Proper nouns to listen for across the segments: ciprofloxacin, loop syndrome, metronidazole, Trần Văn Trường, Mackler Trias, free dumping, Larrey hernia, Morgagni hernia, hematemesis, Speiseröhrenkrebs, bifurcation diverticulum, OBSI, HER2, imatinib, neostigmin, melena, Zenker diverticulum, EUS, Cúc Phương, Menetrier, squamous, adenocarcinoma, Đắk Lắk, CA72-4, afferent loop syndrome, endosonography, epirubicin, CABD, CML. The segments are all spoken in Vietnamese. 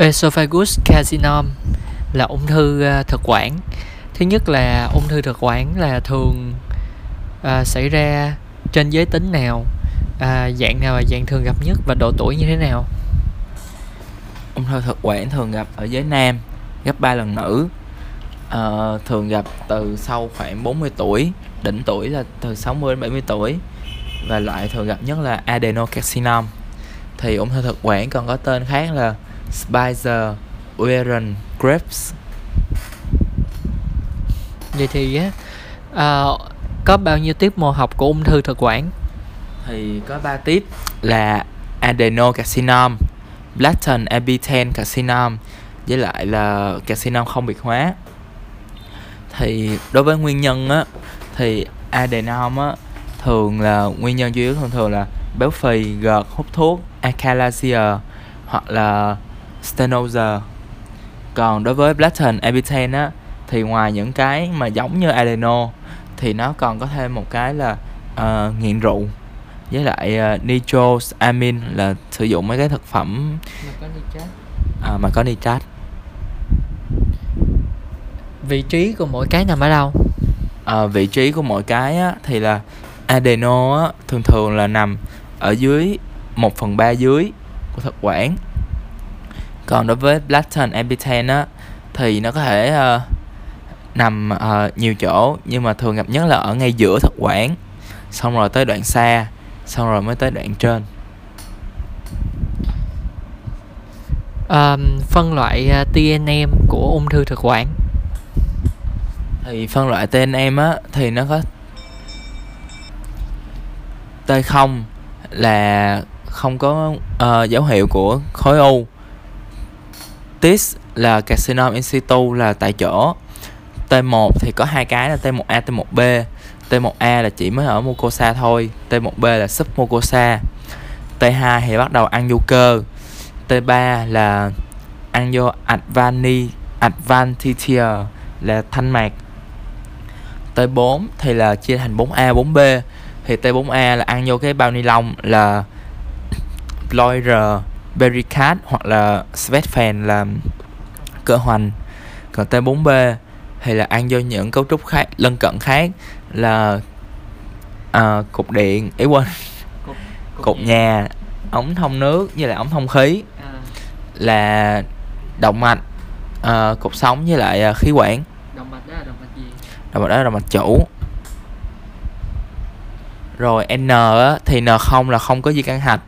Esophagus carcinoma là ung thư thực quản. Thứ nhất là ung thư thực quản là thường xảy ra trên giới tính nào là dạng thường gặp nhất và độ tuổi như thế nào? Ung thư thực quản thường gặp ở giới nam gấp 3 lần nữ, thường gặp từ sau khoảng 40 tuổi, đỉnh tuổi là từ 60 đến 70 tuổi, và loại thường gặp nhất là adenocarcinom. Thì ung thư thực quản còn có tên khác là Speiseröhrenkrebs. Vậy thì có bao nhiêu tiếp mô học của ung thư thực quản? Thì có 3 tiếp là adenocarcinom, blatant epithelial carcinom, với lại là carcinom không biệt hóa. Thì đối với nguyên nhân á, thì adenom á, thường là nguyên nhân chủ yếu thường là béo phì, gợt, hút thuốc, achalasia hoặc là stenosis. Còn đối với blatant epithelial á, thì ngoài những cái mà giống như adeno thì nó còn có thêm một cái là nghiện rượu, với lại nitrosamine là sử dụng mấy cái thực phẩm mà có nitrat. Vị trí của mỗi cái nằm ở đâu? Vị trí của mỗi cái á, thì là adeno á, thường thường là nằm ở dưới 1/3 dưới của thực quản. Còn đối với blatant epithelium á, thì nó có thể nằm nhiều chỗ, nhưng mà thường gặp nhất là ở ngay giữa thực quản, xong rồi tới đoạn xa, xong rồi mới tới đoạn trên. Phân loại TNM của ung thư thực quản. Thì phân loại TNM á, thì nó có T0 là không có dấu hiệu của khối u, TIS là carcinoma in situ là tại chỗ, T1 thì có 2 cái là T1A, T1B. T1A là chỉ mới ở mucosa thôi, T1B là submucosa. T2 thì bắt đầu ăn vô cơ, T3 là ăn vô Adventitia là thanh mạc. T4 thì là chia thành 4A, 4B. Thì T4A là ăn vô cái bao ni lông là Loire, Bericard hoặc là Svetfen là cơ hoành. Còn T4B thì là ăn vô những cấu trúc khác, lân cận khác là cục điện, cục nhà, ống thông nước với lại ống thông khí, là động mạch, cột sống với lại khí quản. Động mạch đó là động mạch gì? Động mạch đó là động mạch chủ. Rồi N á, thì N0 là không có di căn hạch,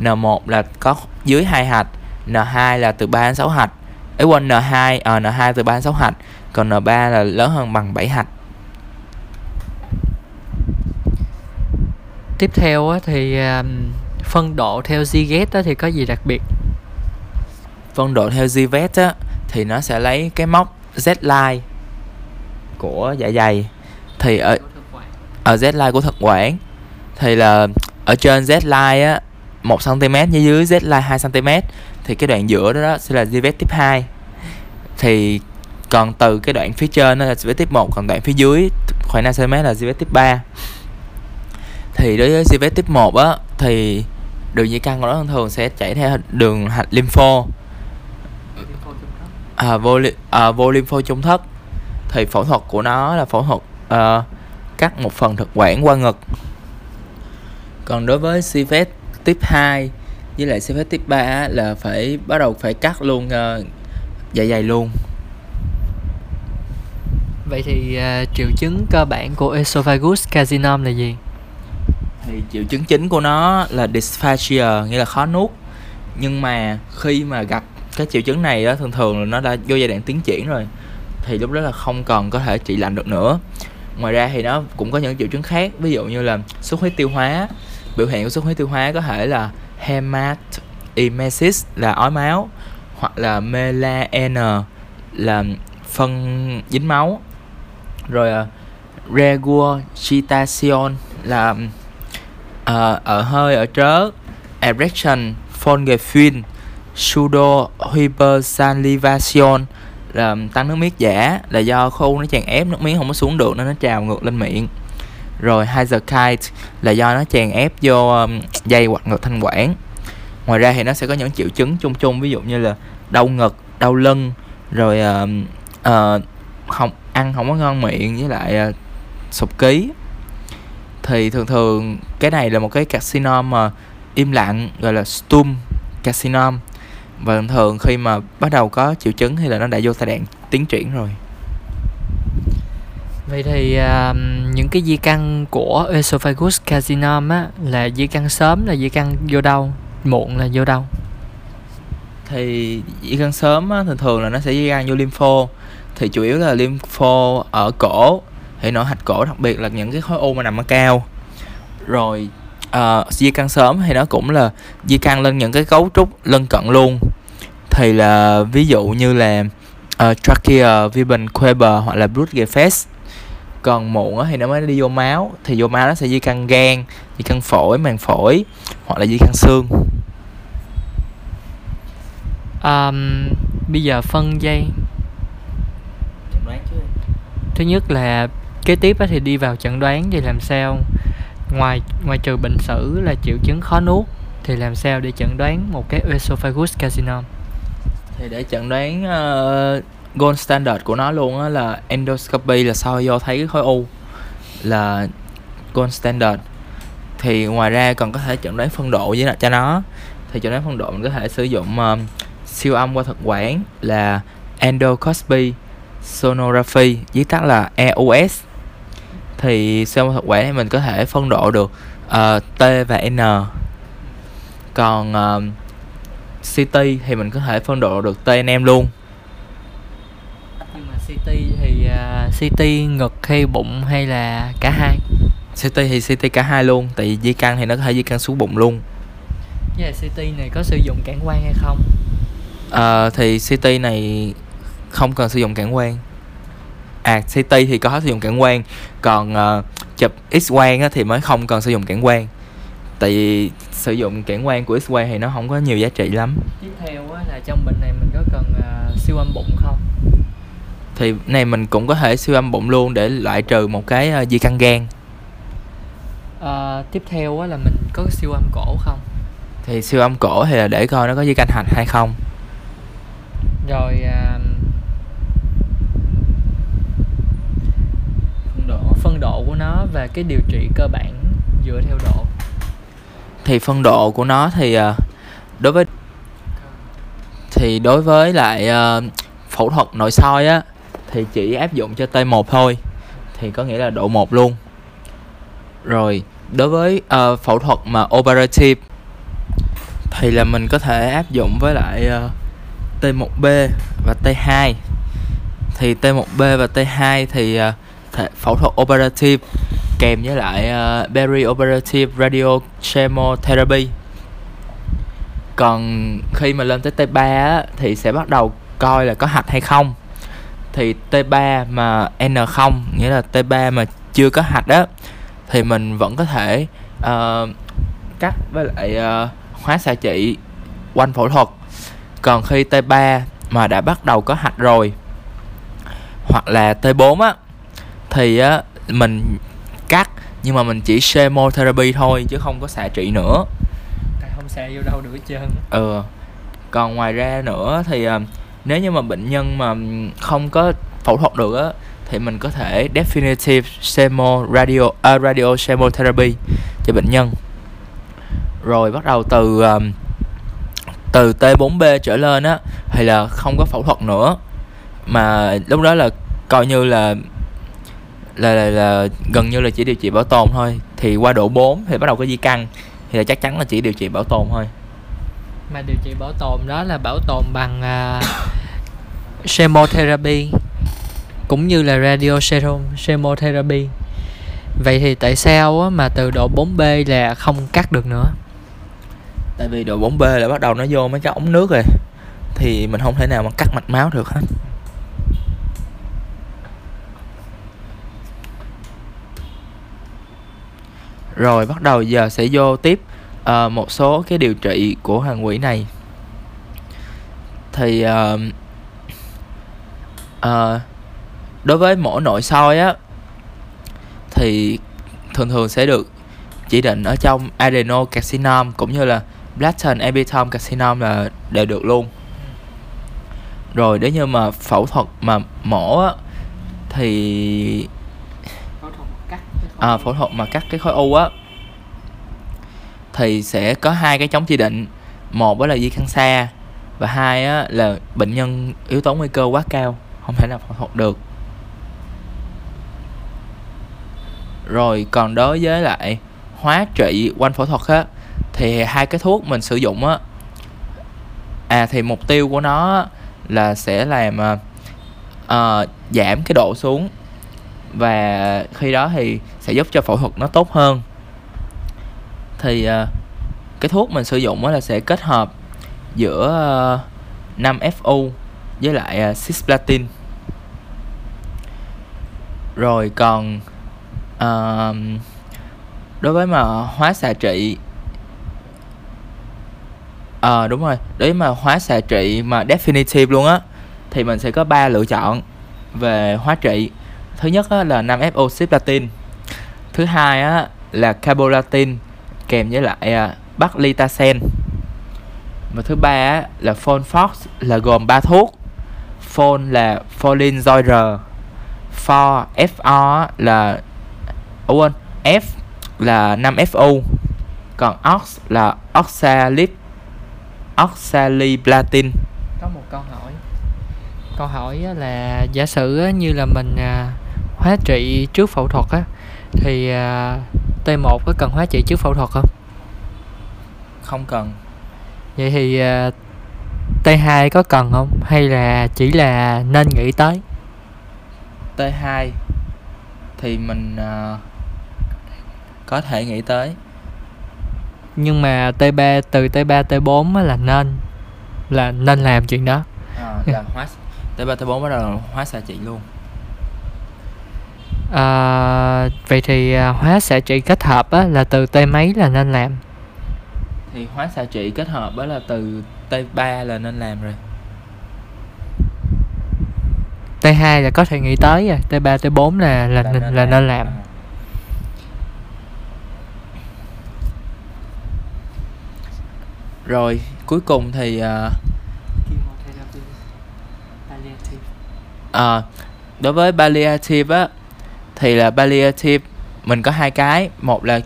N1 là có dưới 2 hạch, N2 là từ 3 đến 6 hạch. N2 từ 3 đến 6 hạch, còn N3 là lớn hơn bằng 7 hạch. Tiếp theo á, thì phân độ theo GZ á, thì có gì đặc biệt? Phân độ theo GZ á, thì nó sẽ lấy cái móc Z-line của dạ dày. Thì ở Z-line của thực quản thì là ở trên Z-line á 1cm, dưới Z-line 2cm. Thì cái đoạn giữa đó sẽ là GZ tiếp 2. Thì còn từ cái đoạn phía trên đó là GZ tiếp 1, còn đoạn phía dưới khoảng 5cm là GZ tiếp 3. Thì đối với GZ tiếp 1 á, thì đường di căn của nó thường sẽ chảy theo đường hạch lympho, vô lympho trung thất. Thì phẫu thuật của nó là phẫu thuật cắt một phần thực quản qua ngực. Còn đối với CVS tiếp 2 với lại CVS tiếp 3 là phải bắt đầu phải cắt luôn dạ dày luôn. Vậy thì triệu chứng cơ bản của esophagus carcinoma là gì? Thì triệu chứng chính của nó là dysphagia, nghĩa là khó nuốt. Nhưng mà khi mà gặp cái triệu chứng này đó, thường thường là nó đã vô giai đoạn tiến triển rồi, thì lúc đó là không còn có thể trị lành được nữa. Ngoài ra thì nó cũng có những triệu chứng khác, ví dụ như là xuất huyết tiêu hóa. Biểu hiện của xuất huyết tiêu hóa có thể là hematemesis là ói máu, hoặc là melena là phân dính máu, rồi regurgitation là ở hơi, ở trớ, erection, fongefin, pseudo hypersalivation là tăng nước miếng giả, là do khối u nó chèn ép, nước miếng không có xuống được nên nó trào ngược lên miệng. Rồi hyperkite là do nó chèn ép vô dây hoặc ngực thanh quản. Ngoài ra thì nó sẽ có những triệu chứng chung chung, ví dụ như là đau ngực, đau lưng, rồi không có ngon miệng, với lại sụp ký. Thì thường thường cái này là một cái carcinom mà im lặng, gọi là stum carcinom. Và thường thường khi mà bắt đầu có triệu chứng thì là nó đã vô giai đoạn tiến triển rồi. Vậy thì những cái di căn của esophagus carcinoma á, là di căn sớm là di căn vô đâu, muộn là vô đâu? Thì di căn sớm á, thường thường là nó sẽ di căn vô lympho. Thì chủ yếu là lympho ở cổ, thì nổi hạch cổ, đặc biệt là những cái khối u mà nằm ở cao. Rồi di căn sớm thì nó cũng là di căn lên những cái cấu trúc lân cận luôn. Thì là ví dụ như là trachea, vi bình, Queber hoặc là blood gefes. Còn muộn thì nó mới đi vô máu. Thì vô máu nó sẽ di căn gan, di căn phổi, màng phổi hoặc là di căn xương. Bây giờ phân dây. Thứ nhất là kế tiếp thì đi vào chẩn đoán. Thì làm sao ngoài trừ bệnh sử là triệu chứng khó nuốt, thì làm sao để chẩn đoán một cái esophagus carcinoma? Thì để chẩn đoán gold standard của nó luôn á là endoscopy, là soi vô thấy cái khối u, là gold standard. Thì ngoài ra còn có thể chẩn đoán phân độ với lại cho nó. Thì chẩn đoán phân độ mình có thể sử dụng siêu âm qua thực quản là endoscopy sonography, viết tắt là EUS. Thì siêu âm qua thực quản thì mình có thể phân độ được T và N. Còn CT thì mình có thể phân độ được TNM luôn. Nhưng mà CT thì CT ngực hay bụng hay là cả hai? CT thì CT cả hai luôn, tại vì di căn thì nó có thể di căn xuống bụng luôn. Vậy CT này có sử dụng cản quang hay không? Thì CT này không cần sử dụng cản quang. CT thì có sử dụng cản quang, còn chụp X-quang á, thì mới không cần sử dụng cản quang. Tại vì sử dụng cản quang của X-quang thì nó không có nhiều giá trị lắm. Tiếp theo là trong bệnh này mình có cần siêu âm bụng không? Thì này mình cũng có thể siêu âm bụng luôn để loại trừ một cái di căn gan. Tiếp theo là mình có siêu âm cổ không? Thì siêu âm cổ thì là để coi nó có di căn hạch hay không. Rồi phân độ của nó và cái điều trị cơ bản dựa theo độ. Thì phân độ của nó thì đối với lại phẫu thuật nội soi á, thì chỉ áp dụng cho T1 thôi, thì có nghĩa là độ 1 luôn. Rồi đối với phẫu thuật mà operative thì là mình có thể áp dụng với lại T1B và T2. Thì T1B và T2 thì phẫu thuật operative kèm với lại perioperative radiochemotherapy. Còn khi mà lên tới T3 á, thì sẽ bắt đầu coi là có hạch hay không. Thì T3 mà N0, nghĩa là T3 mà chưa có hạch á, thì mình vẫn có thể cắt với lại hóa xạ trị quanh phẫu thuật. Còn khi T3 mà đã bắt đầu có hạch rồi, hoặc là T4 á, thì á, mình cắt nhưng mà mình chỉ chemotherapy thôi chứ không có xạ trị nữa. Tại không xạ vô đâu nữa chứ. Còn ngoài ra nữa thì nếu như mà bệnh nhân mà không có phẫu thuật được á, thì mình có thể definitive radio chemotherapy cho bệnh nhân. Rồi bắt đầu từ T4B trở lên á thì là không có phẫu thuật nữa, mà lúc đó là coi như là gần như là chỉ điều trị bảo tồn thôi. Thì qua độ 4 thì bắt đầu có di căn, thì là chắc chắn là chỉ điều trị bảo tồn thôi. Mà điều trị bảo tồn đó là bảo tồn bằng chemotherapy cũng như là radioserum chemotherapy. Vậy thì tại sao mà từ độ 4B là không cắt được nữa? Tại vì độ 4B là bắt đầu nó vô mấy cái ống nước rồi, thì mình không thể nào mà cắt mạch máu được hết. Rồi bắt đầu giờ sẽ vô tiếp một số cái điều trị của hàng quỷ này. Thì đối với mổ nội soi á, thì thường thường sẽ được chỉ định ở trong adenocarcinom cũng như là blatant epithelial carcinoma là đều được luôn. Rồi nếu như mà phẫu thuật mà mổ á thì phẫu thuật mà cắt cái khối u á thì sẽ có hai cái chống chỉ định, một đó là di căn xa và hai á là bệnh nhân yếu tố nguy cơ quá cao không thể nào phẫu thuật được. Rồi còn đối với lại hóa trị quanh phẫu thuật á thì hai cái thuốc mình sử dụng á thì mục tiêu của nó là sẽ làm giảm cái độ xuống và khi đó thì sẽ giúp cho phẫu thuật nó tốt hơn. Thì cái thuốc mình sử dụng là sẽ kết hợp giữa 5FU với lại cisplatin. Rồi còn đối với mà hóa xạ trị đối với mà hóa xạ trị mà definitive luôn á thì mình sẽ có 3 lựa chọn về hóa trị. Thứ nhất á, là 5FU cisplatin. Thứ hai á, là carbolatin kèm với lại baclitasen. Và thứ ba á, là FOLFOX, là gồm 3 thuốc. Fol là folinzoidr, for FO là F là 5FU, còn ox là oxaliplatin. Có một câu hỏi. Câu hỏi là giả sử như là mình hóa trị trước phẫu thuật á thì T1 có cần hóa trị trước phẫu thuật không? Không cần. Vậy thì T2 có cần không hay là chỉ là nên nghĩ tới? T2 thì mình có thể nghĩ tới. Nhưng mà T3, từ T3 T4 là nên làm chuyện đó. Là hóa T3 T4 bắt đầu là hóa xạ trị luôn. Vậy thì hóa xạ trị kết hợp á, là từ T mấy là nên làm? Thì hóa xạ trị kết hợp á, là từ T3 là nên làm rồi. T2 là có thể nghĩ tới rồi, T3 T4 là nên làm. Rồi cuối cùng thì đối với palliative á thì là palliative mình có hai cái, một là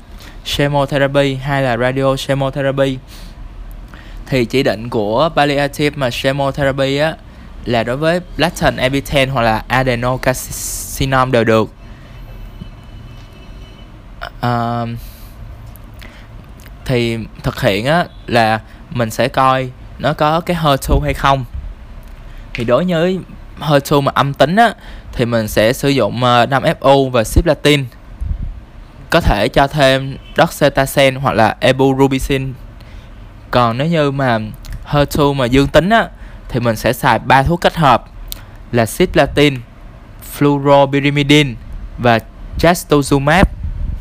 chemotherapy, hai là radio chemotherapy. Thì chỉ định của palliative mà chemotherapy á là đối với platinum epithelium hoặc là adenocarcinoma đều được. Thì thực hiện á là mình sẽ coi nó có cái HER2 hay không. Thì đối với HER2 mà âm tính á thì mình sẽ sử dụng 5FU và cisplatin. Có thể cho thêm docetaxel hoặc là epirubicin. Còn nếu như mà HER2 mà dương tính á thì mình sẽ xài 3 thuốc kết hợp là cisplatin, fluoropyrimidine và trastuzumab.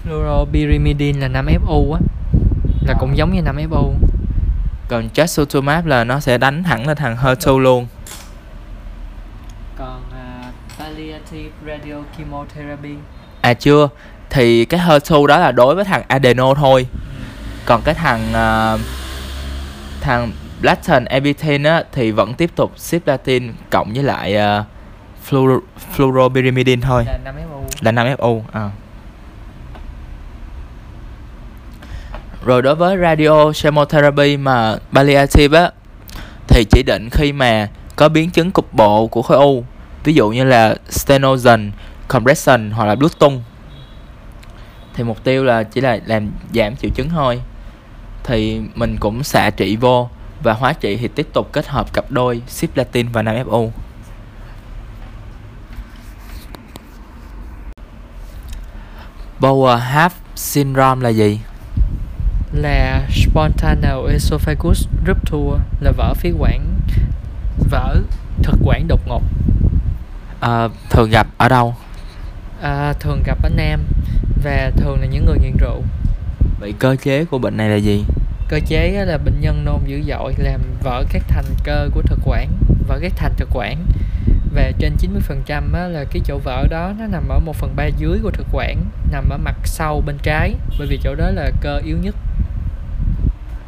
Fluoropyrimidine là 5FU á, là cũng giống như 5FU. Còn trastuzumab là nó sẽ đánh thẳng lên thằng HER2 luôn. Còn palliative radio chemotherapy thì cái HER2 đó là đối với thằng adeno thôi. Còn cái thằng platinum epithelium á thì vẫn tiếp tục cisplatin cộng với lại fluoropyrimidine thôi. Là 5FU. Rồi đối với radio chemotherapy mà palliative á thì chỉ định khi mà có biến chứng cục bộ của khối u, ví dụ như là stenosis, compression hoặc là đứt tung. Thì mục tiêu là chỉ là làm giảm triệu chứng thôi. Thì mình cũng xạ trị vô và hóa trị thì tiếp tục kết hợp cặp đôi cisplatin và 5FU. Bowel HAP syndrome là gì? Là spontaneous esophagus rupture, là vỡ thực quản đột ngột. Thường gặp ở đâu? Thường gặp ở nam và thường là những người nghiện rượu. Vậy cơ chế của bệnh này là gì? Cơ chế là bệnh nhân nôn dữ dội làm vỡ các thành cơ của thực quản, vỡ các thành thực quản, và trên 90% là cái chỗ vỡ đó nó nằm ở 1/3 dưới của thực quản, nằm ở mặt sau bên trái, bởi vì chỗ đó là cơ yếu nhất.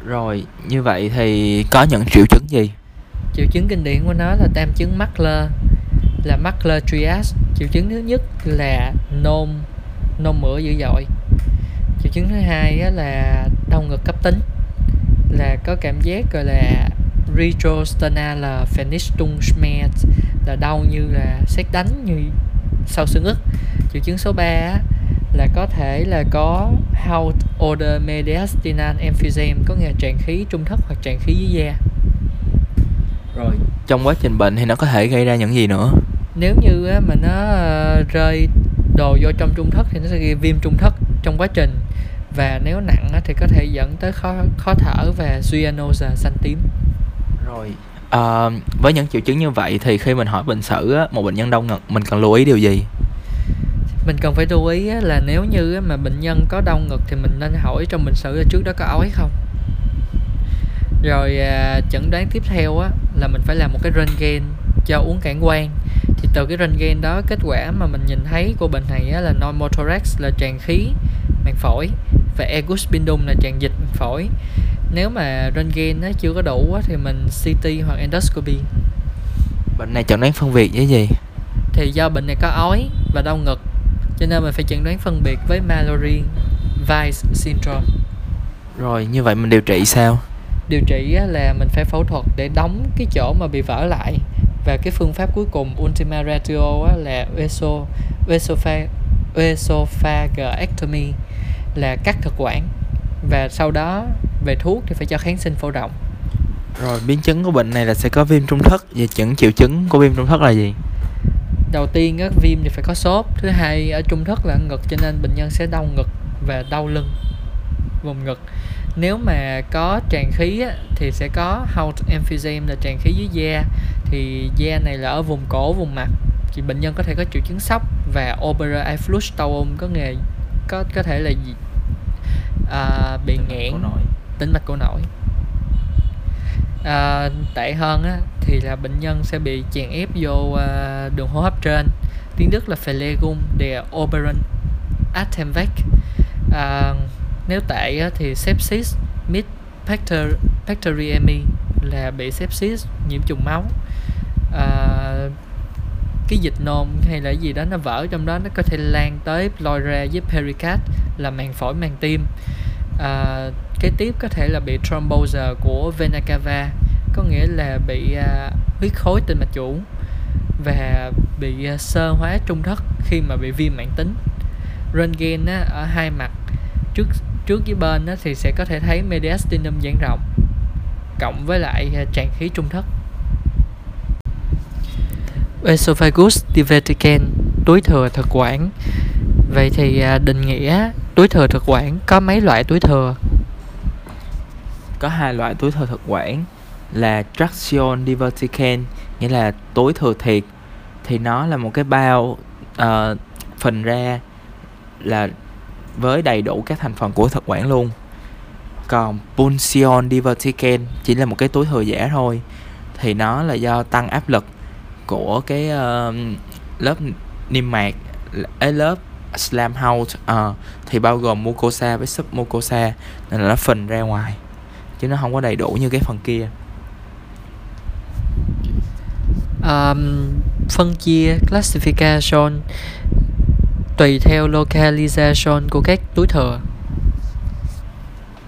Rồi, như vậy thì có những triệu chứng gì? Triệu chứng kinh điển của nó là tam chứng Mackler, là Mackler Trias. Triệu chứng thứ nhất là nôn mửa dữ dội. Triệu chứng thứ hai là đau ngực cấp tính, là có cảm giác gọi là retrosternal là Vernichtungsschmerz, là đau như là sét đánh, như sau xương ức. Triệu chứng số 3 là có thể là có Haut oder mediastinal emphysema, có nghĩa là tràn khí trung thất hoặc tràn khí dưới da. Rồi, trong quá trình bệnh thì nó có thể gây ra những gì nữa? Nếu như mà nó rơi đồ vô trong trung thất thì nó sẽ gây viêm trung thất trong quá trình, và nếu nặng thì có thể dẫn tới khó thở và cyanosis, xanh tím. Rồi, với những triệu chứng như vậy thì khi mình hỏi bệnh sử một bệnh nhân đau ngực mình cần lưu ý điều gì? Mình cần phải lưu ý là nếu như mà bệnh nhân có đau ngực thì mình nên hỏi trong bệnh sử là trước đó có ói không. Rồi chẩn đoán tiếp theo là mình phải làm một cái röntgen cho uống cản quang. Thì từ cái röntgen đó, kết quả mà mình nhìn thấy của bệnh này là pneumothorax là tràn khí màng phổi và ergus pindum là tràn dịch màng phổi. Nếu mà röntgen nó chưa có đủ thì mình CT hoặc endoscopy. Bệnh này chẩn đoán phân biệt với gì? Thì do bệnh này có ói và đau ngực cho nên mình phải chẩn đoán phân biệt với Mallory Weiss syndrome. Rồi, như vậy mình điều trị sao? Điều trị là mình phải phẫu thuật để đóng cái chỗ mà bị vỡ lại, và cái phương pháp cuối cùng ultima ratio là esophagectomy là cắt thực quản, và sau đó về thuốc thì phải cho kháng sinh phổ rộng. Rồi, biến chứng của bệnh này là sẽ có viêm trung thất. Và những triệu chứng của viêm trung thất là gì? Đầu tiên viêm thì phải có sốt, thứ hai ở trung thất là ngực cho nên bệnh nhân sẽ đau ngực và đau lưng vùng ngực. Nếu mà có tràn khí thì sẽ có Hout emphysema là tràn khí dưới da, thì da này là ở vùng cổ, vùng mặt. Thì bệnh nhân có thể có triệu chứng sốc và Opera efflux Toum, có thể là gì? Bị nghẽn tĩnh mạch cổ nổi. Tệ hơn thì là bệnh nhân sẽ bị chèn ép vô đường hô hấp trên, tiếng Đức là Verlegung der oberen Atemweg. Nếu tệ thì sepsis mit bacteriemi là bị sepsis, nhiễm trùng máu. Cái dịch nôn hay là gì đó nó vỡ trong đó, nó có thể lan tới pleura với pericard là màng phổi, màng tim. Kế tiếp có thể là bị thrombosis của vena cava, có nghĩa là bị huyết khối tĩnh mạch chủ, và bị sơ hóa trung thất khi mà bị viêm mãn tính. Röntgen ở hai mặt trước với bên thì sẽ có thể thấy mediastinum giãn rộng cộng với lại tràn khí trung thất. Esophagus diverticulum, túi thừa thực quản. Vậy thì định nghĩa túi thừa thực quản có mấy loại túi thừa? Có hai loại túi thừa thực quản là traction diverticulum, nghĩa là túi thừa thiệt, thì nó là một cái bao phình ra là với đầy đủ các thành phần của thực quản luôn. Còn punction diverticulum chỉ là một cái túi thừa giả thôi, thì nó là do tăng áp lực của cái lớp niêm mạc, lớp slime hout, thì bao gồm mucosa với submucosa, nên là nó phình ra ngoài chứ nó không có đầy đủ như cái phần kia. Phân chia classification tùy theo localization của các túi thừa.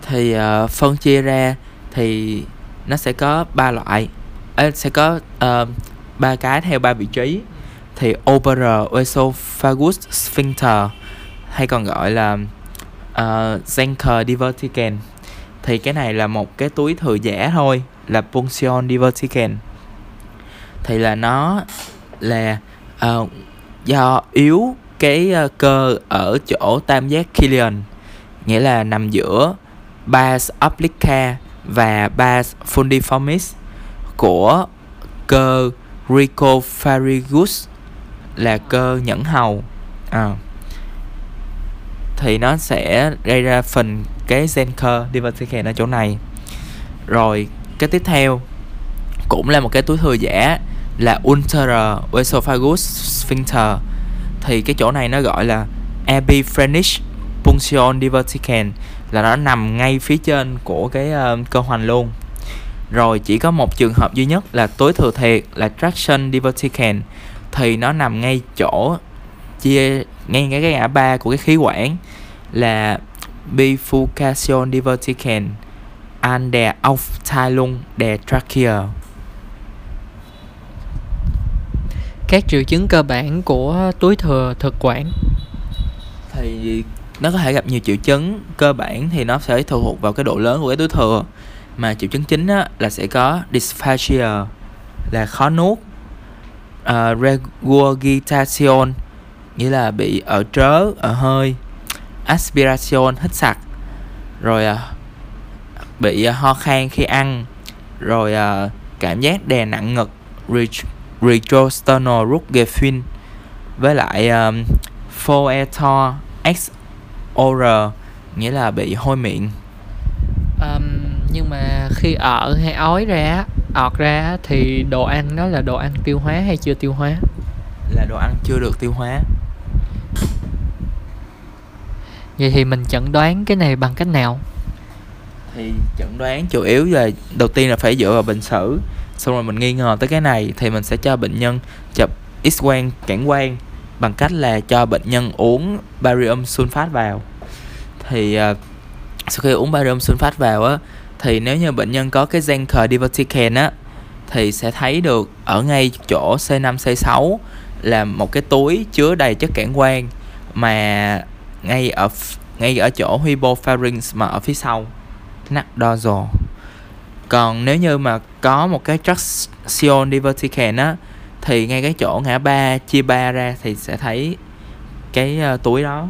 Thì phân chia ra thì nó sẽ có ba loại, sẽ có ba cái theo ba vị trí. Thì Opera Esophagus Sphincter, hay còn gọi là Zenker diverticulum, thì cái này là một cái túi thừa giả thôi, là punction diverticulum. Thì là nó là do yếu cái cơ ở chỗ tam giác Killian, nghĩa là nằm giữa base obliqua và base fundiformis của cơ ricopharyngeus là cơ nhẫn hầu. Thì nó sẽ gây ra phần cái Zenker diverticulum ở chỗ này. Rồi cái tiếp theo cũng là một cái túi thừa giả là Ultra Esophagus Sphincter, thì cái chỗ này nó gọi là epiphrenic punction diverticulum, là nó nằm ngay phía trên của cái cơ hoành luôn. Rồi chỉ có một trường hợp duy nhất là tối thừa thiệt là traction diverticulum, thì nó nằm ngay chỗ chia ngay cái ngã ba của cái khí quản là bifurcation diverticulum an der Aufteilung der Trachea. Các triệu chứng cơ bản của túi thừa thực quản thì nó có thể gặp nhiều triệu chứng cơ bản, thì nó sẽ phụ thuộc vào cái độ lớn của cái túi thừa. Mà triệu chứng chính á, là sẽ có dysphagia là khó nuốt, regurgitation nghĩa là bị ở trớ, ở hơi, aspiration hít sặc, rồi bị ho khan khi ăn, rồi cảm giác đè nặng ngực retrosternal rugefin, với lại phoetor xor nghĩa là bị hôi miệng. Nhưng mà khi ở hay ói ra, ọt ra thì đồ ăn đó là đồ ăn tiêu hóa hay chưa tiêu hóa? Là đồ ăn chưa được tiêu hóa. Vậy thì mình chẩn đoán cái này bằng cách nào? Thì chẩn đoán chủ yếu là đầu tiên là phải dựa vào bệnh sử, xong rồi mình nghi ngờ tới cái này thì mình sẽ cho bệnh nhân chụp X-quang cản quang bằng cách là cho bệnh nhân uống barium sulfate vào. Thì sau khi uống barium sulfate vào á, thì nếu như bệnh nhân có cái Zenker diverticulum á, thì sẽ thấy được ở ngay chỗ C5, C6 là một cái túi chứa đầy chất cản quang, mà ngay ở chỗ hypopharynx mà ở phía sau nacdozol. Còn nếu như mà có một cái traction diverticulum á, thì ngay cái chỗ ngã ba chia ba ra thì sẽ thấy cái túi đó.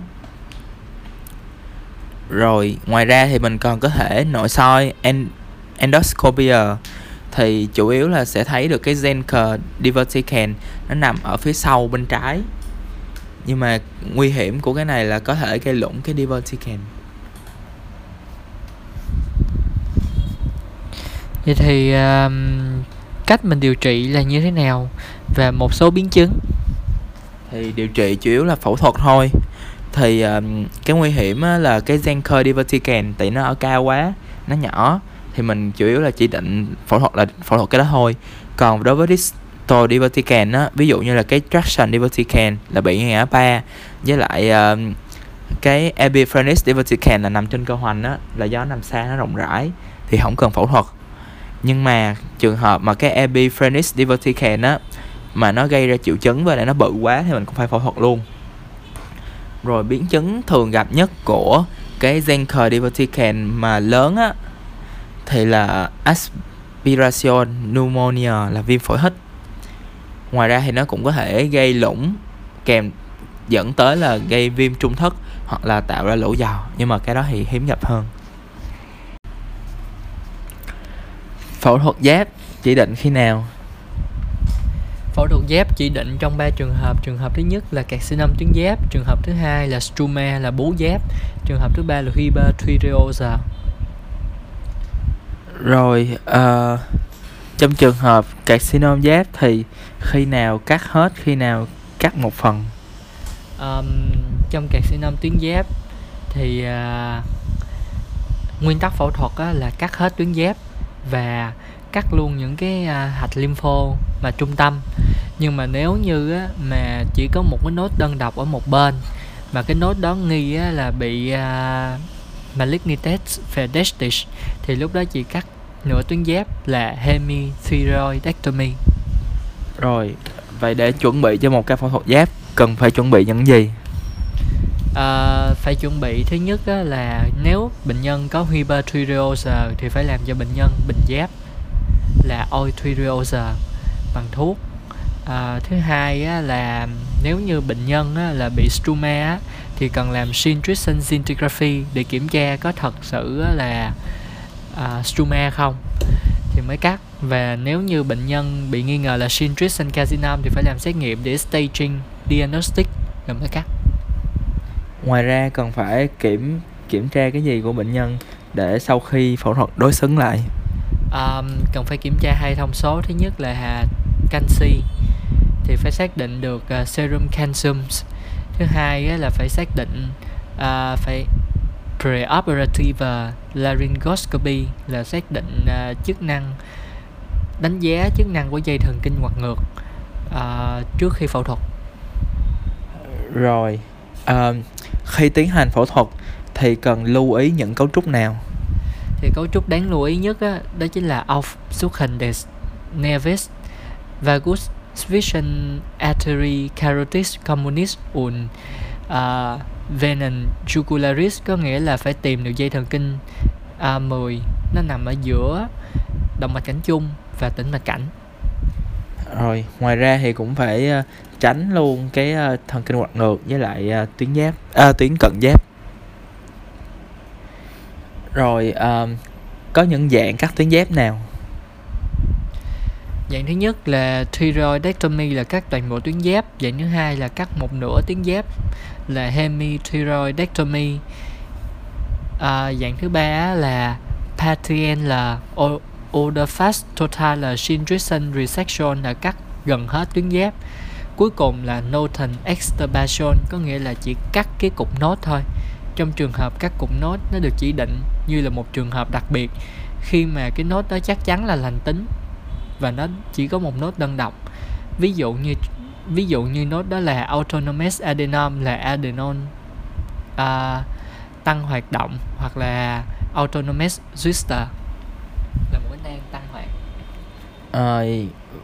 Rồi ngoài ra thì mình còn có thể nội soi endoscopia, thì chủ yếu là sẽ thấy được cái Zenker diverticulum nó nằm ở phía sau bên trái. Nhưng mà nguy hiểm của cái này là có thể gây lủng cái diverticulum. Vậy thì cách mình điều trị là như thế nào và một số biến chứng? Thì điều trị chủ yếu là phẫu thuật thôi. Thì cái nguy hiểm là cái Zenker diverticulum, tại nó ở cao quá, nó nhỏ, thì mình chủ yếu là chỉ định phẫu thuật là phẫu thuật cái đó thôi. Còn đối với distal diverticulum á, ví dụ như là cái traction diverticulum là bị ngã ba, với lại cái epipharynx diverticulum là nằm trên cơ hoành á, là do nằm xa, nó rộng rãi thì không cần phẫu thuật. Nhưng mà trường hợp mà cái epipharynx diverticulum á mà nó gây ra triệu chứng và lại nó bự quá thì mình cũng phải phẫu thuật luôn. Rồi biến chứng thường gặp nhất của cái Zenker diverticulum mà lớn á thì là aspiration pneumonia là viêm phổi hít. Ngoài ra thì nó cũng có thể gây lủng kèm dẫn tới là gây viêm trung thất hoặc là tạo ra lỗ giò, nhưng mà cái đó thì hiếm gặp hơn. Phẫu thuật giáp chỉ định khi nào? Phẫu thuật giáp chỉ định trong 3 trường hợp. Trường hợp thứ nhất là carcinom tuyến giáp, trường hợp thứ hai là struma là bú giáp, trường hợp thứ ba là hyperthyreosis. Rồi trong trường hợp carcinom giáp thì khi nào cắt hết, khi nào cắt một phần? Trong carcinom tuyến giáp thì nguyên tắc phẫu thuật là cắt hết tuyến giáp và cắt luôn những cái hạch lympho mà trung tâm. Nhưng mà nếu như mà chỉ có một cái nốt đơn độc ở một bên mà cái nốt đó nghi là bị malignitas fedetis thì lúc đó chỉ cắt nửa tuyến giáp là hemithyroidectomy. Rồi, vậy để chuẩn bị cho một ca phẫu thuật giáp cần phải chuẩn bị những gì? Phải chuẩn bị thứ nhất là nếu bệnh nhân có hyperthyreosis thì phải làm cho bệnh nhân bình giáp là oithyreosis bằng thuốc. Thứ hai là nếu như bệnh nhân là bị struma thì cần làm sintration scintigraphy để kiểm tra có thật sự là struma không thì mới cắt. Và nếu như bệnh nhân bị nghi ngờ là sintration carcinoma thì phải làm xét nghiệm để staging diagnostic rồi mới cắt. Ngoài ra cần phải kiểm tra cái gì của bệnh nhân để sau khi phẫu thuật đối xứng lại? Cần phải kiểm tra hai thông số. Thứ nhất là canxi thì phải xác định được serum calcium. Thứ hai là phải xác định phải Preoperative laryngoscopy là xác định chức năng, đánh giá chức năng của dây thần kinh ngoặt ngược trước khi phẫu thuật. Rồi, khi tiến hành phẫu thuật thì cần lưu ý những cấu trúc nào? Thì cấu trúc đáng lưu ý nhất đó chính là Aufsuchendes Nervis Vagus Zwischen Arterie Carotis Communis und Venen Jugularis, có nghĩa là phải tìm được dây thần kinh 10, nó nằm ở giữa động mạch cảnh chung và tĩnh mạch cảnh. Rồi, ngoài ra thì cũng phải tránh luôn cái thần kinh ngoặt ngược với lại tuyến cận giáp. Rồi, có những dạng cắt tuyến giáp nào? Dạng thứ nhất là thyroidectomy, là cắt toàn bộ tuyến giáp. Dạng thứ hai là cắt một nửa tuyến giáp, là hemithyroidectomy. Dạng thứ ba là partial là Odafast total syndrome resection, là cắt gần hết tuyến giáp. Cuối cùng là northern extubation, có nghĩa là chỉ cắt cái cục nốt thôi. Trong trường hợp cắt cục nốt, nó được chỉ định như là một trường hợp đặc biệt khi mà cái nốt đó chắc chắn là lành tính và nó chỉ có một nốt đơn độc. Ví dụ như nốt đó là autonomous adenom, là adenon tăng hoạt động, hoặc là autonomous zwister là một cái nang tăng hoạt.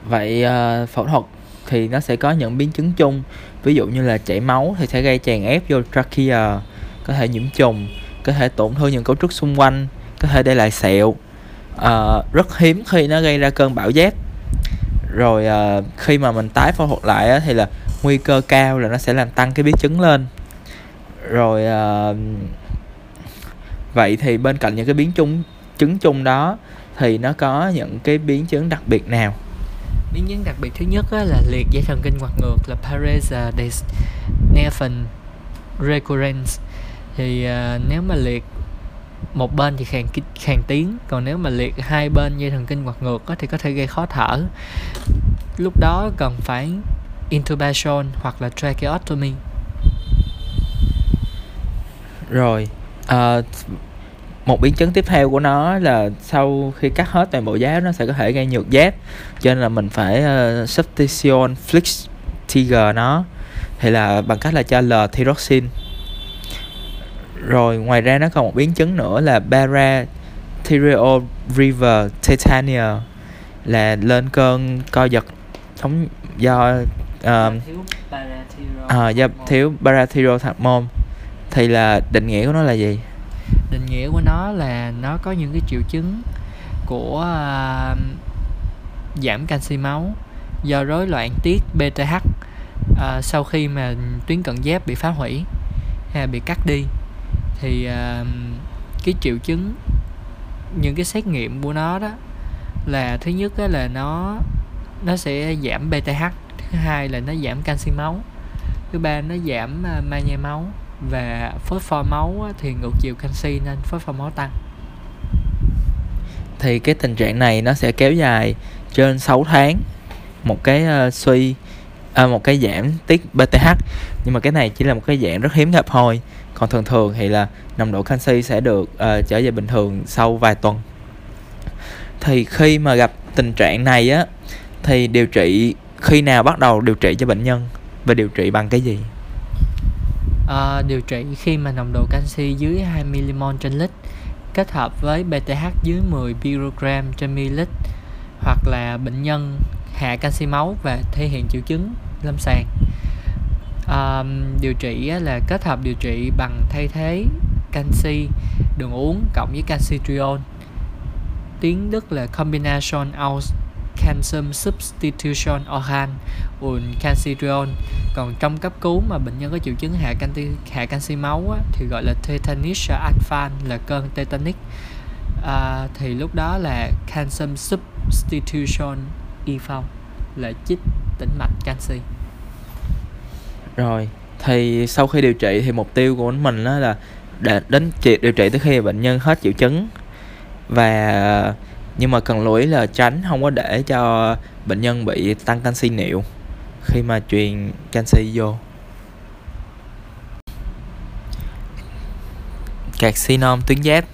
Vậy phẫu thuật thì nó sẽ có những biến chứng chung, ví dụ như là chảy máu thì sẽ gây tràn ép vô trachea, có thể nhiễm trùng, có thể tổn thương những cấu trúc xung quanh, có thể để lại sẹo. Rất hiếm khi nó gây ra cơn bão giáp. Rồi khi mà mình tái phẫu thuật lại thì là nguy cơ cao là nó sẽ làm tăng cái biến chứng lên. Rồi vậy thì bên cạnh những cái chứng chung đó thì nó có những cái biến chứng đặc biệt nào? Biến chứng đặc biệt thứ nhất là liệt dây thần kinh ngoặt ngược, là paresis des nerven recurrens. Thì nếu mà liệt một bên thì khàn tiếng, còn nếu mà liệt hai bên dây thần kinh ngoặt ngược thì có thể gây khó thở. Lúc đó cần phải intubation hoặc là tracheotomy. Rồi, một biến chứng tiếp theo của nó là sau khi cắt hết toàn bộ giáp, nó sẽ có thể gây nhược giáp, cho nên là mình phải substitution flix tiger nó, thì là bằng cách là cho L-thyroxine. Rồi ngoài ra nó còn một biến chứng nữa là parathyroid river tetania, là lên cơn co giật thống do thiếu parathyroid hormone. Thì là định nghĩa của nó là gì? Định nghĩa của nó là nó có những cái triệu chứng của giảm canxi máu do rối loạn tiết BTH sau khi mà tuyến cận giáp bị phá hủy hay bị cắt đi. Thì cái triệu chứng, những cái xét nghiệm của nó đó là thứ nhất là nó sẽ giảm BTH, thứ hai là nó giảm canxi máu, thứ ba nó giảm magie máu và phosphor máu thì ngược chiều canxi nên phosphor máu tăng. Thì cái tình trạng này nó sẽ kéo dài trên 6 tháng, một cái một cái giảm tiết BTH, nhưng mà cái này chỉ là một cái dạng rất hiếm gặp thôi. Còn thường thường thì là nồng độ canxi sẽ được trở về bình thường sau vài tuần. Thì khi mà gặp tình trạng này á, thì điều trị khi nào bắt đầu điều trị cho bệnh nhân và điều trị bằng cái gì? Điều trị khi mà nồng độ canxi dưới 2 mmol trên lít kết hợp với BTH dưới 10 picogram trên ml, hoặc là bệnh nhân hạ canxi máu và thể hiện triệu chứng lâm sàng. Điều trị là kết hợp điều trị bằng thay thế canxi đường uống cộng với calcitriol, tiếng Đức là combination aus calcium substitution organ und calcitriol. Còn trong cấp cứu mà bệnh nhân có triệu chứng hạ canxi máu thì gọi là tetanic anfall, là cơn tetanic. Thì lúc đó là calcium substitution IV, là chích tĩnh mạch canxi. Rồi, thì sau khi điều trị thì mục tiêu của mình đó là đến điều trị tới khi bệnh nhân hết triệu chứng. Và nhưng mà cần lưu ý là tránh không có để cho bệnh nhân bị tăng canxi niệu khi mà truyền canxi vô. Carcinom tuyến giáp.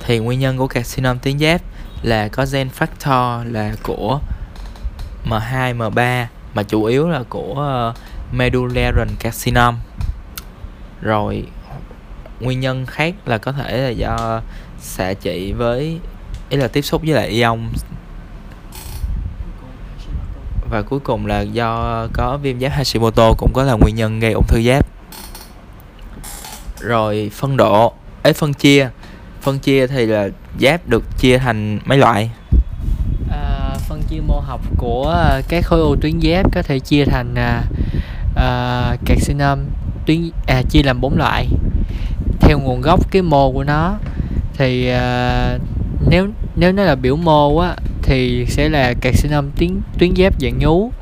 Thì nguyên nhân của carcinom tuyến giáp là có gen factor là của M2, M3 mà chủ yếu là của medullary carcinom. Rồi nguyên nhân khác là có thể là do xạ trị với, ý là tiếp xúc với lại ion. Và cuối cùng là do có viêm giáp Hashimoto cũng có là nguyên nhân gây ung thư giáp. Rồi phân độ, phân chia thì là giáp được chia thành mấy loại? Phân chia mô học của các khối u tuyến giáp có thể chia thành carcinom tuyến chia làm 4 loại theo nguồn gốc cái mô của nó. Thì nếu nó là biểu mô á thì sẽ là carcinom tuyến giáp dạng nhú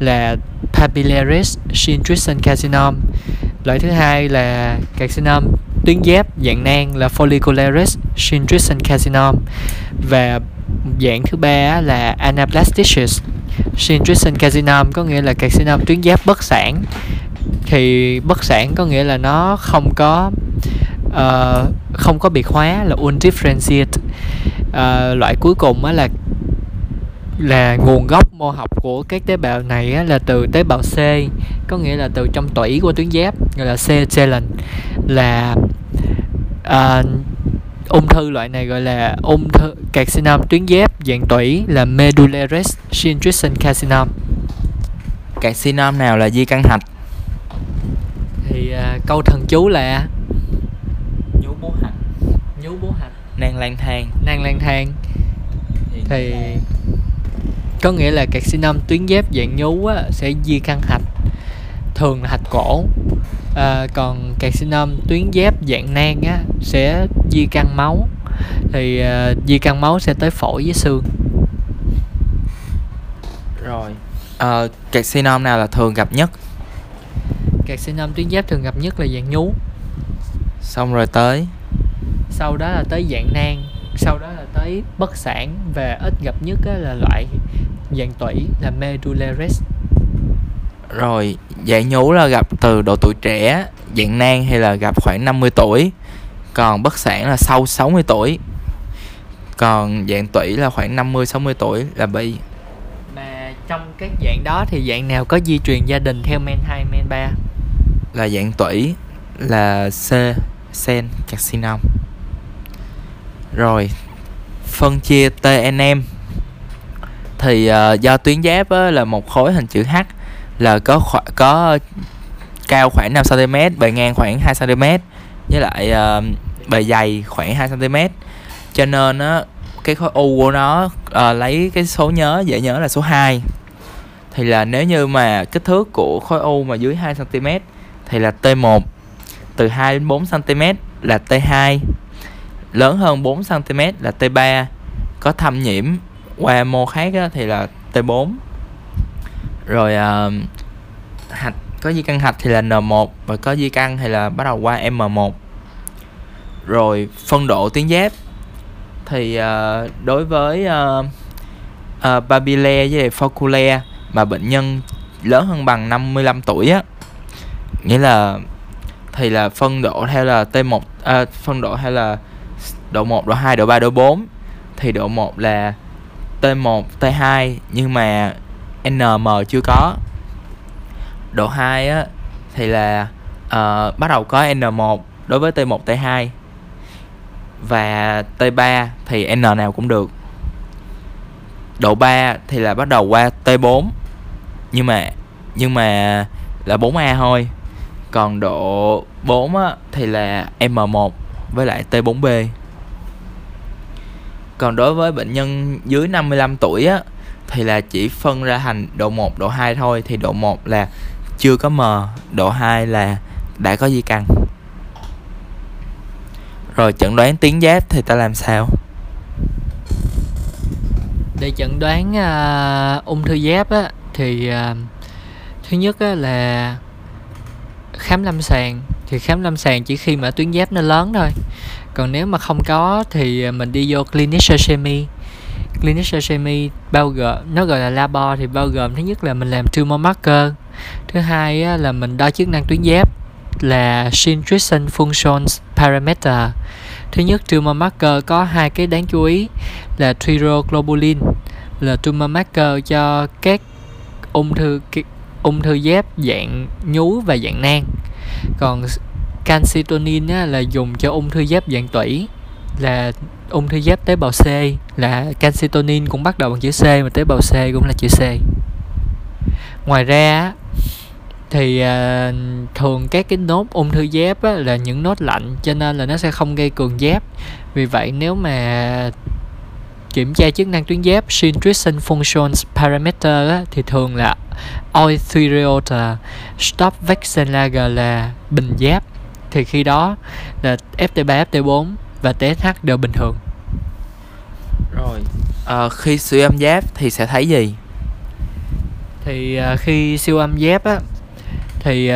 là papillaris syntrisson carcinom. Loại thứ hai là carcinom tuyến giáp dạng nang là follicularis syntrisson carcinom. Và dạng thứ ba là anaplasticus syntrisson carcinom, có nghĩa là carcinom tuyến giáp bất sản. Thì bất sản có nghĩa là nó không có biệt hóa là undifferentiated. Loại cuối cùng á là nguồn gốc mô học của các tế bào này á, là từ tế bào C, có nghĩa là từ trong tủy của tuyến giáp, gọi là C-Cellen, là ung thư loại này gọi là ung thư carcinom tuyến giáp dạng tủy là medullaris syntrisson carcinom. Carcinom nào là di căn hạch? Thì câu thần chú là nhú bố hạch, nang lang thang. Thì có nghĩa là carcinom tuyến giáp dạng nhú á, sẽ di căn hạch, thường là hạch cổ. Còn carcinom tuyến giáp dạng nang á, sẽ di căn máu. Thì di căn máu sẽ tới phổi với xương. Rồi carcinom nào là thường gặp nhất? Carcinom tuyến giáp thường gặp nhất là dạng nhú. Xong rồi tới, sau đó là tới dạng nang, sau đó là tới bất sản, và ít gặp nhất là loại dạng tủy là medullaris. Rồi dạng nhú là gặp từ độ tuổi trẻ, dạng nang hay là gặp khoảng 50 tuổi, còn bất sản là sau 60 tuổi, còn dạng tủy là khoảng 50-60 tuổi là bị. Mà trong các dạng đó thì dạng nào có di truyền gia đình theo men 2, men 3? Là dạng tủy là C-Cellen carcinom. Rồi phân chia TNM thì do tuyến giáp là một khối hình chữ H, là có cao khoảng 5 cm, bề ngang khoảng 2 cm, với lại bề dày khoảng 2 cm, cho nên cái khối u của nó lấy cái số nhớ dễ nhớ là số 2. Thì là nếu như mà kích thước của khối u mà dưới 2 cm thì là T1, từ 2 đến 4 cm là T2, lớn hơn 4 cm là T3, có thâm nhiễm qua mô khác thì là T4. Rồi hạch, có di căn hạch thì là N1, và có di căn thì là bắt đầu qua M1. Rồi phân độ tuyến giáp thì đối với papillae với folliculae mà bệnh nhân lớn hơn bằng 55 tuổi á, nghĩa là thì là phân độ theo là T1, phân độ hay là độ 1, độ 2, độ 3, độ 4. Thì độ 1 là T1, T2 nhưng mà NM chưa có. Độ 2 á, thì là bắt đầu có N1 đối với T1, T2. Và T3 thì N nào cũng được. Độ 3 thì là bắt đầu qua T4 nhưng mà là 4A thôi. Còn độ 4 á, thì là M1 với lại T4B. Còn đối với bệnh nhân dưới 55 tuổi á, thì là chỉ phân ra thành độ 1, độ 2 thôi. Thì độ 1 là chưa có M, độ 2 là đã có di căn. Rồi chẩn đoán tuyến giáp thì ta làm sao? Để chẩn đoán ung thư giáp á, thì thứ nhất á, là khám lâm sàng. Thì khám lâm sàng chỉ khi mà tuyến giáp nó lớn thôi. Còn nếu mà không có thì mình đi vô clinical chemistry. Clinical chemistry bao gồm, nó gọi là labo, thì bao gồm thứ nhất là mình làm tumor marker, thứ hai là mình đo chức năng tuyến giáp, là Syntraction Function Parameter. Thứ nhất, tumor marker có hai cái đáng chú ý là thyroglobulin là tumor marker cho các ung thư giáp dạng nhú và dạng nang. Còn calcitonin là dùng cho ung thư giáp dạng tủy, là ung thư giáp tế bào C, là calcitonin cũng bắt đầu bằng chữ C mà tế bào C cũng là chữ C. Ngoài ra thì thường các cái nốt ung thư giáp là những nốt lạnh cho nên là nó sẽ không gây cường giáp. Vì vậy nếu mà kiểm tra chức năng tuyến giáp Syntraction Functions Parameter thì thường là Eutheriota, Stop Vaccine Lager là bình giáp. Thì khi đó là FT3, FT4 và TSH đều bình thường. Rồi, khi siêu âm giáp thì sẽ thấy gì? Thì khi siêu âm giáp thì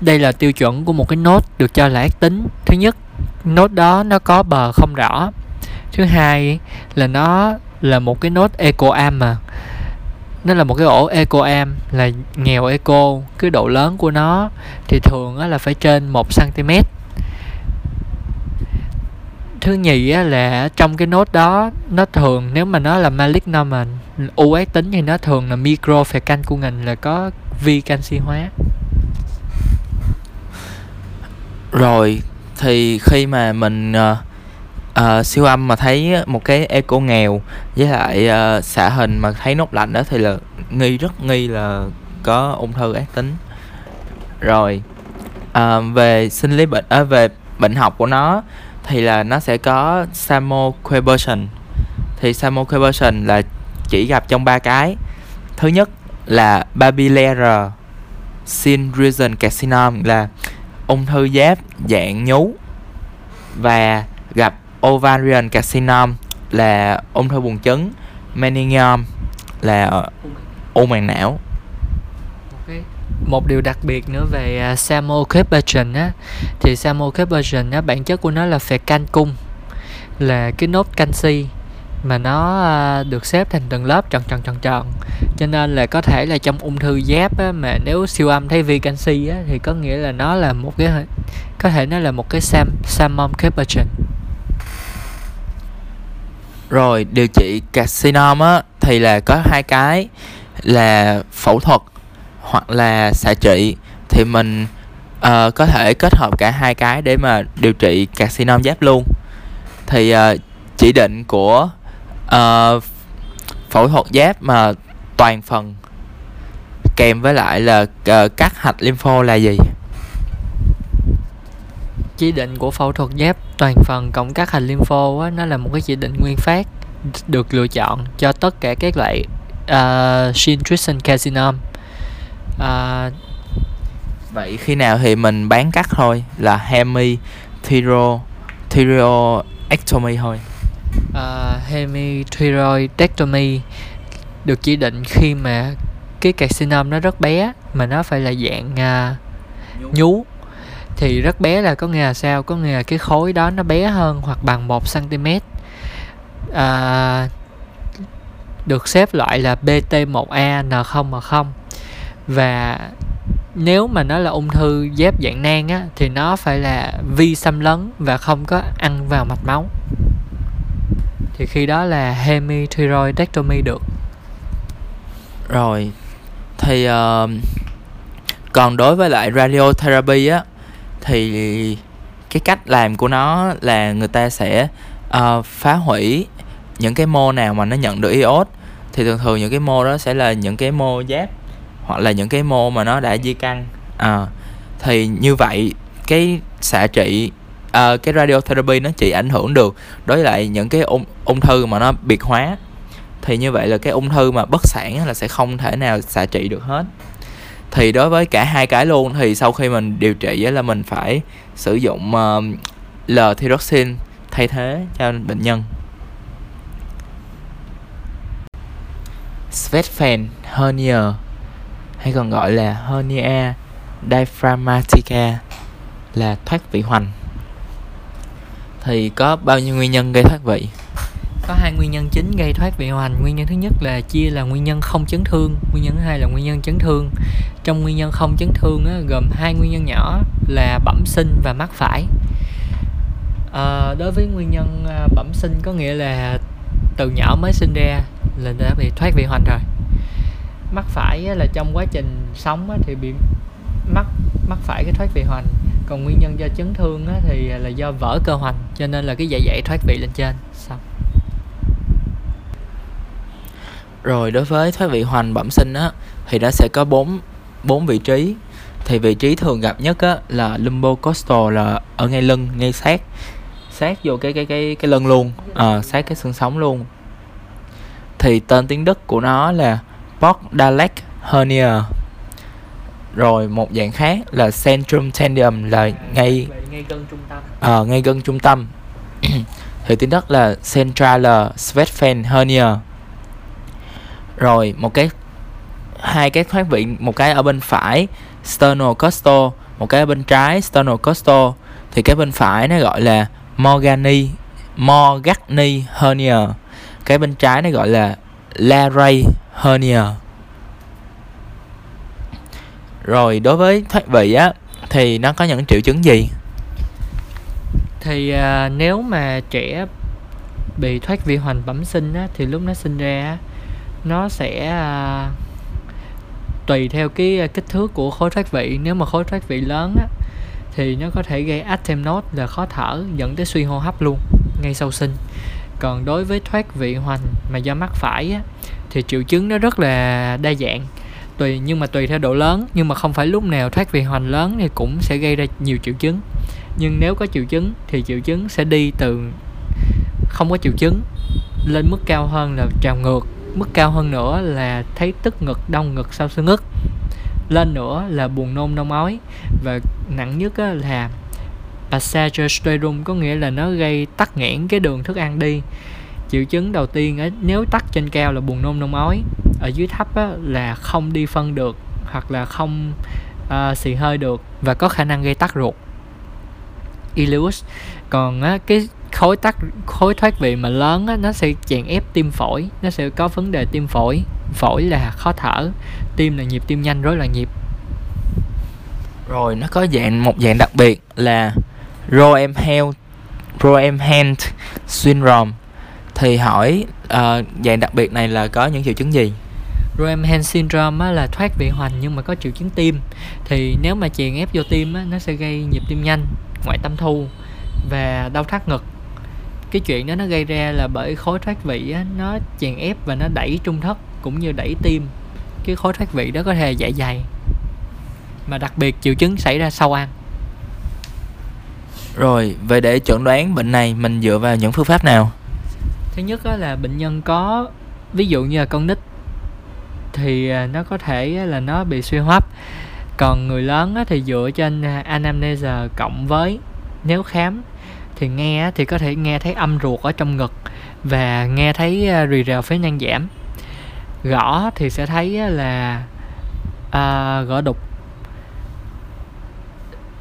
đây là tiêu chuẩn của một cái nốt được cho là ác tính. Thứ nhất, nốt đó nó có bờ không rõ. Thứ hai là nó là một cái nốt ecoam, mà nó là một cái ổ ecoam là nghèo eco. Cái độ lớn của nó thì thường là phải trên 1 cm. Thứ nhì là trong cái nốt đó, nó thường nếu mà nó là malignant mà u ác tính thì nó thường là microfecalculin, là có vi canxi hóa. Rồi thì khi mà mình siêu âm mà thấy một cái eco nghèo với lại xạ hình mà thấy nốt lạnh đó thì là rất nghi là có ung thư ác tính. Rồi về sinh lý bệnh, về bệnh học của nó thì là nó sẽ có Samuel-Queberson. Thì Samuel-Queberson là chỉ gặp trong 3 cái. Thứ nhất là Bapillary Zingerson-Carcinoma là ung thư giáp dạng nhú, và gặp Ovarian Carcinoma là ung thư buồng trứng, meningioma là u màng não. Một điều đặc biệt nữa về Samuel-Queberson thì Samuel-Queberson bản chất của nó là fecal cung, là cái nốt canxi mà nó được xếp thành từng lớp tròn, cho nên là có thể là trong ung thư giáp mà nếu siêu âm thấy vi canxi thì có nghĩa là nó là một cái, có thể nó là một cái Samuel-Queberson. Rồi điều trị carcinom thì là có hai cái là phẫu thuật hoặc là xạ trị. Thì mình có thể kết hợp cả hai cái để mà điều trị carcinom giáp luôn. Thì chỉ định của phẫu thuật giáp mà toàn phần kèm với lại là cắt hạch lympho là gì? Chỉ định của phẫu thuật giáp toàn phần cộng cắt hạch lympho nó là một cái chỉ định nguyên phát được lựa chọn cho tất cả các loại Syntraction carcinoma. Vậy khi nào thì mình bán cắt thôi là hemithyroidectomy thôi. Hemithyroidectomy được chỉ định khi mà cái carcinom nó rất bé mà nó phải là dạng nhú. Thì rất bé là có nghĩa là sao? Có nghĩa là cái khối đó nó bé hơn hoặc bằng 1 cm, được xếp loại là BT1A N0M0. Và nếu mà nó là ung thư giáp dạng nang thì nó phải là vi xâm lấn và không có ăn vào mạch máu. Thì khi đó là hemithyroidectomy được. Rồi thì còn đối với lại radiotherapy thì cái cách làm của nó là người ta sẽ phá hủy những cái mô nào mà nó nhận được iốt. Thì thường thường những cái mô đó sẽ là những cái mô giáp hoặc là những cái mô mà nó đã di căn. Thì như vậy cái xạ trị, cái radiotherapy nó chỉ ảnh hưởng được đối với lại những cái ung thư mà nó biệt hóa. Thì như vậy là cái ung thư mà bất sản là sẽ không thể nào xạ trị được hết. Thì đối với cả hai cái luôn thì sau khi mình điều trị là mình phải sử dụng L-thyroxine thay thế cho bệnh nhân. Sweatphen hernia hay còn gọi là hernia diaphragmatica là thoát vị hoành. Thì có bao nhiêu nguyên nhân gây thoát vị? Có hai nguyên nhân chính gây thoát vị hoành. Nguyên nhân thứ nhất là chia là nguyên nhân không chấn thương, nguyên nhân thứ hai là nguyên nhân chấn thương. Trong nguyên nhân không chấn thương á, gồm hai nguyên nhân nhỏ là bẩm sinh và mắc phải. Đối với nguyên nhân bẩm sinh có nghĩa là từ nhỏ mới sinh ra là đã bị thoát vị hoành rồi. Mắc phải á, là trong quá trình sống á, thì bị mắc phải cái thoát vị hoành. Còn nguyên nhân do chấn thương á, thì là do vỡ cơ hoành, cho nên là cái dạ dày thoát vị lên trên. Xong. Rồi đối với thoát vị hoành bẩm sinh á, thì nó sẽ có bốn vị trí. Thì vị trí thường gặp nhất á, là lumbocostal, là ở ngay lưng, ngay sát vô cái lưng luôn, sát cái xương sống luôn. Thì tên tiếng Đức của nó là Bordalek hernia. Rồi một dạng khác là centrum tendinum, là ngay gần trung tâm. Thì tiếng Đức là central Schwarzschild hernia. Rồi hai cái thoát vị, một cái ở bên phải sternocostal, một cái ở bên trái sternocostal. Thì cái bên phải nó gọi là Morgagni hernia, cái bên trái nó gọi là Larey hernia. Rồi đối với thoát vị á, thì nó có những triệu chứng gì? Thì nếu mà trẻ bị thoát vị hoành bẩm sinh á, thì lúc nó sinh ra nó sẽ tùy theo cái kích thước của khối thoát vị. Nếu mà khối thoát vị lớn á, thì nó có thể gây atemnot, là khó thở, dẫn tới suy hô hấp luôn ngay sau sinh. Còn đối với thoát vị hoành mà do mắc phải á, thì triệu chứng nó rất là đa dạng, nhưng mà tùy theo độ lớn. Nhưng mà không phải lúc nào thoát vị hoành lớn thì cũng sẽ gây ra nhiều triệu chứng. Nhưng nếu có triệu chứng thì triệu chứng sẽ đi từ không có triệu chứng lên mức cao hơn là trào ngược, mức cao hơn nữa là thấy tức ngực, đau ngực sau xương ức, lên nữa là buồn nôn nôn ói, và nặng nhất là passagestrum, có nghĩa là nó gây tắc nghẽn cái đường thức ăn đi. Triệu chứng đầu tiên nếu tắc trên cao là buồn nôn nôn ói, ở dưới thấp á, là không đi phân được hoặc là không xì hơi được và có khả năng gây tắc ruột ileus. Còn á, cái khối thoát vị mà lớn á, nó sẽ chèn ép tim phổi, nó sẽ có vấn đề tim phổi là khó thở, tim là nhịp tim nhanh, rối loạn nhịp. Rồi nó có một dạng đặc biệt là Roemheld syndrome. Thì hỏi dạng đặc biệt này là có những triệu chứng gì? Roemheld syndrome á, là thoát vị hoành nhưng mà có triệu chứng tim. Thì nếu mà chèn ép vô tim á, nó sẽ gây nhịp tim nhanh, ngoại tâm thu và đau thắt ngực. Cái chuyện đó nó gây ra là bởi khối thoát vị á, nó chèn ép và nó đẩy trung thất cũng như đẩy tim. Cái khối thoát vị đó có thể dạ dày, mà đặc biệt triệu chứng xảy ra sau ăn. Rồi vậy để chẩn đoán bệnh này mình dựa vào những phương pháp nào? Thứ nhất á, là bệnh nhân có, ví dụ như là con nít thì nó có thể là nó bị suy hô hấp. Còn người lớn á, thì dựa trên anamnese cộng với nếu khám thì nghe thì có thể nghe thấy âm ruột ở trong ngực và nghe thấy rì rào phế nang giảm. Gõ thì sẽ thấy là gõ đục.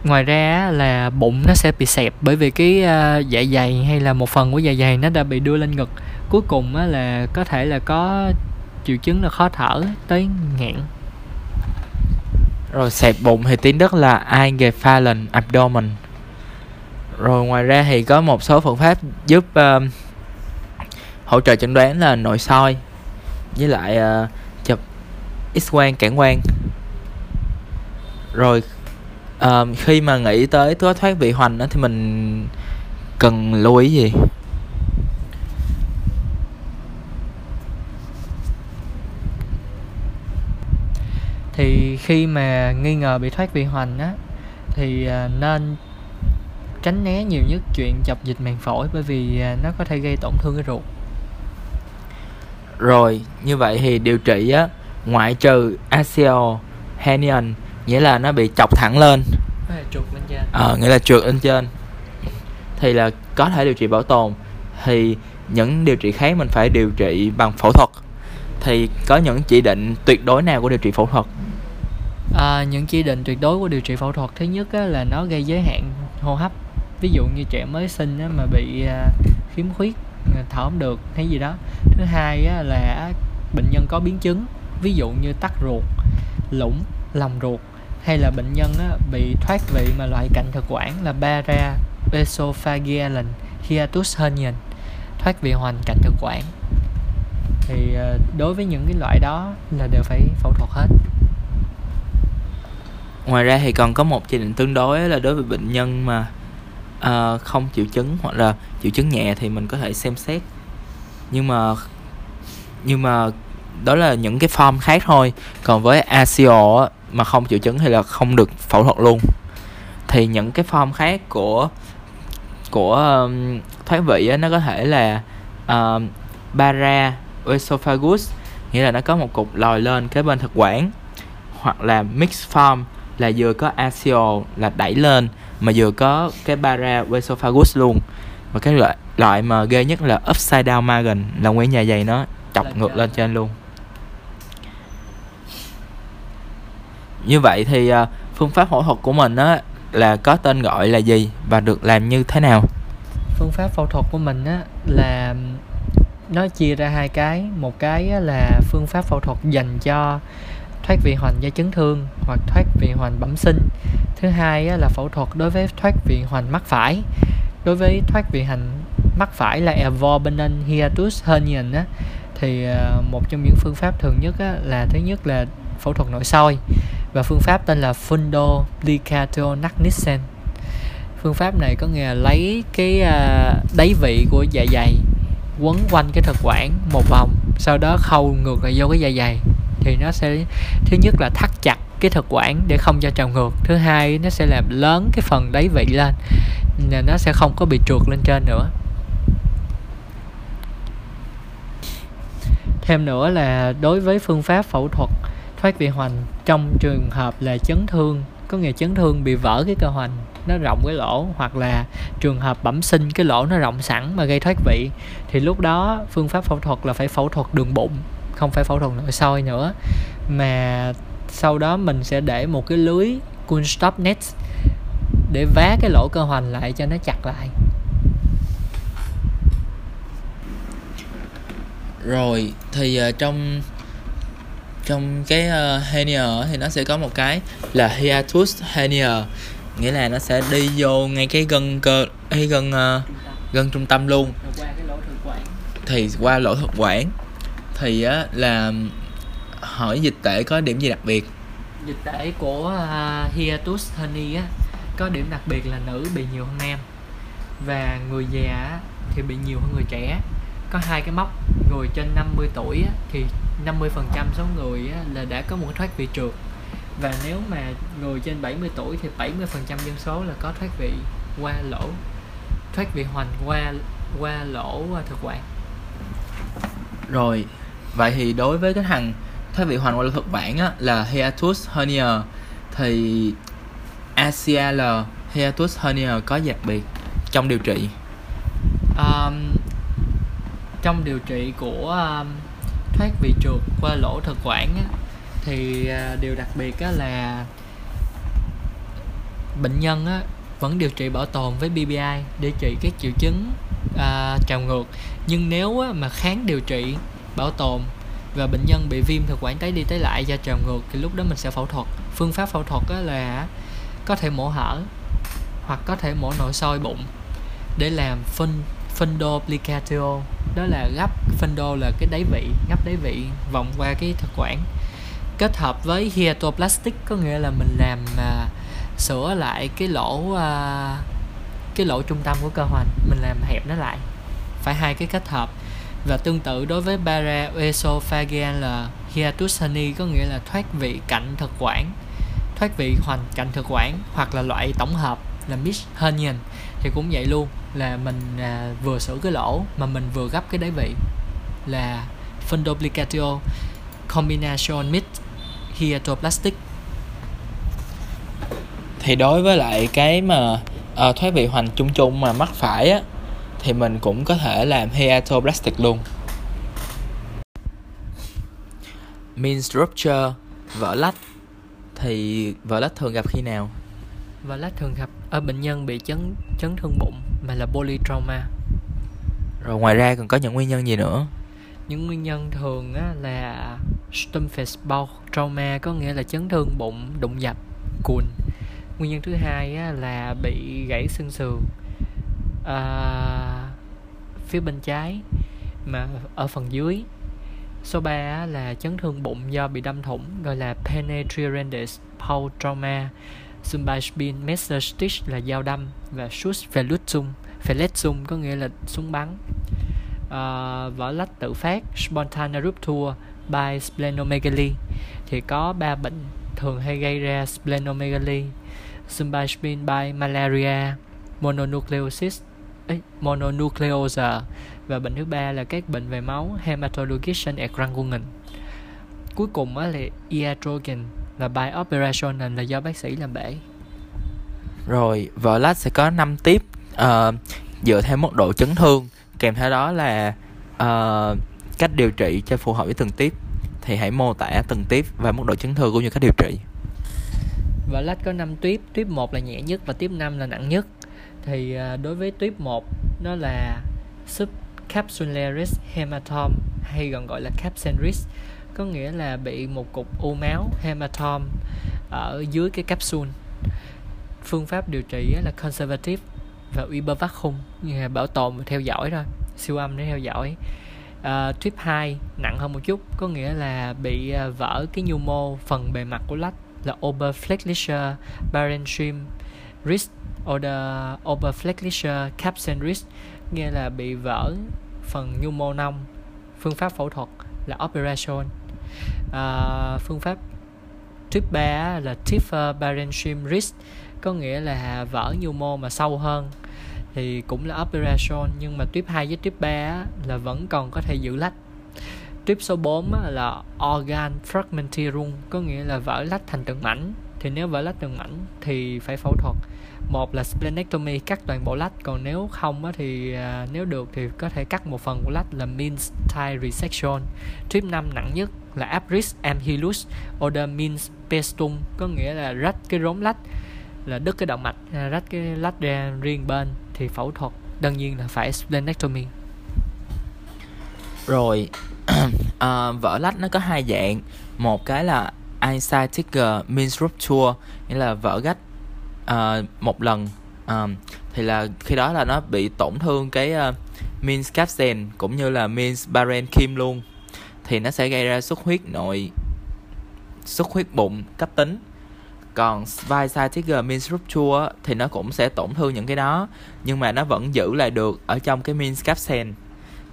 Ngoài ra là bụng nó sẽ bị xẹp bởi vì cái dạ dày hay là một phần của dạ dày nó đã bị đưa lên ngực. Cuối cùng là có thể là có triệu chứng là khó thở tới nghẹn. Rồi xẹp bụng thì tiếng Đức là eingefahren abdomen. Rồi ngoài ra thì có một số phương pháp giúp hỗ trợ chẩn đoán là nội soi với lại chụp X-quang cản quang. Rồi khi mà nghĩ tới thoát vị hoành đó, thì mình cần lưu ý gì? Thì khi mà nghi ngờ bị thoát vị hoành á, thì nên tránh né nhiều nhất chuyện chọc dịch màng phổi, bởi vì nó có thể gây tổn thương cái ruột. Rồi như vậy thì điều trị á, ngoại trừ axial hernian, nghĩa là nó bị chọc thẳng lên, nghĩa là trượt lên trên, thì là có thể điều trị bảo tồn. Thì những điều trị khác mình phải điều trị bằng phẫu thuật. Thì có những chỉ định tuyệt đối nào của điều trị phẫu thuật? Những chỉ định tuyệt đối của điều trị phẫu thuật, thứ nhất á, là nó gây giới hạn hô hấp. Ví dụ như trẻ mới sinh á, mà bị khiếm khuyết thở không được hay gì đó. Thứ hai á, là bệnh nhân có biến chứng, ví dụ như tắc ruột, lũng, lòng ruột, hay là bệnh nhân á, bị thoát vị mà loại cạnh thực quản là bara esophageal hiatus hernian, thoát vị hoành cạnh thực quản. Thì đối với những cái loại đó là đều phải phẫu thuật hết. Ngoài ra thì còn có một chỉ định tương đối là đối với bệnh nhân mà không triệu chứng hoặc là triệu chứng nhẹ thì mình có thể xem xét. Nhưng mà đó là những cái form khác thôi. Còn với ACO mà không triệu chứng thì là không được phẫu thuật luôn. Thì những cái form khác của thoái vị nó có thể là bara esophagus, nghĩa là nó có một cục lòi lên cái bên thực quản, hoặc là mixed form là vừa có axial là đẩy lên mà vừa có cái bara esophagus luôn. Và cái loại mà ghê nhất là upside down Magen, là nguyên dạ dày nó chọc lên ngược lên trên luôn. Như vậy thì phương pháp phẫu thuật của mình á là có tên gọi là gì và được làm như thế nào? Phương pháp phẫu thuật của mình á là nó chia ra hai cái. Một cái là phương pháp phẫu thuật dành cho thoát vị hoành do chấn thương hoặc thoát vị hoành bẩm sinh. Thứ hai là phẫu thuật đối với thoát vị hoành mắc phải. Đối với thoát vị hoành mắc phải là abdominal hiatus hernian á, thì một trong những phương pháp thường nhất á, là thứ nhất là phẫu thuật nội soi, và phương pháp tên là fundoplicatonagnissen. Phương pháp này có nghĩa là lấy cái đáy vị của dạ dày quấn quanh cái thực quản một vòng, sau đó khâu ngược lại vô cái dạ dày. Thì nó sẽ, thứ nhất là thắt chặt cái thực quản để không cho trào ngược. Thứ hai, nó sẽ làm lớn cái phần đáy vị lên, nó sẽ không có bị trượt lên trên nữa. Thêm nữa là đối với phương pháp phẫu thuật thoát vị hoành trong trường hợp là chấn thương, có nghĩa chấn thương bị vỡ cái cơ hoành, nó rộng cái lỗ, hoặc là trường hợp bẩm sinh cái lỗ nó rộng sẵn mà gây thoát vị, thì lúc đó phương pháp phẫu thuật là phải phẫu thuật đường bụng, không phải phẫu thuật nội soi nữa. Mà sau đó mình sẽ để một cái lưới Kunststoff net để vá cái lỗ cơ hoành lại cho nó chặt lại. Rồi thì trong cái hernia thì nó sẽ có một cái là hiatus hernia, nghĩa là nó sẽ đi vô ngay cái gân cơ hay gân trung tâm luôn, thì qua lỗ thực quản. Thì á, là hỏi dịch tễ có điểm gì đặc biệt? Dịch tễ của hiatus hernia có điểm đặc biệt là nữ bị nhiều hơn nam, và người già thì bị nhiều hơn người trẻ. Có hai cái mốc, người trên 50 tuổi thì 50% số người là đã có một thoát vị trượt, và nếu mà người trên 70 tuổi thì 70% dân số là có thoát vị qua lỗ, thoát vị hoành qua lỗ thực quản. Rồi, vậy thì đối với cái thằng thoát vị hoành qua lỗ thực quản á, là hiatus hernia, thì ACL hiatus hernia có gì đặc biệt trong điều trị? Trong điều trị của thoát vị trượt qua lỗ thực quản á, thì điều đặc biệt á, là bệnh nhân á, vẫn điều trị bảo tồn với BBI để trị các triệu chứng trào ngược. Nhưng nếu á, mà kháng điều trị bảo tồn và bệnh nhân bị viêm thực quản tái đi tái lại do trào ngược, thì lúc đó mình sẽ phẫu thuật. Phương pháp phẫu thuật á, là có thể mổ hở hoặc có thể mổ nội soi bụng để làm fundoplicatio, đó là gấp fundo là cái đáy vị, gấp đáy vị vòng qua cái thực quản, kết hợp với hiatoplastic, có nghĩa là mình làm sửa lại cái lỗ trung tâm của cơ hoành, mình làm hẹp nó lại. Phải hai cái kết hợp. Và tương tự đối với paraesophageal hiatus hernia, có nghĩa là thoát vị cạnh thực quản, thoát vị hoành cạnh thực quản, hoặc là loại tổng hợp là mixed hernian, thì cũng vậy luôn, là mình vừa sửa cái lỗ mà mình vừa gấp cái đáy vị, là fundoplicatio combination mixed hiatoplastic. Thì đối với lại cái mà thoái vị hoành chung mà mắc phải á, thì mình cũng có thể làm hiatoplastic luôn. Mean rupture, vỡ lách. Thì vỡ lách thường gặp khi nào? Vỡ lách thường gặp ở bệnh nhân bị chấn thương bụng mà là polytrauma. Rồi ngoài ra còn có những nguyên nhân gì nữa? Những nguyên nhân thường á, là Stumpfbauch trauma, có nghĩa là chấn thương bụng, đụng dập, cùn. Nguyên nhân thứ hai á, là bị gãy xương sườn phía bên trái mà ở phần dưới. Số 3 á, là chấn thương bụng do bị đâm thủng, gọi là penetrierendis paul trauma. Zum Beispiel Messerstich là dao đâm, và Schussverletzung có nghĩa là súng bắn. Vỡ lách tự phát, spontaneous rupture by splenomegaly, thì có 3 bệnh thường hay gây ra splenomegaly. Zum Beispiel by malaria, mononucleosis, và bệnh thứ ba là các bệnh về máu, hematological erkrankungen. Cuối cùng á là iatrogen, là by operation, là do bác sĩ làm bể. Rồi vỡ lách sẽ có 5 tiếp dựa theo mức độ chấn thương, kèm theo đó là cách điều trị cho phù hợp với từng tiếp. Thì hãy mô tả từng tiếp và mức độ chấn thương cũng như cách điều trị. Vỡ lách có 5 tuyếp, tuyếp 1 là nhẹ nhất và tuyếp 5 là nặng nhất. Thì đối với tuyếp 1, nó là subcapsularis hematom, hay còn gọi là capsuleris, có nghĩa là bị một cục u máu hematom ở dưới cái capsule. Phương pháp điều trị là conservative và Überwachung, như là bảo tồn và theo dõi thôi, siêu âm để theo dõi. Tuyếp 2 nặng hơn một chút, có nghĩa là bị vỡ cái nhu mô phần bề mặt của lách, là Oberflächlicher Parenchyma Riss oder Oberflächlicher Kapselriss, nghĩa là bị vỡ phần nhu mô nông. Phương pháp phẫu thuật là operation. Phương pháp tuyếp 3 là Tiefer Parenchyma Riss, có nghĩa là vỡ nhu mô mà sâu hơn, thì cũng là operation. Nhưng mà tuyếp 2 với tuyếp 3 á, là vẫn còn có thể giữ lách. Tuyếp số 4 á, là organ fragmentierung, có nghĩa là vỡ lách thành từng mảnh. Thì nếu vỡ lách từng mảnh thì phải phẫu thuật. Một là splenectomy, cắt toàn bộ lách, còn nếu không á, thì nếu được thì có thể cắt một phần của lách, là Mins tie resection. Tuyếp 5 nặng nhất là abris amhilus oder Mins pestum, có nghĩa là rách cái rốn lách, là đứt cái động mạch, rách cái lách ra riêng bên, thì phẫu thuật đương nhiên là phải splenectomy. Rồi vỡ lách nó có hai dạng. Một cái là ascitic means rupture, nghĩa là vỡ gách một lần, thì là khi đó là nó bị tổn thương cái means capsule cũng như là means parenchyma luôn, thì nó sẽ gây ra xuất huyết bụng cấp tính. Còn Speiseröhrenkrebs means rupture thì nó cũng sẽ tổn thương những cái đó, nhưng mà nó vẫn giữ lại được ở trong cái means capsule,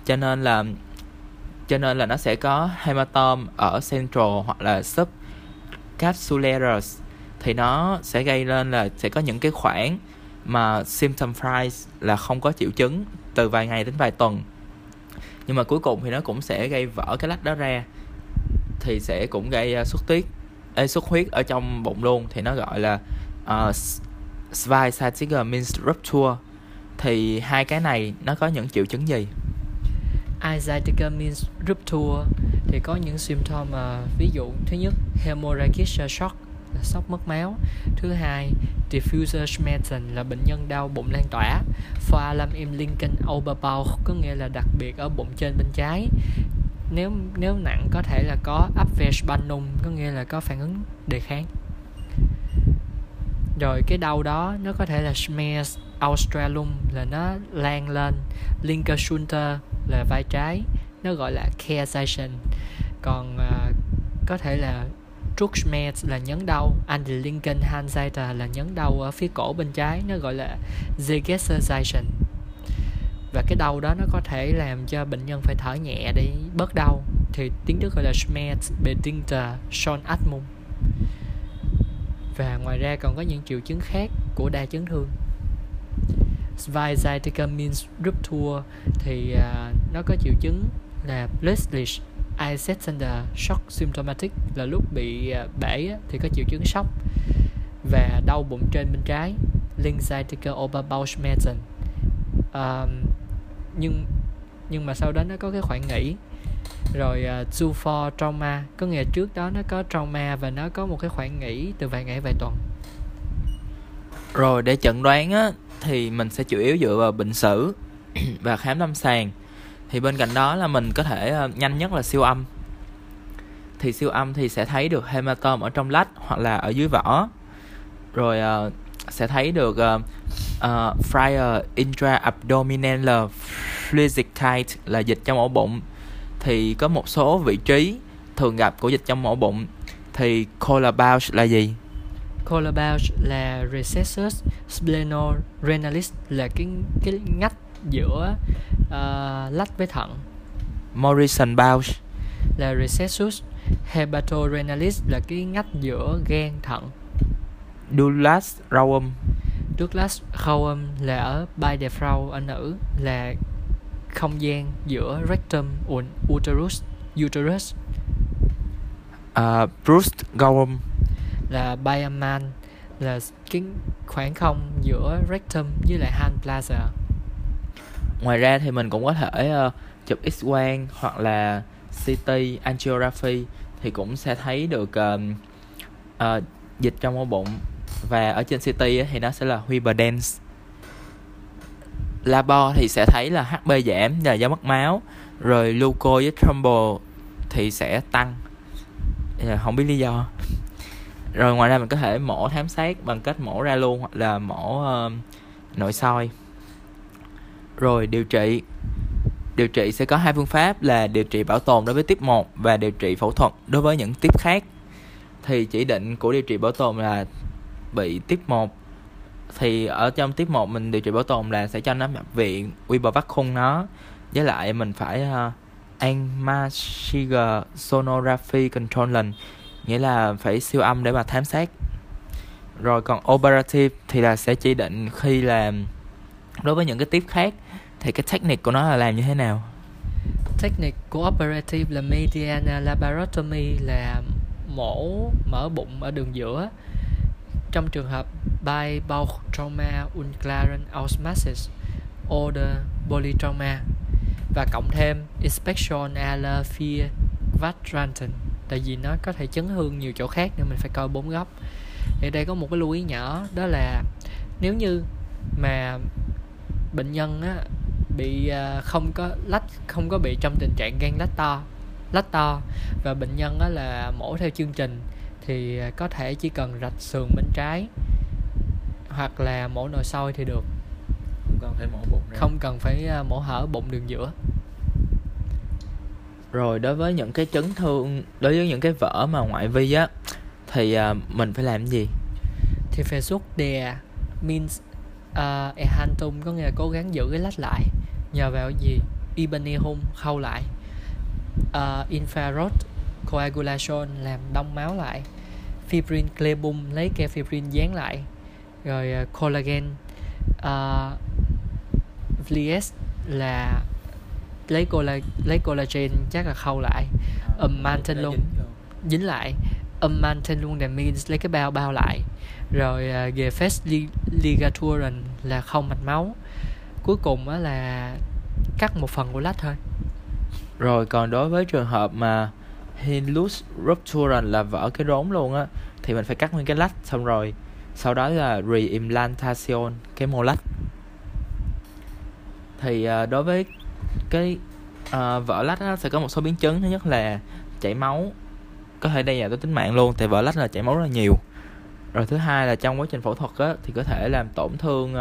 cho nên là nó sẽ có hematom ở central hoặc là subcapsularis, thì nó sẽ gây lên là sẽ có những cái khoảng mà symptom free, là không có triệu chứng, từ vài ngày đến vài tuần, nhưng mà cuối cùng thì nó cũng sẽ gây vỡ cái lách đó ra, thì sẽ cũng gây xuất huyết ở trong bụng luôn, thì nó gọi là Speiseröhrenkrebs means rupture. Thì hai cái này nó có những triệu chứng gì? Speiseröhrenkrebs means rupture thì có những symptom, ví dụ thứ nhất hemorrhagic shock, là sốc mất máu. Thứ hai diffuser schmerzen, là bệnh nhân đau bụng lan tỏa. Vor allem im linken Oberbauch, có nghĩa là đặc biệt ở bụng trên bên trái. Nếu nặng có thể là có Abwehrspannung, có nghĩa là có phản ứng đề kháng. Rồi cái đau đó nó có thể là Schmerz Australum, là nó lan lên. Linkerschulter là vai trái, nó gọi là Kehrseiten. Còn có thể là Druckschmerz, là nhấn đau. An der linken Handseite, là nhấn đau ở phía cổ bên trái, nó gọi là Zergeseiten. Và cái đau đó nó có thể làm cho bệnh nhân phải thở nhẹ để bớt đau, thì tiếng Đức gọi là Schmerzbedingter Schonatmung. Và ngoài ra còn có những triệu chứng khác của đa chấn thương. Speiseröhrenkrebs means rupture thì nó có triệu chứng là plötzlich Eisetzender shock symptomatic, là lúc bị bể thì có triệu chứng sốc và đau bụng trên bên trái. Linksseitiger Oberbauchschmerzen, nhưng mà sau đó nó có cái khoảng nghỉ. Rồi zuvor trauma, có nghĩa trước đó nó có trauma và nó có một cái khoảng nghỉ từ vài ngày vài tuần. Rồi để chẩn đoán á, thì mình sẽ chủ yếu dựa vào bệnh sử, và khám lâm sàng. Thì bên cạnh đó là mình có thể nhanh nhất là siêu âm. Thì siêu âm thì sẽ thấy được hematom ở trong lách hoặc là ở dưới vỏ. Rồi sẽ thấy được prior intra-abdominal fluidicite là dịch trong ổ bụng. Thì có một số vị trí thường gặp của dịch trong ổ bụng. Thì collar bulge là gì? Collar bulge là recessus splenorenalis, là cái ngách giữa lách với thận. Morrison bulge là recessus hepatorenalis, là cái ngách giữa gan thận. Douglas Rowum là ở bidefrau ở nữ, là không gian giữa rectum uterus. Bruce Gowum là Biaman, là cái khoảng không giữa rectum với lại hand plaza. Ngoài ra thì mình cũng có thể chụp x-quang hoặc là CT angiography thì cũng sẽ thấy được dịch trong ổ bụng. Và ở trên CT thì nó sẽ là Huber dense. Labo thì sẽ thấy là HB giảm là do mất máu, rồi gluco với thrombo thì sẽ tăng, không biết lý do. Rồi ngoài ra mình có thể mổ thám sát bằng cách mổ ra luôn hoặc là mổ nội soi. Rồi điều trị sẽ có hai phương pháp là điều trị bảo tồn đối với tiếp 1 và điều trị phẫu thuật đối với những tiếp khác. Thì chỉ định của điều trị bảo tồn là bị tiếp 1 thì ở trong tiếp 1 mình điều trị bảo tồn là sẽ cho nó nhập viện, quy bờ vắt khung nó, với lại mình phải endosonography controlling, nghĩa là phải siêu âm để mà thám sát. Rồi còn operative thì là sẽ chỉ định khi làm đối với những cái tiếp khác. Thì cái technique của nó là làm như thế nào? Technique của operative là mediana laparotomy, là mổ mở bụng ở đường giữa trong trường hợp by bulk trauma, unclaran osmosis, oder polytrauma, và cộng thêm inspection alla fear quadranten, tại vì nó có thể chấn thương nhiều chỗ khác nên mình phải coi 4 góc. Thì đây có một cái lưu ý nhỏ, đó là nếu như mà bệnh nhân á, bị không có bị trong tình trạng gan lách to và bệnh nhân á, là mổ theo chương trình thì có thể chỉ cần rạch sườn bên trái hoặc là mổ nội soi thì được, không cần phải mổ hở bụng đường giữa. Rồi đối với những cái chấn thương, đối với những cái vỡ mà ngoại vi á thì mình phải làm cái gì? Thì phải rút đè means ehantum, có nghĩa là cố gắng giữ cái lách lại nhờ vào gì? Ibanehum khâu lại, infrared coagulation làm đông máu lại, fibrin clebum lấy ke fibrin dán lại, rồi collagen vlies là lấy collagen chắc là khâu lại, manten luôn dính lại, manten luôn là means lấy cái bao lại, rồi gefes ligaturen là không mạch máu, cuối cùng á là cắt một phần của lách thôi. Rồi còn đối với trường hợp mà hinlux rupturen là vỡ cái rốn luôn á thì mình phải cắt nguyên cái lách, xong rồi sau đó là reimplantation cái mô lách. Thì đối với cái vỡ lách á sẽ có một số biến chứng. Thứ nhất là chảy máu, có thể đe dọa tới tính mạng luôn, tại vỡ lách là chảy máu rất là nhiều. Rồi thứ hai là trong quá trình phẫu thuật á thì có thể làm tổn thương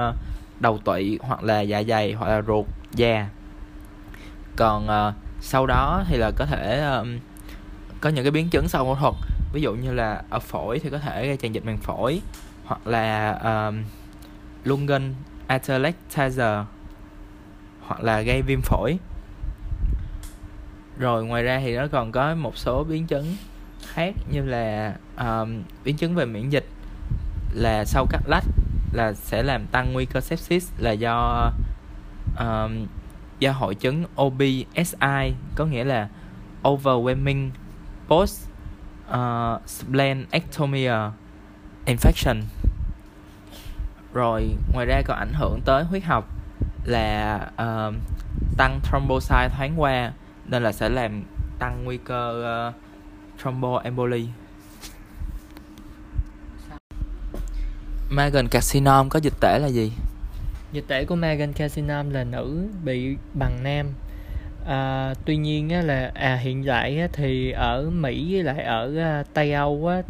đầu tụy hoặc là dạ dày hoặc là ruột già. Còn sau đó thì là có thể có những cái biến chứng sau phẫu thuật, ví dụ như là ở phổi thì có thể gây tràn dịch màng phổi hoặc là lungen atelectasia hoặc là gây viêm phổi. Rồi ngoài ra thì nó còn có một số biến chứng khác như là biến chứng về miễn dịch, là sau cắt lách là sẽ làm tăng nguy cơ sepsis là do hội chứng OBSI, có nghĩa là overwhelming post splenectomy infection. Rồi ngoài ra còn ảnh hưởng tới huyết học là tăng thrombocyte thoáng qua nên là sẽ làm tăng nguy cơ thromboemboli. Magen-Casinom có dịch tễ là gì? Dịch tễ của Magen-Casinom là nữ bị bằng nam. Tuy nhiên á, là hiện tại á, thì ở Mỹ với lại ở Tây Âu á,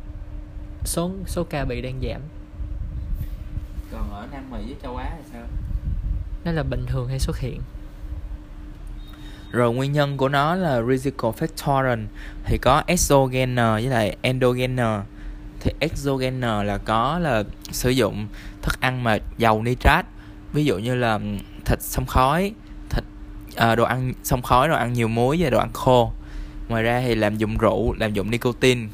số ca bị đang giảm. Còn ở Nam Mỹ với châu Á thì sao? Nó là bình thường hay xuất hiện. Rồi nguyên nhân của nó là residual factor thì có exogener với lại endogener. Thì exogener là có là sử dụng thức ăn mà giàu nitrat, ví dụ như là thịt xông khói, đồ ăn xông khói, đồ ăn nhiều muối và đồ ăn khô. Ngoài ra thì lạm dụng rượu, lạm dụng nicotine,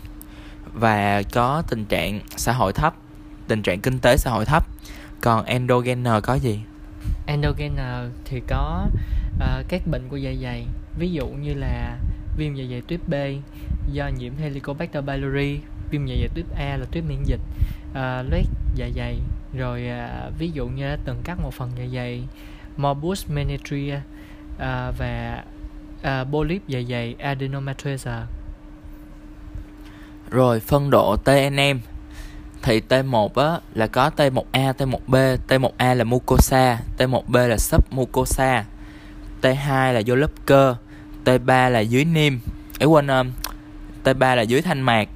và có tình trạng xã hội thấp, tình trạng kinh tế xã hội thấp. Còn endogener có gì? Endogener thì có các bệnh của dạ dày, ví dụ như là viêm dạ dày tuyếp B do nhiễm Helicobacter pylori, viêm dạ dày tuyếp A là tuyếp miễn dịch, loét dạ dày, rồi ví dụ như từng cắt một phần dạ dày, morbus Menetrier, và polyp dạ dày adenomatosa. Rồi phân độ TNM thì T1 á, là có T1A, T1B. T1A là mucosa, T1B là submucosa, T2 là vô lớp cơ, T3 là dưới niêm, T3 là dưới thanh mạc,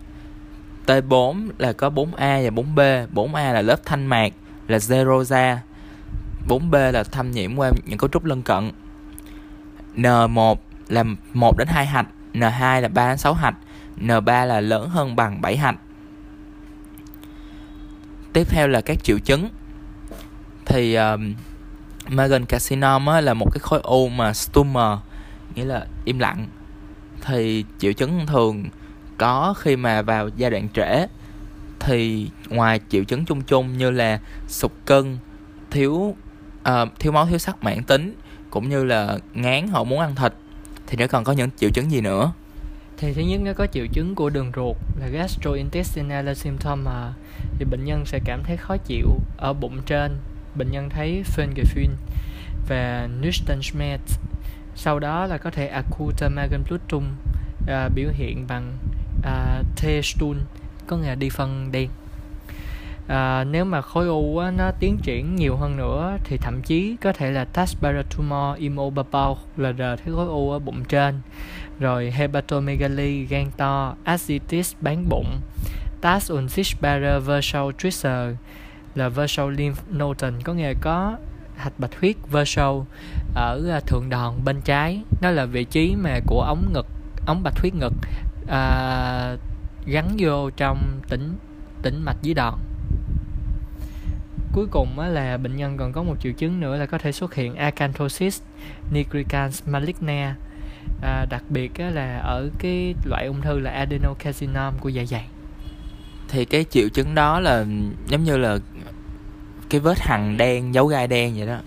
T4 là có 4A và 4B. 4A là lớp thanh mạc, là serosa, 4B là thâm nhiễm qua những cấu trúc lân cận. N1 là 1 đến 2 hạch, N2 là 3 đến 6 hạch, N3 là lớn hơn bằng 7 hạch. Tiếp theo là các triệu chứng. Thì Magen-Casinom là một cái khối u mà stumor, nghĩa là im lặng. Thì triệu chứng thường có khi mà vào giai đoạn trễ. Thì ngoài triệu chứng chung chung như là sụt cân, thiếu máu, thiếu sắc mãn tính, cũng như là ngán, họ muốn ăn thịt, thì nó còn có những triệu chứng gì nữa? Thì thứ nhất nó có triệu chứng của đường ruột là gastrointestinal symptom. Thì bệnh nhân sẽ cảm thấy khó chịu ở bụng trên, bệnh nhân thấy Feingefühl và Nüchternschmerz. Sau đó là có thể acute Magenblutung, biểu hiện bằng T-stool, có nghĩa là đi phân đen. Nếu mà khối u á, nó tiến triển nhiều hơn nữa thì thậm chí có thể là tarsparotuma immobile, là thấy khối u ở bụng trên, rồi hepatomegaly gan to, ascites bán bụng, tas on fischbacher versal twister là versal lymph node, có nghĩa có hạch bạch huyết versal ở thượng đòn bên trái, nó là vị trí mà của ống ngực, ống bạch huyết ngực gắn vô trong tĩnh mạch dưới đòn. Cuối cùng là bệnh nhân còn có một triệu chứng nữa là có thể xuất hiện acanthosis nigricans maligna, đặc biệt là ở cái loại ung thư là adenocarcinoma của dạ dày. Thì cái triệu chứng đó là giống như là cái vết hằn đen, dấu gai đen vậy đó.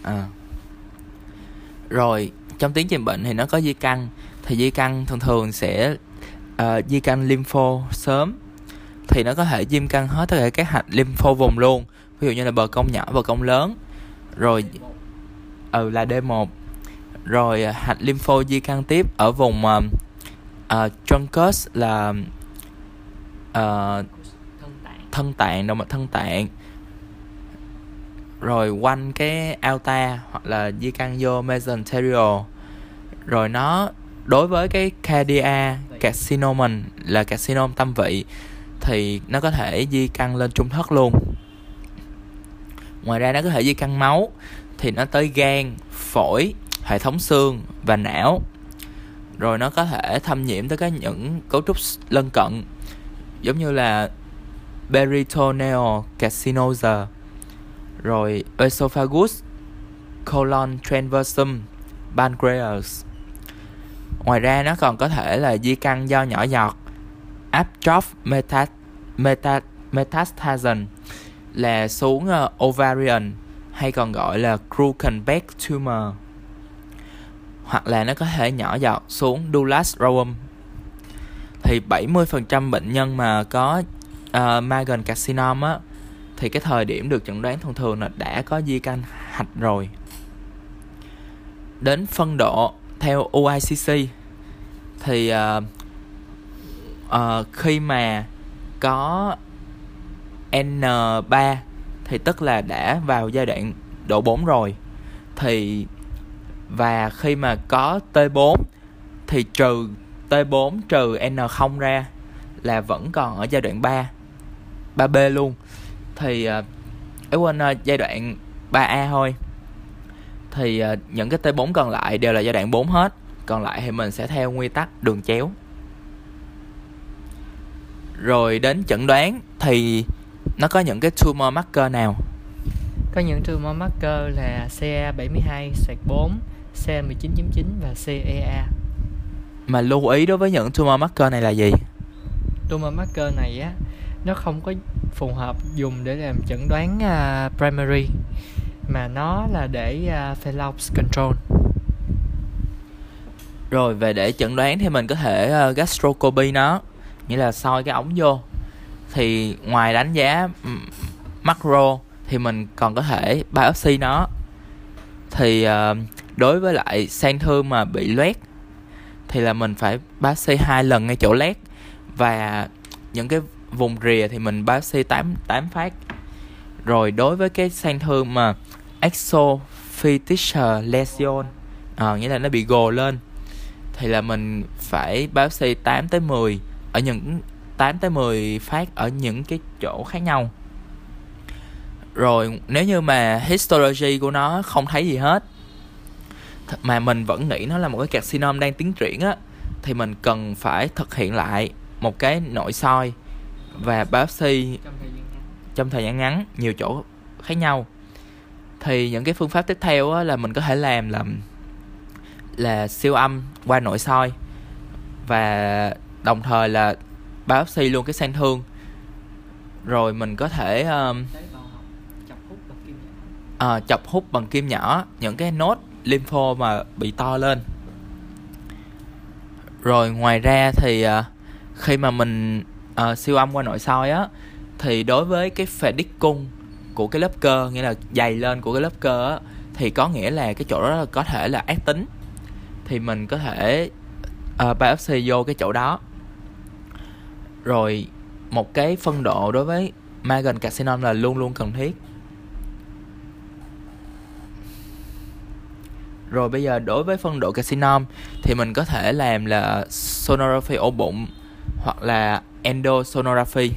Rồi trong tiến trình bệnh thì nó có di căn. Thì di căn thường sẽ di căn lympho sớm. Thì nó có thể di căn hết tất cả các hạch lympho vùng luôn, ví dụ như là bờ cong nhỏ, bờ cong lớn, rồi là D1. Rồi hạch lympho di căn tiếp ở vùng truncus là thân tạng, động mạch thân tạng, rồi quanh cái aorta hoặc là di căn vô mesenterial. Rồi nó đối với cái cardia carcinoma là carcinom tâm vị thì nó có thể di căn lên trung thất luôn. Ngoài ra nó có thể di căn máu thì nó tới gan, phổi, hệ thống xương và não. Rồi nó có thể thâm nhiễm tới những cấu trúc lân cận, giống như là peritoneal carcinosa, rồi esophagus, colon transversum, pancreas. Ngoài ra nó còn có thể là di căn do nhỏ giọt atrophic metastasen là xuống ovarian, hay còn gọi là Krukenbeck tumor, hoặc là nó có thể nhỏ giọt xuống Dulac Rowum. Thì 70% bệnh nhân mà có Magen-Casinom á, thì cái thời điểm được chẩn đoán thường là đã có di căn hạch rồi. Đến phân độ theo UICC thì khi mà có N3 thì tức là đã vào giai đoạn độ 4 rồi, thì và khi mà có T4 thì trừ T4 trừ N0 ra là vẫn còn ở giai đoạn 3B luôn. Thì quên, giai đoạn 3A thôi. Thì những cái T4 còn lại đều là giai đoạn 4 hết. Còn lại thì mình sẽ theo nguyên tắc đường chéo. Rồi đến chẩn đoán thì nó có những cái tumor marker nào? Có những tumor marker là CA72-4, CA19-9 và CEA. Mà lưu ý đối với những tumor marker này là gì? Tumor marker này á, nó không có phù hợp dùng để làm chẩn đoán primary, mà nó là để Fellows control. Rồi về để chẩn đoán thì mình có thể gastroscopy nó, nghĩa là soi cái ống vô. Thì ngoài đánh giá macro thì mình còn có thể biopsy nó. Thì đối với lại sang thương mà bị loét thì là mình phải biopsy 2 lần ngay chỗ loét, và những cái vùng rìa thì mình biopsy 8 phát. Rồi đối với cái sang thương mà exophytic lesion, nghĩa là nó bị gồ lên, thì là mình phải biopsy 8-10 ở những 8-10 phát ở những cái chỗ khác nhau. Rồi nếu như mà histology của nó không thấy gì hết mà mình vẫn nghĩ nó là một cái carcinom đang tiến triển á, thì mình cần phải thực hiện lại một cái nội soi và biopsy trong thời gian ngắn nhiều chỗ khác nhau. Thì những cái phương pháp tiếp theo á, là mình có thể làm là siêu âm qua nội soi và đồng thời là biopsy luôn cái sang thương. Rồi mình có thể chọc hút bằng kim nhỏ những cái nốt lympho mà bị to lên. Rồi ngoài ra thì khi mà mình siêu âm qua nội soi á, thì đối với cái phè đít cung của cái lớp cơ, nghĩa là dày lên của cái lớp cơ á, thì có nghĩa là cái chỗ đó có thể là ác tính, thì mình có thể biopsy vô cái chỗ đó. Rồi một cái phân độ đối với Magen-Casinom là luôn luôn cần thiết. Rồi bây giờ đối với phân độ carcinom thì mình có thể làm là sonography ổ bụng hoặc là endosonography.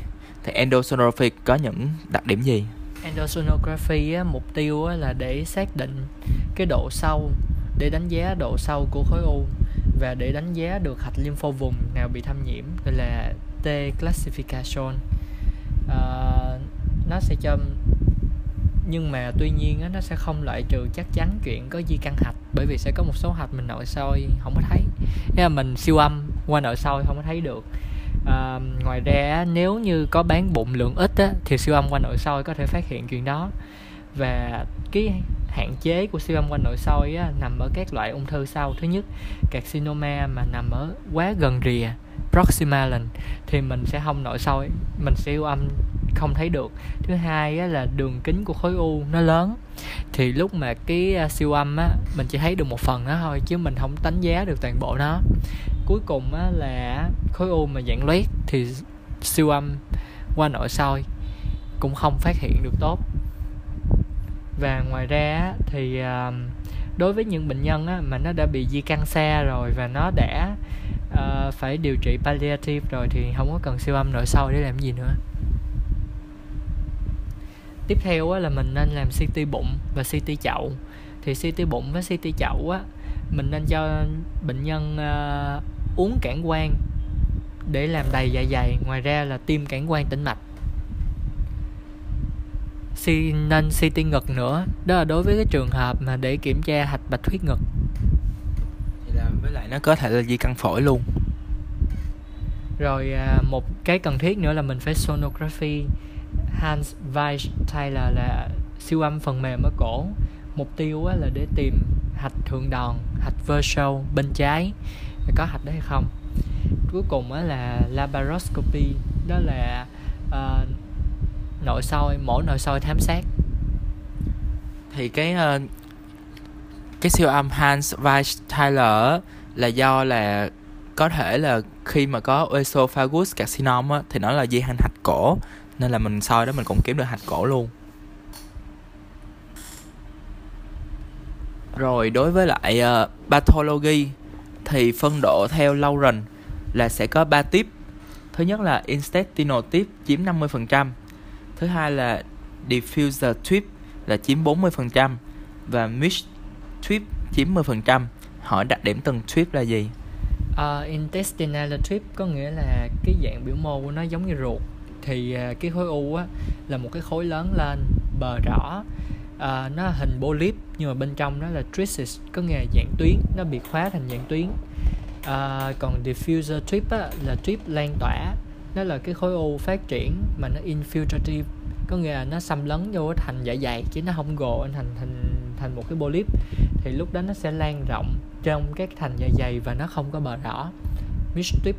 Thì endosonography có những đặc điểm gì? Endosonography á, mục tiêu á, là để xác định cái độ sâu, để đánh giá độ sâu của khối u và để đánh giá được hạch lympho vùng nào bị thâm nhiễm, gọi là T classification. Nó sẽ cho, nhưng mà tuy nhiên á, nó sẽ không loại trừ chắc chắn chuyện có di căn hạch, bởi vì sẽ có một số hạch mình nội soi không có thấy, thế là mình siêu âm qua nội soi không có thấy được. Ngoài ra nếu như có bán bụng lượng ít á, thì siêu âm qua nội soi có thể phát hiện chuyện đó. Và cái hạn chế của siêu âm qua nội soi á, nằm ở các loại ung thư sau. Thứ nhất, carcinoma mà nằm ở quá gần rìa, proximal, thì mình sẽ không nội soi, mình siêu âm không thấy được. Thứ hai á, là đường kính của khối u nó lớn, thì lúc mà cái siêu âm á, mình chỉ thấy được một phần nó thôi chứ mình không đánh giá được toàn bộ nó. Cuối cùng á, là khối u mà dạng loét thì siêu âm qua nội soi cũng không phát hiện được tốt. Và ngoài ra á, thì đối với những bệnh nhân á, mà nó đã bị di căn xa rồi và nó đã phải điều trị palliative rồi thì không có cần siêu âm nội soi để làm gì nữa. Tiếp theo á, là mình nên làm CT bụng và CT chậu. Thì CT bụng với CT chậu á, mình nên cho bệnh nhân uống cản quang để làm đầy dạ dày. Ngoài ra là tiêm cản quang tĩnh mạch. Nên CT ngực nữa. Đó là đối với cái trường hợp mà để kiểm tra hạch bạch huyết ngực. Thì là với lại nó có thể là di căn phổi luôn. Rồi một cái cần thiết nữa là mình phải sonography Hans Weiss Tyler, là siêu âm phần mềm ở cổ. Mục tiêu là để tìm hạch thượng đòn, hạch ventral bên trái, có hạch đấy hay không. Cuối cùng là laparoscopy, đó là nội soi, mổ nội soi thám sát. Thì cái siêu âm Hans Weiss Tyler là do là có thể là khi mà có Esophagus carcinom thì nó là di căn hạch cổ, nên là mình soi đó mình cũng kiếm được hạch cổ luôn. Rồi đối với lại pathology thì phân độ theo Lawrence là sẽ có 3 tiếp. Thứ nhất là intestinal tip chiếm 50%, thứ hai là diffuser tip là chiếm 40% và mixed tip chiếm 10%. Hỏi đặc điểm từng tip là gì? Intestinal tip có nghĩa là cái dạng biểu mô của nó giống như ruột. Thì cái khối u á, là một cái khối lớn lên, bờ rõ, nó là hình polyp nhưng mà bên trong nó là tristis, có nghĩa là dạng tuyến, nó bị khóa thành dạng tuyến. Còn diffuser tip á, là tip lan tỏa, nó là cái khối u phát triển mà nó infiltrative, có nghĩa là nó xâm lấn vô thành dạ dày chứ nó không gồ thành một cái polyp. Thì lúc đó nó sẽ lan rộng trong các thành dạ dày và nó không có bờ rõ. Mixed tip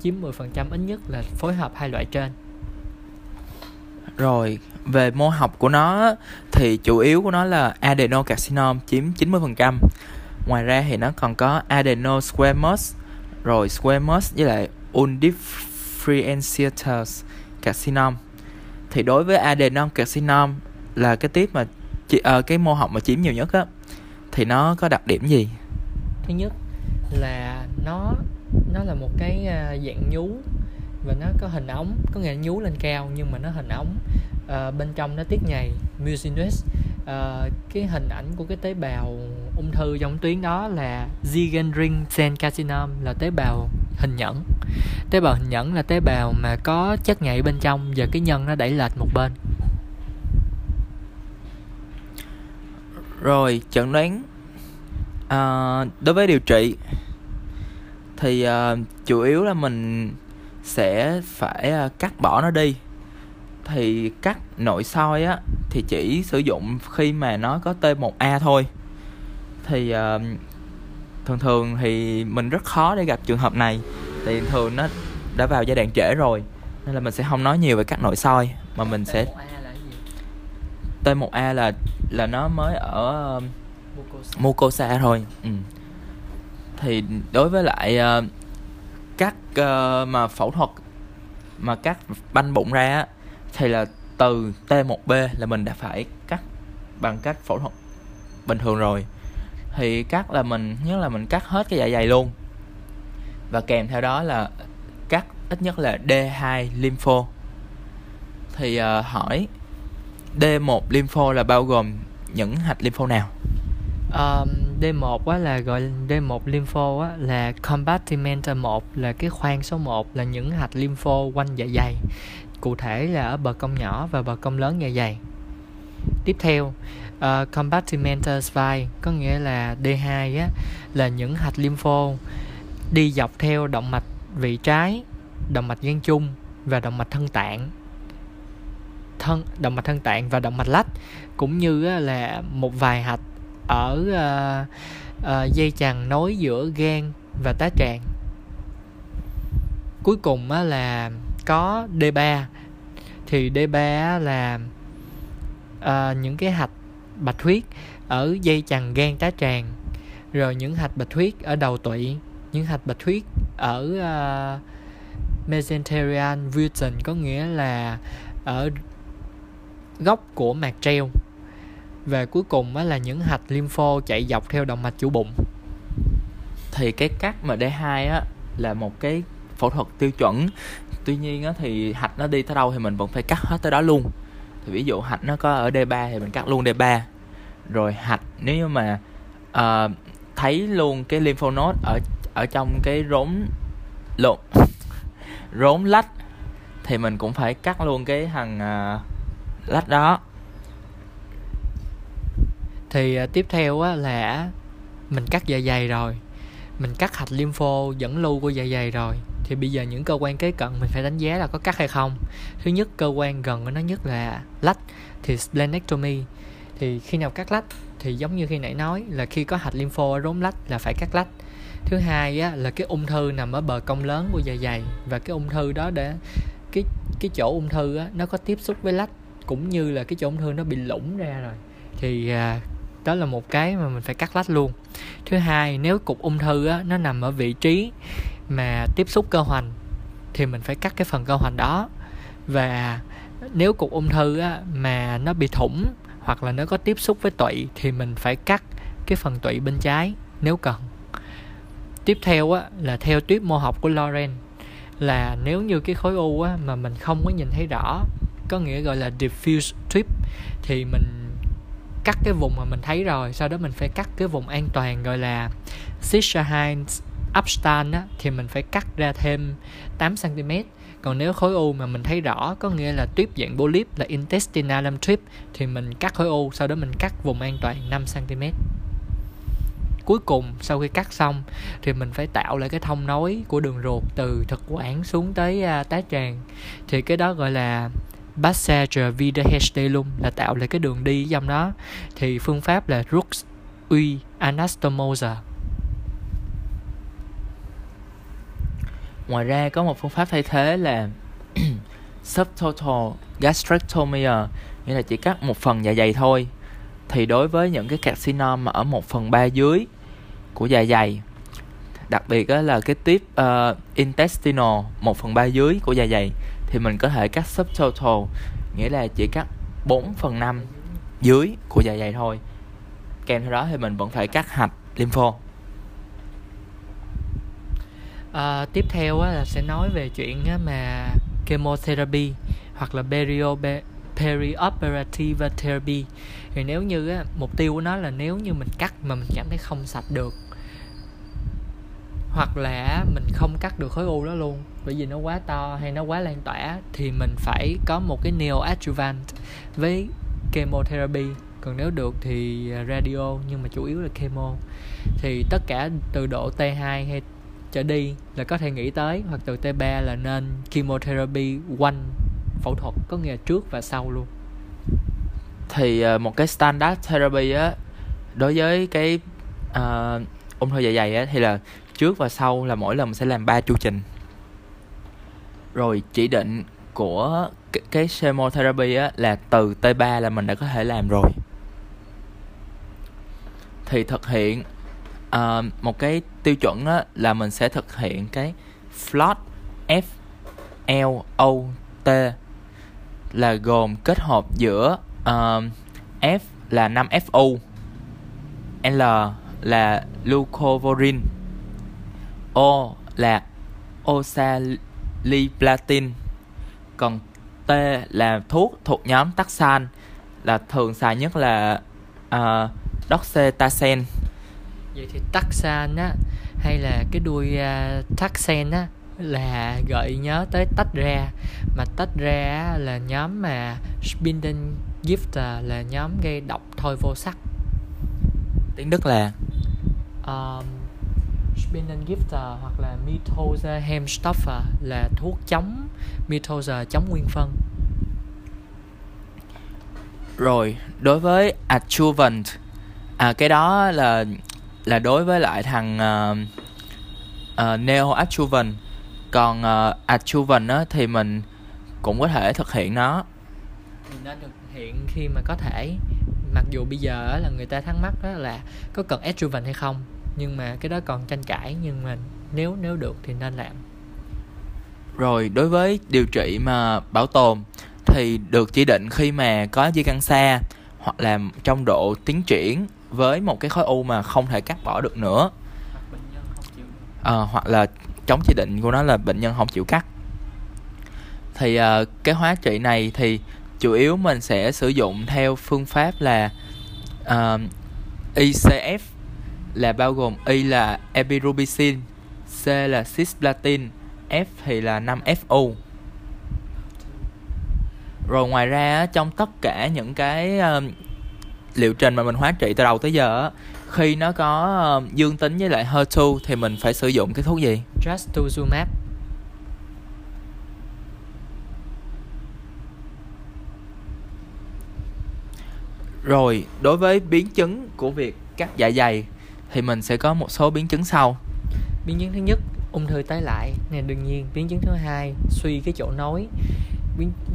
chiếm 10%, ít nhất là phối hợp hai loại trên. Rồi, về mô học của nó thì chủ yếu của nó là adenocarcinom chiếm 90%. Ngoài ra thì nó còn có adenosquamous, rồi squamous với lại undifferentiated carcinom. Thì đối với adenocarcinom là cái tiếp mà cái mô học mà chiếm nhiều nhất á, thì nó có đặc điểm gì? Thứ nhất là nó là một cái dạng nhú và nó có hình ống, có nghĩa là nhú lên cao nhưng mà nó hình ống, bên trong nó tiết nhầy mucinous. Cái hình ảnh của cái tế bào ung thư trong tuyến đó là Zingerling cell carcinom, là tế bào hình nhẫn. Tế bào hình nhẫn là tế bào mà có chất nhầy bên trong và cái nhân nó đẩy lệch một bên. Rồi chẩn đoán. Đối với điều trị thì chủ yếu là mình sẽ phải cắt bỏ nó đi. Thì cắt nội soi á thì chỉ sử dụng khi mà nó có T1A thôi. Thì thường thường thì mình rất khó để gặp trường hợp này, thì thường nó đã vào giai đoạn trễ rồi, nên là mình sẽ không nói nhiều về cắt nội soi mà mình T1A sẽ là gì? T1A là nó mới ở mucosa thôi. Thì đối với lại cắt mà phẫu thuật mà cắt banh bụng ra á, thì là từ T1B là mình đã phải cắt bằng cách phẫu thuật bình thường rồi. Thì cắt là mình cắt hết cái dạ dày luôn, và kèm theo đó là cắt ít nhất là D2 lympho. Thì hỏi D1 lympho là bao gồm những hạch lympho nào? D1 á, là gọi D1 lympho á, là compartment 1, là cái khoang số 1, là những hạch lympho quanh dạ dày, cụ thể là ở bờ cong nhỏ và bờ cong lớn dạ dày. Tiếp theo, compartment 2, có nghĩa là D2 á, là những hạch lympho đi dọc theo động mạch vị trái, động mạch gan trung và động mạch thân tạng. Động mạch thân tạng và động mạch lách, cũng như á, là một vài hạch ở dây chằng nối giữa gan và tá tràng. Cuối cùng á, là có D3. Thì D3 là những cái hạch bạch huyết ở dây chằng gan tá tràng, rồi những hạch bạch huyết ở đầu tụy, những hạch bạch huyết ở mesenteric region, có nghĩa là ở góc của mạc treo. Và cuối cùng á, là những hạch lympho chạy dọc theo động mạch chủ bụng. Thì cái cắt MD2 á, là một cái phẫu thuật tiêu chuẩn. Tuy nhiên á, thì hạch nó đi tới đâu thì mình vẫn phải cắt hết tới đó luôn. Thì ví dụ hạch nó có ở D3 thì mình cắt luôn D3. Rồi hạch nếu như mà thấy luôn cái lympho node ở trong cái rốn lách thì mình cũng phải cắt luôn cái thằng lách đó. Thì tiếp theo á, là mình cắt dạ dày rồi, mình cắt hạch lympho dẫn lưu của dạ dày rồi, thì bây giờ những cơ quan kế cận mình phải đánh giá là có cắt hay không. Thứ nhất, cơ quan gần của nó nhất là lách, thì splenectomy. Thì khi nào cắt lách thì giống như khi nãy nói là khi có hạch lympho ở rốn lách là phải cắt lách. Thứ hai á, là cái ung thư nằm ở bờ cong lớn của dạ dày, và cái ung thư đó để cái chỗ ung thư á, nó có tiếp xúc với lách, cũng như là cái chỗ ung thư nó bị lủng ra rồi, thì đó là một cái mà mình phải cắt lách luôn. Thứ hai, nếu cục ung thư á, nó nằm ở vị trí mà tiếp xúc cơ hoành thì mình phải cắt cái phần cơ hoành đó. Và nếu cục ung thư á, mà nó bị thủng hoặc là nó có tiếp xúc với tụy thì mình phải cắt cái phần tụy bên trái nếu cần. Tiếp theo á, là theo tuyếp mô học của Loren, là nếu như cái khối u á, mà mình không có nhìn thấy rõ, có nghĩa gọi là diffuse strip, thì mình cắt cái vùng mà mình thấy rồi, sau đó mình phải cắt cái vùng an toàn gọi là Sischerheim-Abstand á, thì mình phải cắt ra thêm 8cm. Còn nếu khối u mà mình thấy rõ, có nghĩa là tuyếp dạng polyp là intestinal tip, thì mình cắt khối u, sau đó mình cắt vùng an toàn 5cm. Cuối cùng sau khi cắt xong thì mình phải tạo lại cái thông nối của đường ruột từ thực quản xuống tới tá tràng, thì cái đó gọi là passage videohestelum, là tạo lại cái đường đi trong đó. Thì phương pháp là Rux uy anastomosa. Ngoài ra có một phương pháp thay thế là subtotal gastrectomy, nghĩa là chỉ cắt một phần dạ dày thôi. Thì đối với những cái carcinom mà ở 1/3 dưới của dạ dày, đặc biệt là cái tiếp intestinal 1/3 dưới của dạ dày, thì mình có thể cắt subtotal, nghĩa là chỉ cắt 4/5 dưới của dạ dày thôi. Kèm theo đó thì mình vẫn phải cắt hạch lympho. Tiếp theo là sẽ nói về chuyện mà chemotherapy hoặc là perioperative therapy. Thì nếu như mục tiêu của nó là nếu như mình cắt mà mình cảm thấy không sạch được, hoặc là mình không cắt được khối u đó luôn bởi vì nó quá to hay nó quá lan tỏa, thì mình phải có một cái neoadjuvant với chemotherapy. Còn nếu được thì radio, nhưng mà chủ yếu là chemo. Thì tất cả từ độ T2 hay trở đi là có thể nghĩ tới, hoặc từ T3 là nên chemotherapy quanh phẫu thuật, có nghĩa là trước và sau luôn. Thì một cái standard therapy á, đối với cái ung thư dạ dày á, thì là trước và sau là mỗi lần mình sẽ làm 3 chu trình. Rồi chỉ định của cái chemotherapy á, là từ T3 là mình đã có thể làm rồi. Thì thực hiện một cái tiêu chuẩn á, là mình sẽ thực hiện cái FLOT, F-L-O-T, là gồm kết hợp giữa F là 5FU, L là leucovorin, O là oxaliplatin, còn T là thuốc thuộc nhóm taxane, là thường xài nhất là docetaxel. Vậy thì taxane á, hay là cái đuôi taxane á, là gợi nhớ tới tách ra, mà tách ra là nhóm mà Spindin Gifter, là nhóm gây độc thôi vô sắc. Tiếng Đức là Spindin Gifter hoặc là Mitosa Hemstoffer, là thuốc chống Mitosa, chống nguyên phân. Rồi đối với Adjuvant, cái đó là đối với lại thằng Neo-Adjuvant. Còn Adjuvant á, thì mình cũng có thể thực hiện nó. Mình nên thực hiện khi mà có thể. Mặc dù bây giờ á, là người ta thắc mắc đó là có cần Adjuvant hay không, nhưng mà cái đó còn tranh cãi. Nhưng mà nếu được thì nên làm. Rồi đối với điều trị mà bảo tồn, thì được chỉ định khi mà có di căn xa, hoặc là trong độ tiến triển với một cái khối u mà không thể cắt bỏ được nữa, hoặc bệnh nhân không chịu được. Hoặc là chống chỉ định của nó là bệnh nhân không chịu cắt. Thì cái hóa trị này thì chủ yếu mình sẽ sử dụng theo phương pháp là ICF, là bao gồm I là epirubicin, C là cisplatin, F thì là 5FU. Rồi ngoài ra trong tất cả những cái liệu trình mà mình hóa trị từ đầu tới giờ, khi nó có dương tính với lại HER2 thì mình phải sử dụng cái thuốc gì? Trastuzumab. Rồi, đối với biến chứng của việc cắt dạ dày thì mình sẽ có một số biến chứng sau. Biến chứng thứ nhất, ung thư tái lại này đương nhiên. Biến chứng thứ hai, suy cái chỗ nối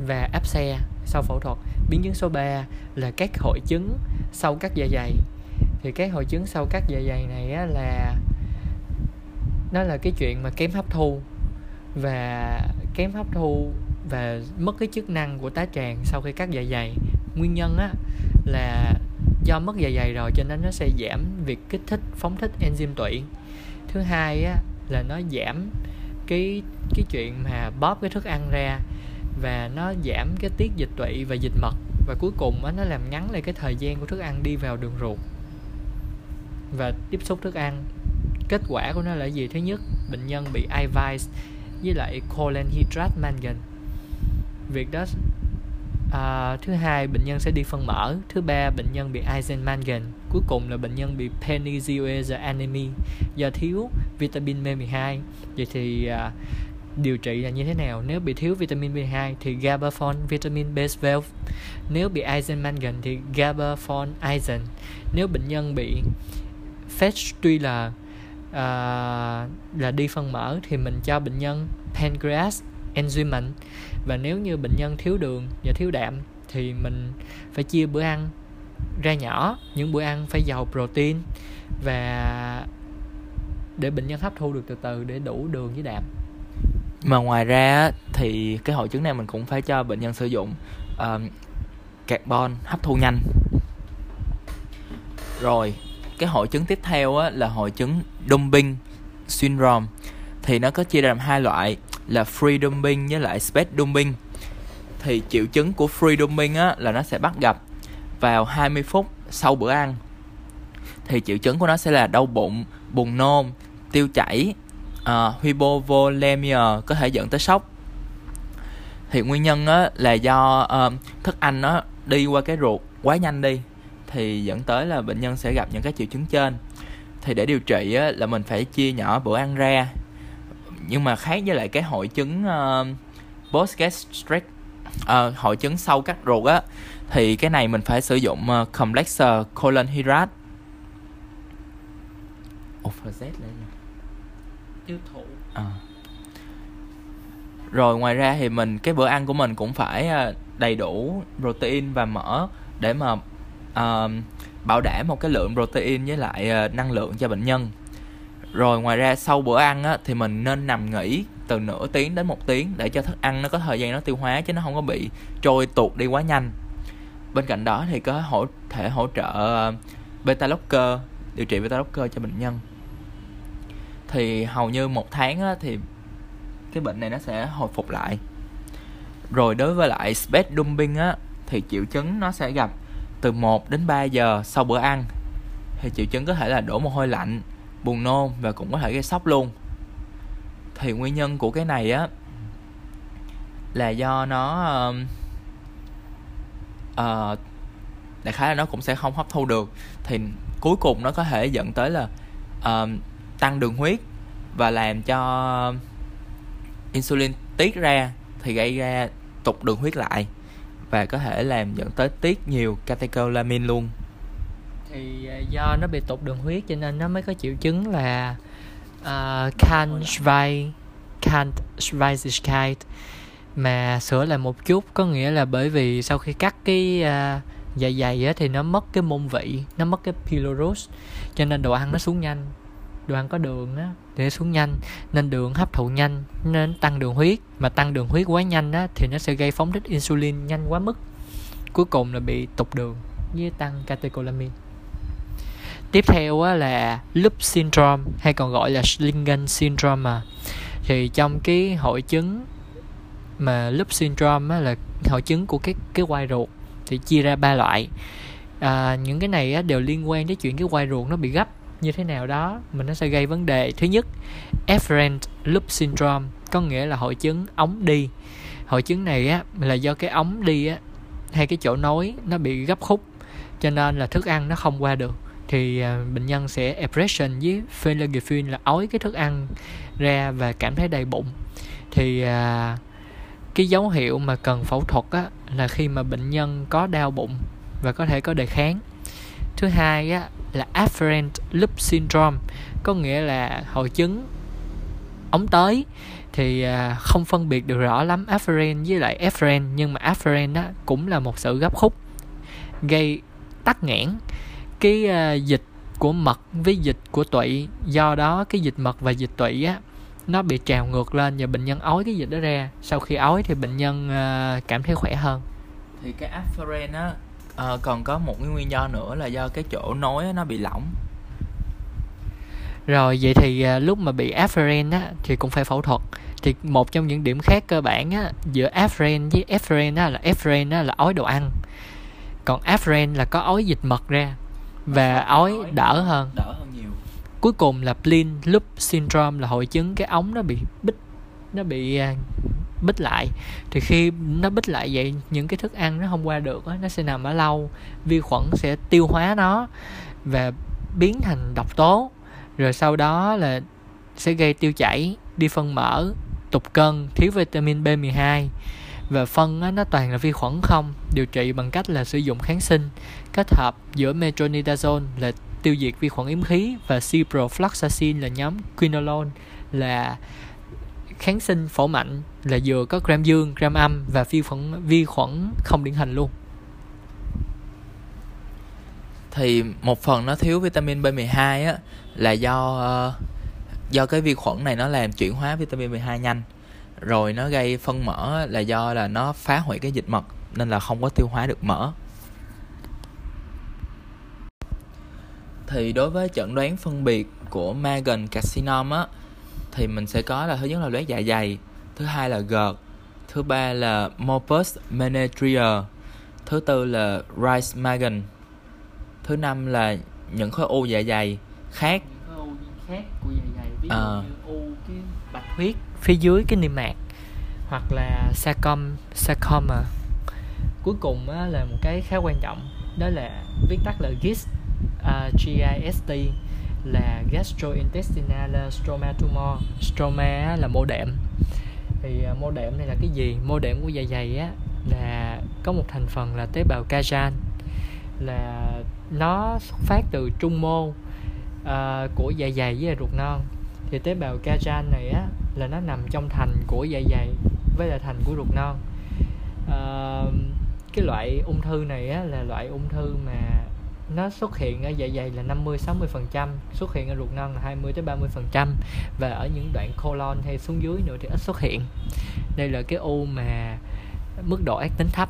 và áp xe sau phẫu thuật. Biến chứng số 3 là các hội chứng sau cắt dạ dày. Thì các hội chứng sau cắt dạ dày này á, là nó là cái chuyện mà kém hấp thu và mất cái chức năng của tá tràng sau khi cắt dạ dày. Nguyên nhân á, là do mất dạ dày rồi cho nên nó sẽ giảm việc kích thích phóng thích enzyme tụy. Thứ hai á, là nó giảm cái chuyện mà bóp cái thức ăn ra, và nó giảm cái tiết dịch tụy và dịch mật, và cuối cùng á, nó làm ngắn lại cái thời gian của thức ăn đi vào đường ruột và tiếp xúc thức ăn. Kết quả của nó là gì? Thứ nhất, bệnh nhân bị IVICE với lại cholanhydrate mangan. Việc đó. Thứ hai, bệnh nhân sẽ đi phân mỡ. Thứ ba, bệnh nhân bị Eisen mangan. Cuối cùng là bệnh nhân bị Pernicious anemia do thiếu vitamin B12. Vậy thì điều trị là như thế nào? Nếu bị thiếu vitamin B2 thì gabapentine vitamin B12. Nếu bị Eisen mangan thì gabapentine Eisen. Nếu bệnh nhân bị fetch là đi phân mỡ thì mình cho bệnh nhân pancreas enzyme mạnh. Và nếu như bệnh nhân thiếu đường và thiếu đạm thì mình phải chia bữa ăn ra nhỏ, những bữa ăn phải giàu protein, và để bệnh nhân hấp thu được từ từ để đủ đường với đạm. Mà ngoài ra thì cái hội chứng này mình cũng phải cho bệnh nhân sử dụng carbon hấp thu nhanh. Rồi cái hội chứng tiếp theo á, là hội chứng dumping syndrome. Thì nó có chia làm hai loại là free dumping với lại space dumping. Thì triệu chứng của free dumping á, là nó sẽ bắt gặp vào 20 phút sau bữa ăn. Thì triệu chứng của nó sẽ là đau bụng, buồn nôn, tiêu chảy, hypovolemia, có thể dẫn tới sốc. Thì nguyên nhân á, là do thức ăn nó đi qua cái ruột quá nhanh đi, thì dẫn tới là bệnh nhân sẽ gặp những cái triệu chứng trên. Thì để điều trị á, là mình phải chia nhỏ bữa ăn ra. Nhưng mà khác với lại cái hội chứng postgastric, hội chứng sau cắt ruột á, thì cái này mình phải sử dụng complex cholanhydrate. Tiêu thụ. Rồi ngoài ra thì cái bữa ăn của mình cũng phải đầy đủ protein và mỡ để mà bảo đảm một cái lượng protein với lại năng lượng cho bệnh nhân. Rồi ngoài ra sau bữa ăn á, thì mình nên nằm nghỉ từ nửa tiếng đến một tiếng để cho thức ăn nó có thời gian nó tiêu hóa, chứ nó không có bị trôi tuột đi quá nhanh. Bên cạnh đó thì có thể hỗ trợ beta blocker, điều trị beta blocker cho bệnh nhân. Thì hầu như một tháng á, thì cái bệnh này nó sẽ hồi phục lại. Rồi đối với lại space dumping á, thì triệu chứng nó sẽ gặp từ 1 đến 3 giờ sau bữa ăn. Thì triệu chứng có thể là đổ mồ hôi lạnh, buồn nôn và cũng có thể gây sốc luôn. Thì nguyên nhân của cái này á, là do nó đại khái là nó cũng sẽ không hấp thu được. Thì cuối cùng nó có thể dẫn tới là tăng đường huyết và làm cho insulin tiết ra, thì gây ra tụt đường huyết lại, và có thể làm dẫn tới tiết nhiều catecholamine luôn. Thì do nó bị tụt đường huyết cho nên nó mới có triệu chứng là can't, mà sửa lại một chút, có nghĩa là bởi vì sau khi cắt cái dạ dày á, thì nó mất cái môn vị, nó mất cái pylorus, cho nên đồ ăn nó xuống nhanh. Đồ ăn có đường á thì nó xuống nhanh, nên đường hấp thụ nhanh nên tăng đường huyết, mà tăng đường huyết quá nhanh á thì nó sẽ gây phóng thích insulin nhanh quá mức, cuối cùng là bị tụt đường với tăng catecholamine. Tiếp theo á, là loop syndrome hay còn gọi là Schlingen syndrome. Thì trong cái hội chứng mà loop syndrome á, là hội chứng của cái quai ruột, thì chia ra ba loại. Những cái này á, đều liên quan đến chuyện cái quai ruột nó bị gấp như thế nào đó, mình nó sẽ gây vấn đề. Thứ nhất, efferent loop syndrome, có nghĩa là hội chứng ống đi. Hội chứng này á, là do cái ống đi á, hay cái chỗ nối nó bị gấp khúc, cho nên là thức ăn nó không qua được. Thì bệnh nhân sẽ aspiration với phlegethrin, là ói cái thức ăn ra và cảm thấy đầy bụng. Thì cái dấu hiệu mà cần phẫu thuật á, là khi mà bệnh nhân có đau bụng và có thể có đề kháng. Thứ hai á, là afferent loop syndrome, có nghĩa là hội chứng ống tới. Thì không phân biệt được rõ lắm afferent với lại efferent, nhưng mà afferent á, cũng là một sự gấp khúc gây tắc nghẽn cái dịch của mật với dịch của tụy. Do đó cái dịch mật và dịch tụy á, nó bị trào ngược lên và bệnh nhân ói cái dịch đó ra. Sau khi ói thì bệnh nhân cảm thấy khỏe hơn. Thì cái afferent á, còn có một cái nguyên do nữa là do cái chỗ nối nó bị lỏng. Rồi vậy thì lúc mà bị Afferent á thì cũng phải phẫu thuật. Thì một trong những điểm khác cơ bản á giữa Afferent với Efferent á là Efferent á là ói đồ ăn, còn Afferent là có ói dịch mật ra và ói đỡ hơn. Đỡ hơn nhiều. Cuối cùng là Plin Loop Syndrome là hội chứng cái ống nó bị bít, nó bị bít lại. Thì khi nó bít lại vậy, những cái thức ăn nó không qua được á, nó sẽ nằm ở lâu, vi khuẩn sẽ tiêu hóa nó và biến thành độc tố. Rồi sau đó là sẽ gây tiêu chảy, đi phân mỡ, tụt cân, thiếu vitamin B12. Và phân á, nó toàn là vi khuẩn không. Điều trị bằng cách là sử dụng kháng sinh kết hợp giữa metronidazole là tiêu diệt vi khuẩn yếm khí và ciprofloxacin là nhóm quinolone là kháng sinh phổ mạnh, là vừa có gram dương, gram âm và vi khuẩn không điển hình luôn. Thì một phần nó thiếu vitamin B12 á là do cái vi khuẩn này nó làm chuyển hóa vitamin B12 nhanh. Rồi nó gây phân mỡ là do là nó phá hủy cái dịch mật nên là không có tiêu hóa được mỡ. Thì đối với chẩn đoán phân biệt của Magen-Casinom á thì mình sẽ có là thứ nhất là loét dạ dày, thứ hai là gợt, thứ ba là Mopus Menetrier, thứ tư là Rice Magen, thứ năm là những khối u dạ dày khác. Những khối u khác của dạ dày ví dụ như u cái bạch huyết phía dưới cái niêm mạc hoặc là sarcoma. Cuối cùng á, là một cái khá quan trọng, đó là viết tắt là GIST, GIST là gastrointestinal stromal tumor. Stroma là mô đệm. Thì mô đệm này là cái gì? Mô đệm của dạ dày á là có một thành phần là tế bào Cajun, là nó xuất phát từ trung mô của dạ dày với ruột non. Thì tế bào Cajun này á là nó nằm trong thành của dạ dày với là thành của ruột non. Cái loại ung thư này á là loại ung thư mà nó xuất hiện ở dạ dày là 50-60%, xuất hiện ở ruột non là 20-30%, và ở những đoạn colon hay xuống dưới nữa thì ít xuất hiện. Đây là cái u mà mức độ ác tính thấp.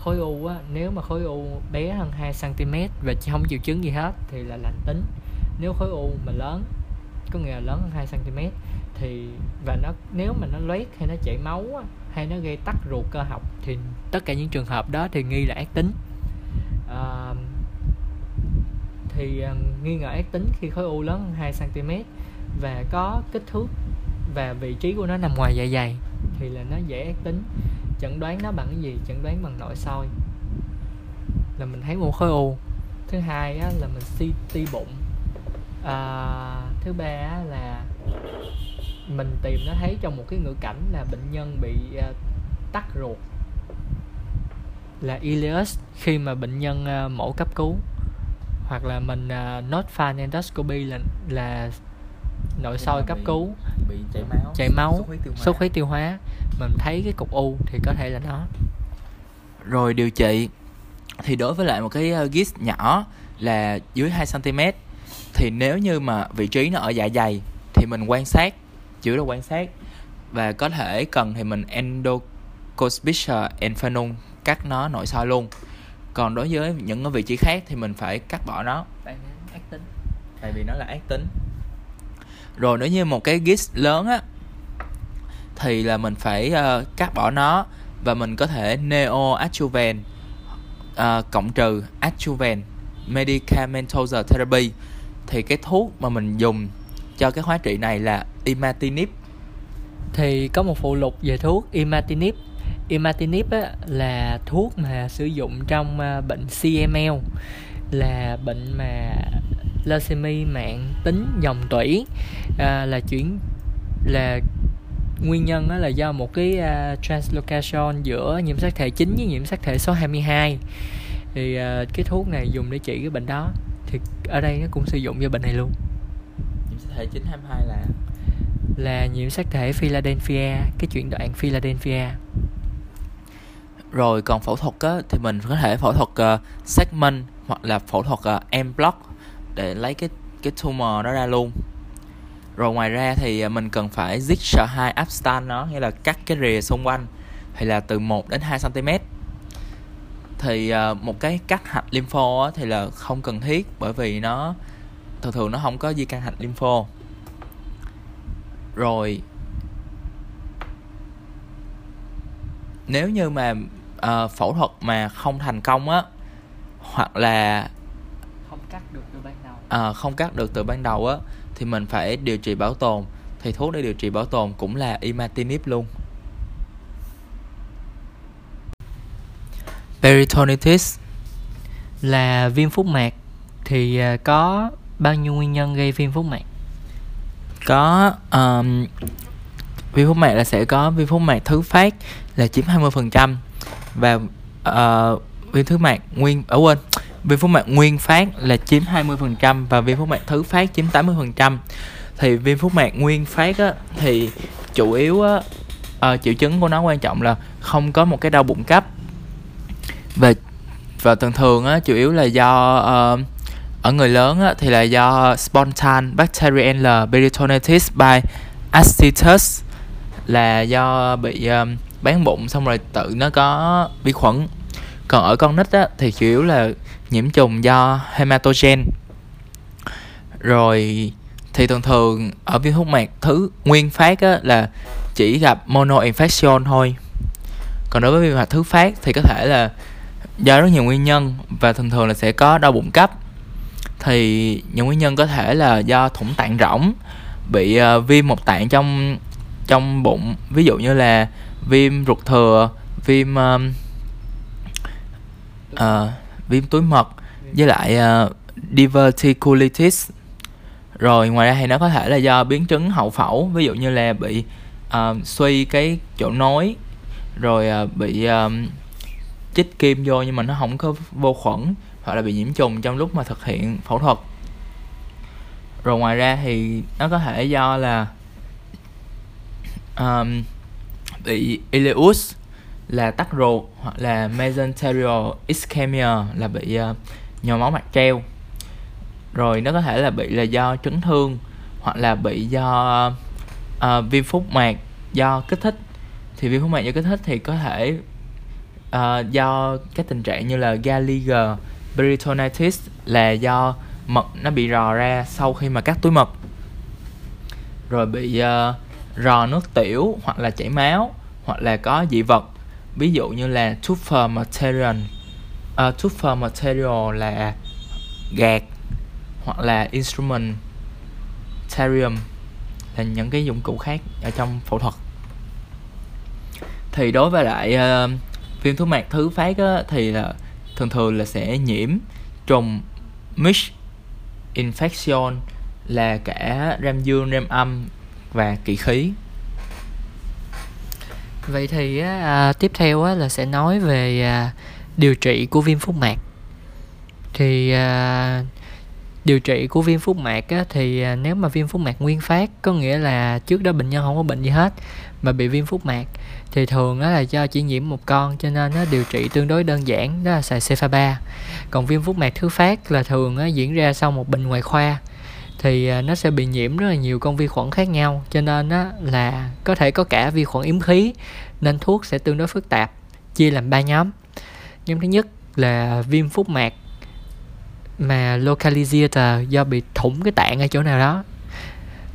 Khối u á, nếu mà khối u bé hơn 2cm và không triệu chứng gì hết thì là lành tính. Nếu khối u mà lớn, có nghĩa là lớn hơn 2cm thì và nó nếu mà nó loét hay nó chảy máu á, hay nó gây tắc ruột cơ học thì tất cả những trường hợp đó thì nghi là ác tính. Thì nghi ngờ ác tính khi khối u lớn hơn 2cm và có kích thước và vị trí của nó nằm ngoài dạ dày thì là nó dễ ác tính. Chẩn đoán nó bằng cái gì? Chẩn đoán bằng nội soi là mình thấy một khối u. Thứ hai á, là mình CT bụng. Thứ ba á, là mình tìm nó thấy trong một cái ngữ cảnh là bệnh nhân bị tắc ruột là ileus khi mà bệnh nhân mổ cấp cứu, hoặc là mình nốt fan endoscopy là nội soi cấp cứu bị chảy máu, xuất huyết tiêu hóa, mình thấy cái cục u thì có thể là nó. Rồi điều trị thì đối với lại một cái GIST nhỏ là dưới 2cm thì nếu như mà vị trí nó ở dạ dày thì mình quan sát, chỉ là quan sát, và có thể cần thì mình endocospicial emphanum, cắt nó nội soi luôn. Còn đối với những cái vị trí khác thì mình phải cắt bỏ nó. Tại vì nó là ác tính. Rồi nếu như một cái GIST lớn á thì là mình phải cắt bỏ nó và mình có thể neo adjuvant cộng trừ adjuvant medicamentosa therapy. Thì cái thuốc mà mình dùng cho cái hóa trị này là imatinib. Thì có một phụ lục về thuốc imatinib. Imatinib á, là thuốc mà sử dụng trong bệnh CML, là bệnh mà leucemia mạn tính dòng tủy, là nguyên nhân á, là do một cái translocation giữa nhiễm sắc thể chính với nhiễm sắc thể số 22. Thì cái thuốc này dùng để trị cái bệnh đó. Thì ở đây nó cũng sử dụng cho bệnh này luôn. Nhiễm sắc thể 922 là nhiễm sắc thể Philadelphia, cái chuyển đoạn Philadelphia. Rồi còn phẫu thuật á, thì mình có thể phẫu thuật segment hoặc là phẫu thuật M-block để lấy cái tumor đó ra luôn. Rồi ngoài ra thì mình cần phải zigzag 2 abstant nó, nghĩa là cắt cái rìa xung quanh, thì là từ 1 đến 2 cm. thì một cái cắt hạch lympho thì là không cần thiết, bởi vì nó thường thường nó không có di căn hạch lympho. Rồi nếu như mà phẫu thuật mà không thành công á, hoặc là không cắt được từ ban đầu, á, thì mình phải điều trị bảo tồn. Thì thuốc để điều trị bảo tồn cũng là imatinib luôn. Peritonitis là viêm phúc mạc, thì có bao nhiêu nguyên nhân gây viêm phúc mạc? Có viêm phúc mạc là sẽ có viêm phúc mạc thứ phát là chiếm 20%, và viêm thứ mạc nguyên viêm phúc mạc nguyên phát là chiếm 20% và viêm phúc mạc thứ phát chiếm 80%. Thì viêm phúc mạc nguyên phát á, thì chủ yếu á, triệu chứng của nó quan trọng là không có một cái đau bụng cấp, và thường thường á, chủ yếu là do ở người lớn á, thì là do spontane bacterial peritonitis by ascites, là do bị bán bụng xong rồi tự nó có vi khuẩn. Còn ở con nít á, thì chủ yếu là nhiễm trùng do hematogen. Rồi thì thường thường ở viêm phúc mạc thứ nguyên phát á, là chỉ gặp monoinfection thôi. Còn đối với viêm phúc mạc thứ phát thì có thể là do rất nhiều nguyên nhân, và thường thường là sẽ có đau bụng cấp. Thì những nguyên nhân có thể là do thủng tạng rỗng, bị viêm một tạng trong bụng, ví dụ như là viêm ruột thừa, viêm túi mật, với lại diverticulitis. Rồi ngoài ra thì nó có thể là do biến chứng hậu phẫu, ví dụ như là bị suy cái chỗ nối, rồi bị chích kim vô nhưng mà nó không có vô khuẩn, hoặc là bị nhiễm trùng trong lúc mà thực hiện phẫu thuật. Rồi ngoài ra thì nó có thể do là bị ileus là tắc ruột, hoặc là mesenterial ischemia là bị nhồi máu mạch treo. Rồi nó có thể là bị là do chấn thương, hoặc là bị do viêm phúc mạc do kích thích. Thì viêm phúc mạc do kích thích thì có thể do các tình trạng như là Gallagher peritonitis là do mật nó bị rò ra sau khi mà cắt túi mật, rồi bị rò nước tiểu, hoặc là chảy máu, hoặc là có dị vật, ví dụ như là tooth material là gạt, hoặc là instrumentarium là những cái dụng cụ khác ở trong phẫu thuật. Thì đối với lại viêm phúc mạc thứ phát á, thì là thường thường là sẽ nhiễm trùng mixed infection là cả gram dương, gram âm và kỵ khí. Vậy thì tiếp theo á, là sẽ nói về điều trị của viêm phúc mạc. Thì điều trị của viêm phúc mạc á, thì nếu mà viêm phúc mạc nguyên phát, có nghĩa là trước đó bệnh nhân không có bệnh gì hết mà bị viêm phúc mạc, thì thường á, là do chỉ nhiễm một con, cho nên nó điều trị tương đối đơn giản, đó là xài Cephaba. Còn viêm phúc mạc thứ phát là thường á, diễn ra sau một bệnh ngoại khoa, thì nó sẽ bị nhiễm rất là nhiều con vi khuẩn khác nhau, cho nên á, là có thể có cả vi khuẩn yếm khí, nên thuốc sẽ tương đối phức tạp, chia làm 3 nhóm. Nhóm thứ nhất là viêm phúc mạc mà localized do bị thủng cái tạng ở chỗ nào đó,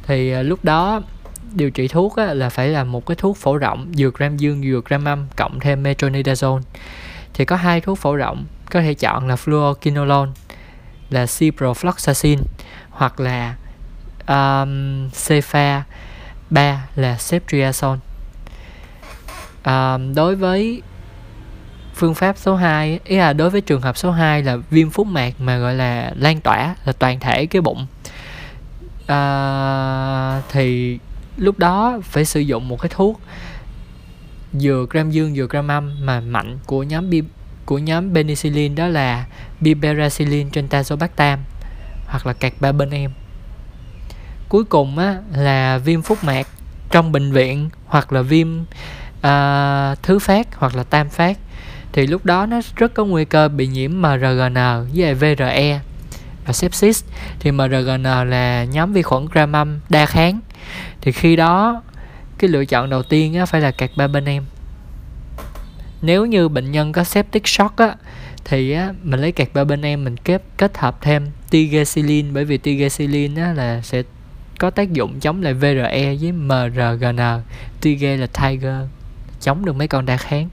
thì lúc đó điều trị thuốc á, là phải là một cái thuốc phổ rộng dược gram dương, dược gram âm cộng thêm metronidazole. Thì có hai thuốc phổ rộng, có thể chọn là fluoroquinolone là ciprofloxacin, hoặc là Cephaba là ceftriaxone. Đối với phương pháp số 2, ý là đối với trường hợp số 2 là viêm phúc mạc mà gọi là lan tỏa, là toàn thể cái bụng, thì lúc đó phải sử dụng một cái thuốc vừa gram dương vừa gram âm mà mạnh của nhóm penicillin, đó là piperacillin pentazobactam hoặc là carbamazepine. Cuối cùng á, là viêm phúc mạc trong bệnh viện, hoặc là viêm thứ phát hoặc là tam phát, thì lúc đó nó rất có nguy cơ bị nhiễm MRGN với VRE và sepsis. Thì MRGN là nhóm vi khuẩn gram âm đa kháng, thì khi đó cái lựa chọn đầu tiên á, phải là carbamazepine. Nếu như bệnh nhân có septic shock á, thì á, mình lấy cạc ba bên em mình kết hợp thêm tigecilin, bởi vì tigecilin á, là sẽ có tác dụng chống lại VRE với MRGN. Tige là tiger, chống được mấy con đa kháng.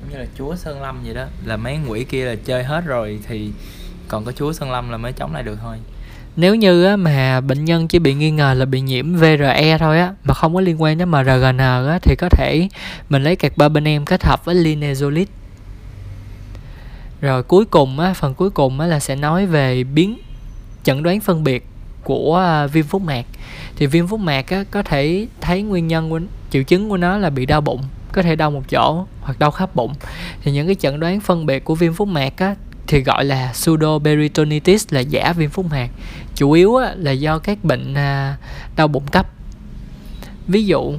Giống như là chúa Sơn Lâm vậy đó, là mấy quỷ kia là chơi hết rồi thì còn có chúa Sơn Lâm là mới chống lại được thôi. Nếu như á, mà bệnh nhân chỉ bị nghi ngờ là bị nhiễm VRE thôi á, mà không có liên quan đến MRGN á, thì có thể mình lấy carbapenem kết hợp với linezolid. Rồi cuối cùng á, phần cuối cùng á, là sẽ nói về chẩn đoán phân biệt của viêm phúc mạc. Thì viêm phúc mạc á, có thể thấy nguyên nhân của triệu chứng của nó là bị đau bụng, có thể đau một chỗ hoặc đau khắp bụng. Thì những cái chẩn đoán phân biệt của viêm phúc mạc á, thì gọi là pseudoperitonitis, là giả viêm phúc mạc, chủ yếu á, là do các bệnh đau bụng cấp. Ví dụ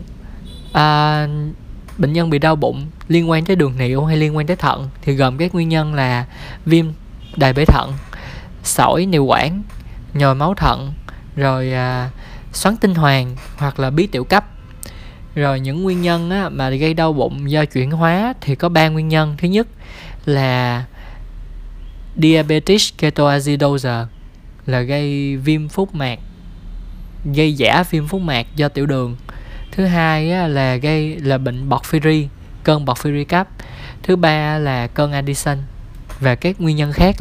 bệnh nhân bị đau bụng liên quan tới đường niệu hay liên quan tới thận thì gồm các nguyên nhân là viêm đại bể thận, sỏi niệu quản, nhồi máu thận, rồi xoắn tinh hoàn hoặc là bí tiểu cấp. Rồi những nguyên nhân á, mà gây đau bụng do chuyển hóa thì có 3 nguyên nhân. Thứ nhất là diabetic ketoacidosis, là gây viêm phúc mạc, gây giả viêm phúc mạc do tiểu đường. Thứ hai á, là bệnh Porphyry, cơn Porphyry cấp. Thứ ba là cơn Addison. Và các nguyên nhân khác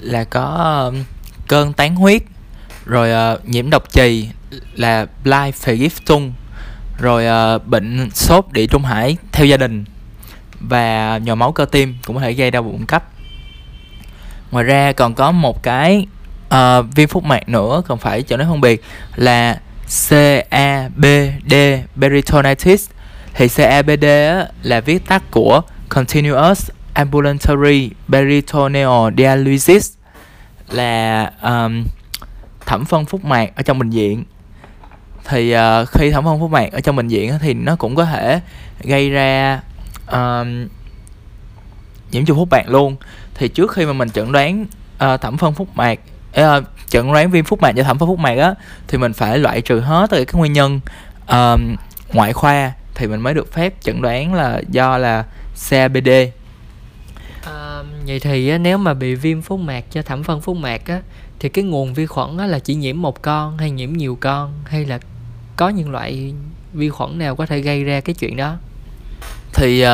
là có cơn tán huyết, rồi nhiễm độc trì là Blight Vergiftung, rồi bệnh sốt địa trung hải theo gia đình, và nhồi máu cơ tim cũng có thể gây đau bụng cấp. Ngoài ra còn có một cái viêm phúc mạc nữa còn phải chẩn đoán phân biệt là CABD peritonitis. Thì CABD là viết tắt của Continuous Ambulatory Peritoneal Dialysis, là thẩm phân phúc mạc ở trong bệnh viện. Thì khi thẩm phân phúc mạc ở trong bệnh viện thì nó cũng có thể gây ra nhiễm trùng phúc mạc luôn. Thì trước khi mà mình chẩn đoán thẩm phân phúc mạc, chẩn đoán viêm phúc mạc và thẩm phân phúc mạc á, thì mình phải loại trừ hết tất cả các nguyên nhân ngoại khoa thì mình mới được phép chẩn đoán là do là CABD. Vậy thì nếu mà bị viêm phúc mạc do thẩm phân phúc mạc á, thì cái nguồn vi khuẩn á, là chỉ nhiễm một con hay nhiễm nhiều con, hay là có những loại vi khuẩn nào có thể gây ra cái chuyện đó? Thì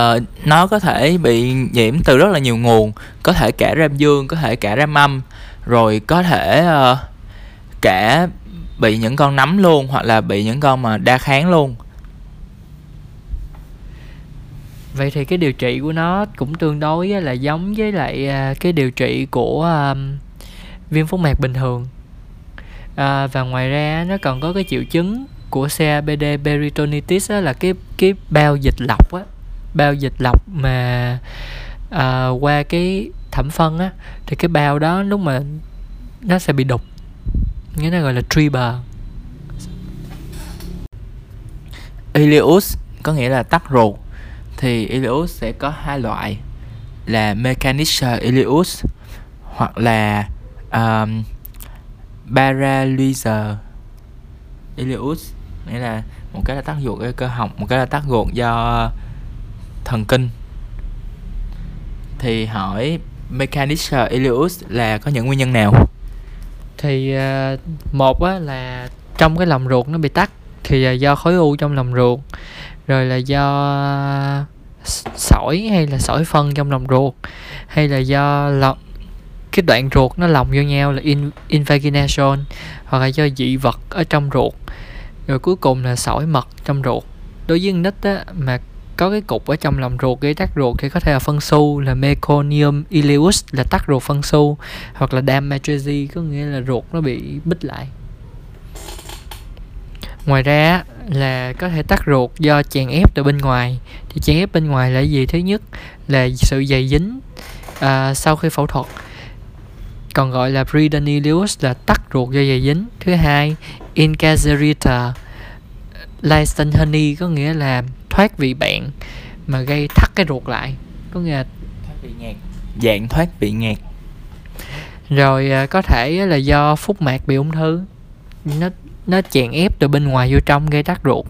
nó có thể bị nhiễm từ rất là nhiều nguồn, có thể cả ram dương, có thể cả ram âm, rồi có thể cả bị những con nấm luôn, hoặc là bị những con mà đa kháng luôn. Vậy thì cái điều trị của nó cũng tương đối là giống với lại cái điều trị của viêm phúc mạc bình thường. Và ngoài ra nó còn có cái triệu chứng của CABD peritonitis là cái bao dịch lọc á, bao dịch lọc mà qua cái thẩm phân á, thì cái bao đó lúc mà nó sẽ bị đục, nghĩa nó gọi là trigger. Ileus có nghĩa là tắc ruột. Thì ileus sẽ có hai loại là mechanical ileus hoặc là paralyzer ileus, nghĩa là một cái là tắc ruột cơ họng, một cái là tắc ruột do thần kinh. Thì hỏi mechanical ileus là có những nguyên nhân nào? Thì một á, là trong cái lòng ruột nó bị tắc thì do khối u trong lòng ruột, rồi là do sỏi hay là sỏi phân trong lòng ruột, hay là do cái đoạn ruột nó lồng vô nhau là invagination, hoặc là do dị vật ở trong ruột. Rồi cuối cùng là sỏi mật trong ruột. Đối với con nít á, mà có cái cục ở trong lòng ruột gây tắc ruột thì có thể là phân su, là meconium ileus, là tắc ruột phân su, hoặc là damatresi, có nghĩa là ruột nó bị bít lại. Ngoài ra là có thể tắc ruột do chèn ép từ bên ngoài. Thì chèn ép bên ngoài là gì? Thứ nhất là sự dày dính sau khi phẫu thuật, còn gọi là predanilius, là tắc ruột do dày dính. Thứ hai, incarcerata lysanhani, có nghĩa là thoát vị bệnh mà gây thắt cái ruột lại, có nghĩa là thoát vị nghẹt, dạng thoát vị nghẹt. Rồi có thể là do phúc mạc bị ung thư, nó chèn ép từ bên ngoài vô trong gây tắc ruột.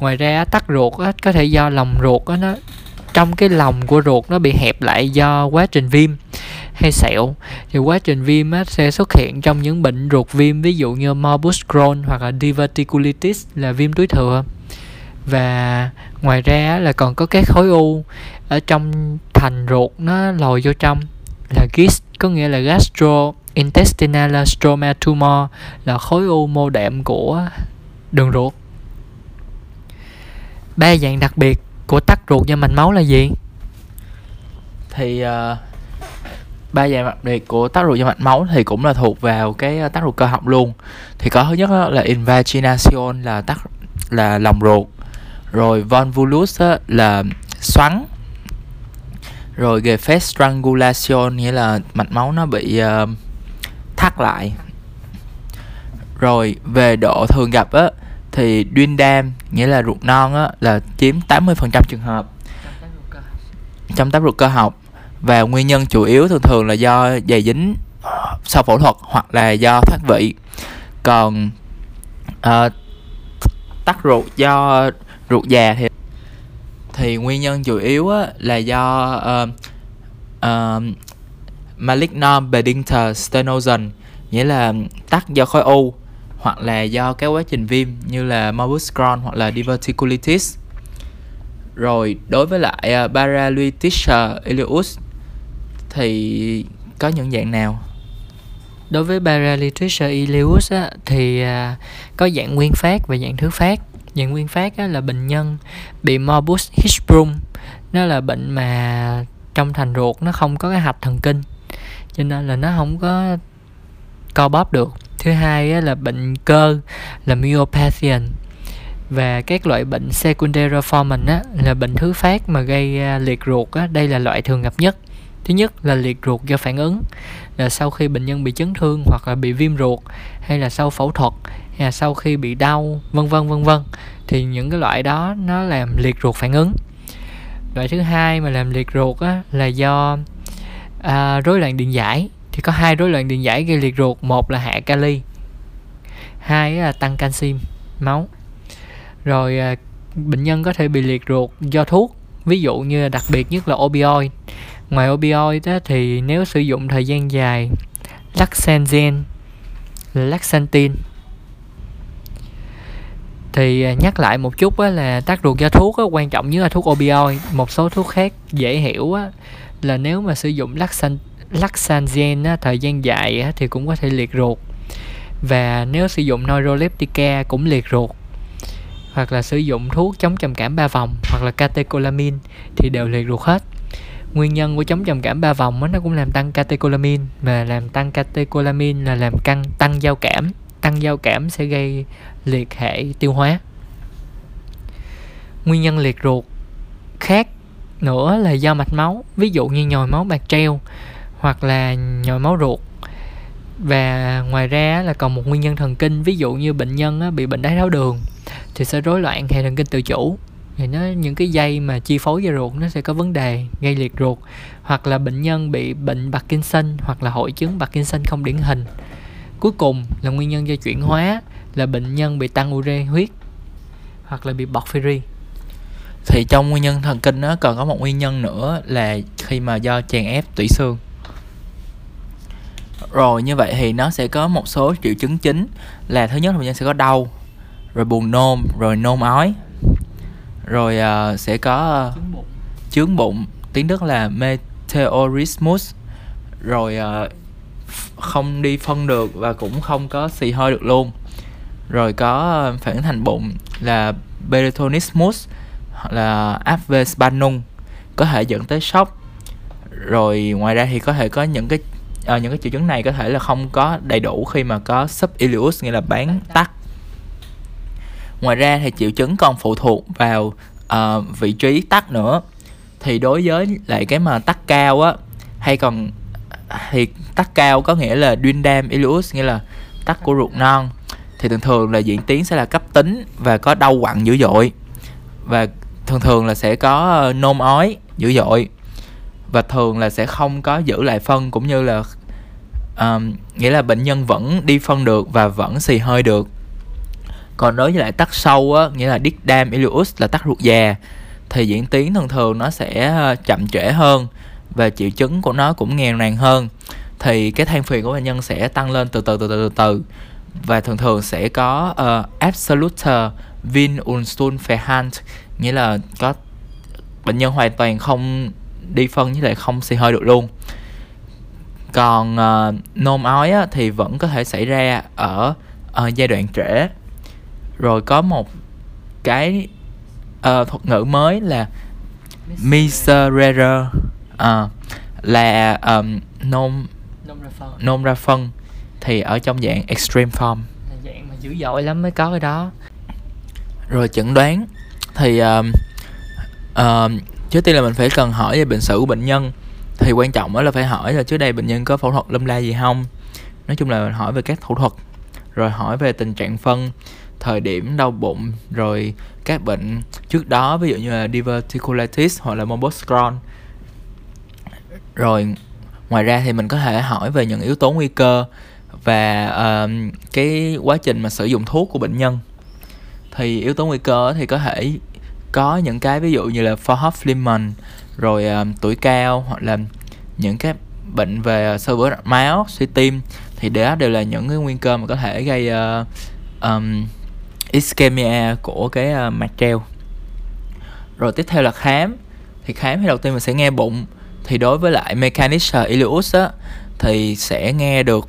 Ngoài ra tắc ruột có thể do lòng ruột nó trong cái lòng của ruột nó bị hẹp lại do quá trình viêm hay sẹo. Thì quá trình viêm sẽ xuất hiện trong những bệnh ruột viêm, ví dụ như morbus Crohn hoặc là diverticulitis là viêm túi thừa. Và ngoài ra là còn có các khối u ở trong thành ruột nó lồi vô trong là GIST, có nghĩa là gastrointestinal stromal tumor, là khối u mô đệm của đường ruột. Ba dạng đặc biệt của tắc ruột do mạch máu là gì? Thì ba dạng đặc biệt của tắc ruột do mạch máu thì cũng là thuộc vào cái tắc ruột cơ học luôn. Thì có thứ nhất là invagination là tắc là lòng ruột, rồi volvulus là xoắn, rồi Gefäß strangulation nghĩa là mạch máu nó bị thắt lại. Rồi về độ thường gặp thì duodenum nghĩa là ruột non là chiếm 80% trường hợp trong tắc ruột cơ học, và nguyên nhân chủ yếu thường thường là do dày dính sau phẫu thuật hoặc là do thoát vị. Còn tắc ruột do ruột già thì nguyên nhân chủ yếu là do malignant bladder stenosis nghĩa là tắc do khối u hoặc là do cái quá trình viêm như là morbus Crohn hoặc là diverticulitis. Rồi đối với lại paralytic ileus thì có những dạng nào? Đối với paralytic ileus thì có dạng nguyên phát và dạng thứ phát. Dạng nguyên phát là bệnh nhân bị morbus hirsbrum, nó là bệnh mà trong thành ruột nó không có cái hạch thần kinh cho nên là nó không có co bóp được. Thứ hai là bệnh cơ là myopathia, và các loại bệnh secondary forming là bệnh thứ phát mà gây liệt ruột. Đây là loại thường gặp nhất. Thứ nhất là liệt ruột do phản ứng, là sau khi bệnh nhân bị chấn thương hoặc là bị viêm ruột hay là sau phẫu thuật hay là sau khi bị đau vân vân thì những cái loại đó nó làm liệt ruột phản ứng. Loại thứ hai mà làm liệt ruột là do rối loạn điện giải. Thì có hai rối loạn điện giải gây liệt ruột, một là hạ kali, hai là tăng canxi máu. Rồi bệnh nhân có thể bị liệt ruột do thuốc, ví dụ như đặc biệt nhất là opioid. Ngoài opioid thì nếu sử dụng thời gian dài laxantin thì nhắc lại một chút là tắc ruột do thuốc quan trọng nhất là thuốc opioid. Một số thuốc khác dễ hiểu là nếu mà sử dụng laxantin thời gian dài thì cũng có thể liệt ruột, và nếu sử dụng neuroleptica cũng liệt ruột, hoặc là sử dụng thuốc chống trầm cảm 3 vòng hoặc là catecholamine thì đều liệt ruột hết. Nguyên nhân của chống trầm cảm 3 vòng nó cũng làm tăng catecholamine, mà làm tăng catecholamine là làm tăng giao cảm. Tăng giao cảm sẽ gây liệt hệ tiêu hóa. Nguyên nhân liệt ruột khác nữa là do mạch máu, ví dụ như nhồi máu bạc treo hoặc là nhồi máu ruột. Và ngoài ra là còn một nguyên nhân thần kinh, ví dụ như bệnh nhân bị bệnh đái tháo đường thì sẽ rối loạn hệ thần kinh tự chủ, thì những cái dây mà chi phối vào ruột nó sẽ có vấn đề gây liệt ruột. Hoặc là bệnh nhân bị bệnh Parkinson hoặc là hội chứng Parkinson không điển hình. Cuối cùng là nguyên nhân do chuyển hóa, là bệnh nhân bị tăng ure huyết hoặc là bị porphyry. Thì trong nguyên nhân thần kinh nó còn có một nguyên nhân nữa là khi mà do chèn ép tủy xương. Rồi như vậy thì nó sẽ có một số triệu chứng chính là thứ nhất là bệnh nhân sẽ có đau, rồi buồn nôn, rồi nôn ói, rồi sẽ có chướng bụng, tiếng Đức là meteorismus, rồi không đi phân được và cũng không có xì hơi được luôn, rồi có phản ứng thành bụng là peritonismus hoặc là avesbanum, có thể dẫn tới sốc. Rồi ngoài ra thì có thể có những cái triệu chứng này có thể là không có đầy đủ khi mà có subileus nghĩa là bán tắc. Ngoài ra thì triệu chứng còn phụ thuộc vào vị trí tắc nữa. Thì đối với lại cái mà tắc cao hay còn thì tắc cao có nghĩa là duodenum ileus nghĩa là tắc của ruột non, thì thường thường là diễn tiến sẽ là cấp tính và có đau quặn dữ dội, và thường thường là sẽ có nôn ói dữ dội, và thường là sẽ không có giữ lại phân, cũng như là nghĩa là bệnh nhân vẫn đi phân được và vẫn xì hơi được. Còn đối với lại tắc sâu á, nghĩa là dickdam ileus là tắc ruột già, thì diễn tiến thường thường nó sẽ chậm trễ hơn và triệu chứng của nó cũng nghèo nàn hơn. Thì cái than phiền của bệnh nhân sẽ tăng lên từ từ và thường thường sẽ có absolute Windunfähigkeit, nghĩa là có bệnh nhân hoàn toàn không đi phân với lại không xì hơi được luôn. Còn nôn ói á, thì vẫn có thể xảy ra ở giai đoạn trễ. Rồi có một cái thuật ngữ mới là miserere, là nôn ra phân, thì ở trong dạng extreme form, là dạng mà dữ dội lắm mới có cái đó. Rồi chẩn đoán thì trước tiên là mình phải cần hỏi về bệnh sử của bệnh nhân. Thì quan trọng là phải hỏi là trước đây bệnh nhân có phẫu thuật lâm la gì không. Nói chung là hỏi về các thủ thuật, rồi hỏi về tình trạng phân, thời điểm đau bụng, rồi các bệnh trước đó, ví dụ như là diverticulitis hoặc là morbus Crohn. Rồi ngoài ra thì mình có thể hỏi về những yếu tố nguy cơ và cái quá trình mà sử dụng thuốc của bệnh nhân. Thì yếu tố nguy cơ thì có thể có những cái ví dụ như là Forhoff-Fleming, rồi tuổi cao, hoặc là những cái bệnh về sơ vữa mạch máu, suy tim, thì đó đều là những cái nguy cơ mà có thể gây ischemia của cái mạch treo. Rồi tiếp theo là khám. Thì khám thì đầu tiên mình sẽ nghe bụng. Thì đối với lại Mechanischer ileus á, thì sẽ nghe được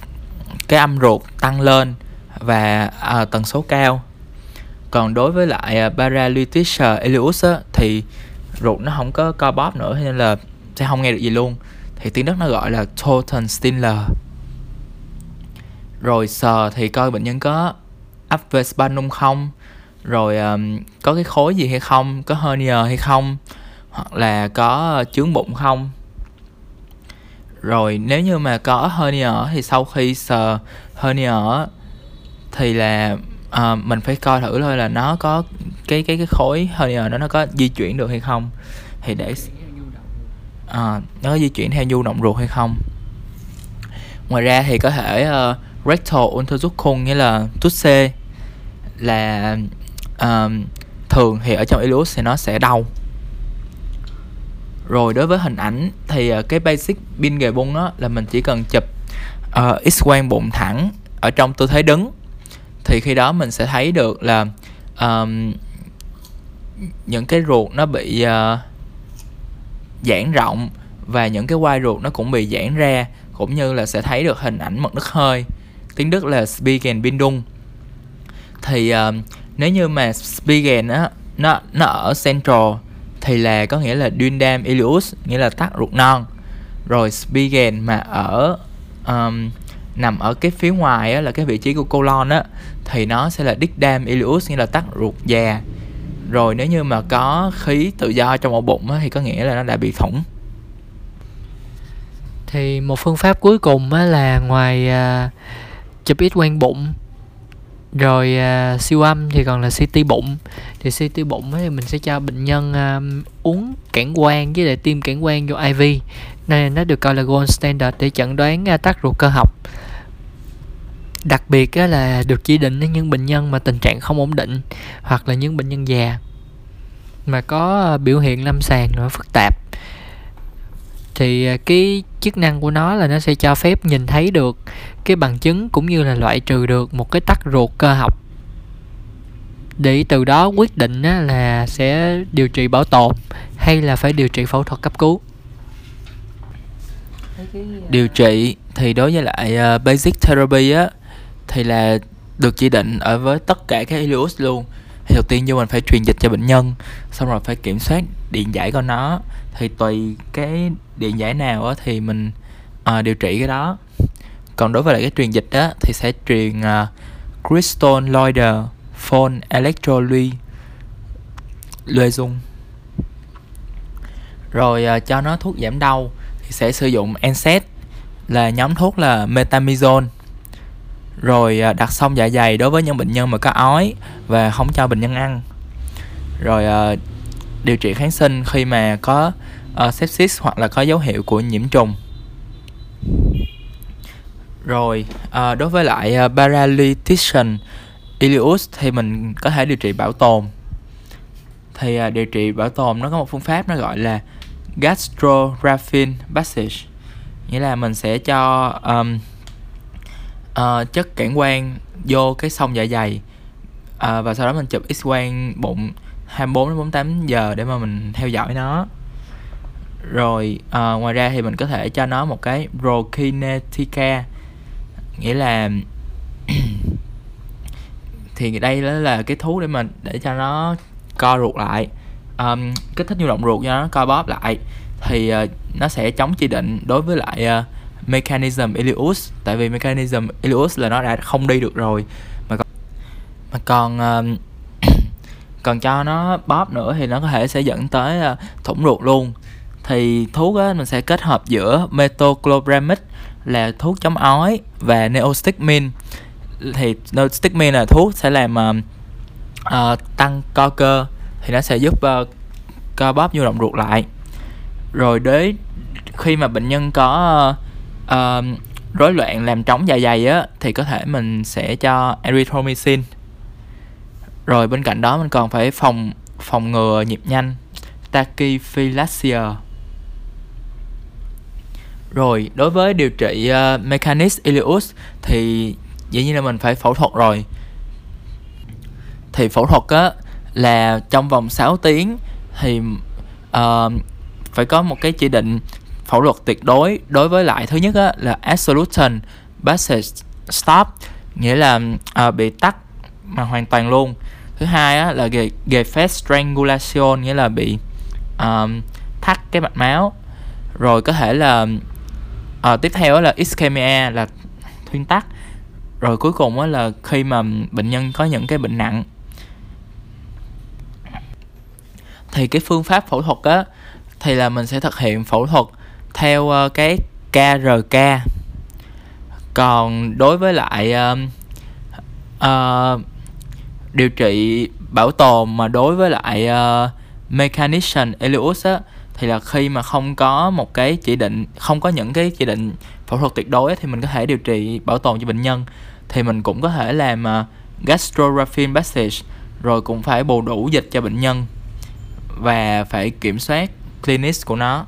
cái âm ruột tăng lên và tần số cao. Còn đối với lại Paralytischer ileus á, thì ruột nó không có co bóp nữa, nên là sẽ không nghe được gì luôn. Thì tiếng Đức nó gọi là Totenstiller. Rồi sờ thì coi bệnh nhân có Abwehrspannung không, rồi có cái khối gì hay không, có hernia hay không, hoặc là có chướng bụng không. Rồi nếu như mà có hernia thì sau khi sờ hernia thì là mình phải coi thử thôi là nó có cái khối hernia đó nó có di chuyển được hay không, thì để nó có di chuyển theo nhu động ruột hay không. Ngoài ra thì có thể rectal untersuchung, nghĩa là tút xê, là thường thì ở trong ileus thì nó sẽ đau. Rồi đối với hình ảnh thì cái basic pin ghề bung đó là mình chỉ cần chụp x-quang bụng thẳng ở trong tư thế đứng. Thì khi đó mình sẽ thấy được là những cái ruột nó bị giãn rộng và những cái quai ruột nó cũng bị giãn ra, cũng như là sẽ thấy được hình ảnh mật nước hơi, tiếng Đức là Spiegelbildung. Thì nếu như mà Spiegel á, nó ở central thì là có nghĩa là Duodam ileus, nghĩa là tắc ruột non. Rồi Spiegel mà ở nằm ở cái phía ngoài á, là cái vị trí của colon á, thì nó sẽ là Dickdam ileus, nghĩa là tắc ruột già. Rồi nếu như mà có khí tự do trong ổ bụng á, thì có nghĩa là nó đã bị thủng. Thì một phương pháp cuối cùng á, là ngoài chụp x-quang bụng, rồi siêu âm thì còn là CT bụng. Thì CT bụng thì mình sẽ cho bệnh nhân uống cản quang với lại tiêm cản quang vô IV. Này, nó được coi là gold standard để chẩn đoán tắc ruột cơ học. Đặc biệt là được chỉ định những bệnh nhân mà tình trạng không ổn định, hoặc là những bệnh nhân già mà có biểu hiện lâm sàng nó phức tạp. Thì cái chức năng của nó là nó sẽ cho phép nhìn thấy được cái bằng chứng cũng như là loại trừ được một cái tắc ruột cơ học, để từ đó quyết định là sẽ điều trị bảo tồn hay là phải điều trị phẫu thuật cấp cứu. Điều trị thì đối với lại basic therapy á, thì là được chỉ định ở với tất cả các ileus luôn. Thì đầu tiên như mình phải truyền dịch cho bệnh nhân, xong rồi phải kiểm soát điện giải của nó. Thì tùy cái điện giải nào á, thì mình điều trị cái đó. Còn đối với lại cái truyền dịch á, thì sẽ truyền crystalloid phone electroly luezung. Rồi cho nó thuốc giảm đau thì sẽ sử dụng NSAID, là nhóm thuốc là metamizole. Rồi đặt xong dạ dày đối với những bệnh nhân mà có ói và không cho bệnh nhân ăn. Rồi điều trị kháng sinh khi mà có sepsis hoặc là có dấu hiệu của nhiễm trùng. Rồi đối với lại paralytician ileus thì mình có thể điều trị bảo tồn. Thì điều trị bảo tồn nó có một phương pháp nó gọi là gastrografin passage, nghĩa là mình sẽ cho chất cản quang vô cái xông dạ dày và sau đó mình chụp x-quang bụng 24 đến 48 giờ để mà mình theo dõi nó. Rồi ngoài ra thì mình có thể cho nó một cái prokinetica, nghĩa là thì đây là cái thuốc để mình để cho nó co ruột lại, kích thích nhu động ruột cho nó co bóp lại. Thì nó sẽ chống chỉ định đối với lại mechanism ileus, tại vì mechanism ileus là nó đã không đi được rồi mà còn cho nó bóp nữa thì nó có thể sẽ dẫn tới thủng ruột luôn. Thì thuốc á, mình sẽ kết hợp giữa metoclopramid là thuốc chống ói và neostigmin. Thì neostigmin là thuốc sẽ làm tăng co cơ, thì nó sẽ giúp co bóp nhu động ruột lại. Rồi đến khi mà bệnh nhân có rối loạn làm trống dạ dày á, thì có thể mình sẽ cho erythromycin. Rồi bên cạnh đó mình còn phải phòng ngừa nhịp nhanh tachyphylaxia. Rồi đối với điều trị mechanis ileus thì dĩ nhiên là mình phải phẫu thuật rồi. Thì phẫu thuật á, là trong vòng 6 tiếng thì phải có một cái chỉ định phẫu thuật tuyệt đối đối với lại thứ nhất á, là absolution passage stop, nghĩa là bị tắc mà hoàn toàn luôn. Thứ hai á, là gefäß strangulation, nghĩa là bị thắt cái mạch máu. Rồi có thể là tiếp theo á, là ischemia là thuyên tắc. Rồi cuối cùng á, là khi mà bệnh nhân có những cái bệnh nặng. Thì cái phương pháp phẫu thuật á, thì là mình sẽ thực hiện phẫu thuật theo cái KRK. Còn đối với lại điều trị bảo tồn mà đối với lại mechanism ileus á, thì là khi mà không có một cái chỉ định, không có những cái chỉ định phẫu thuật tuyệt đối á, thì mình có thể điều trị bảo tồn cho bệnh nhân. Thì mình cũng có thể làm gastrografin passage, rồi cũng phải bù đủ dịch cho bệnh nhân và phải kiểm soát clinics của nó.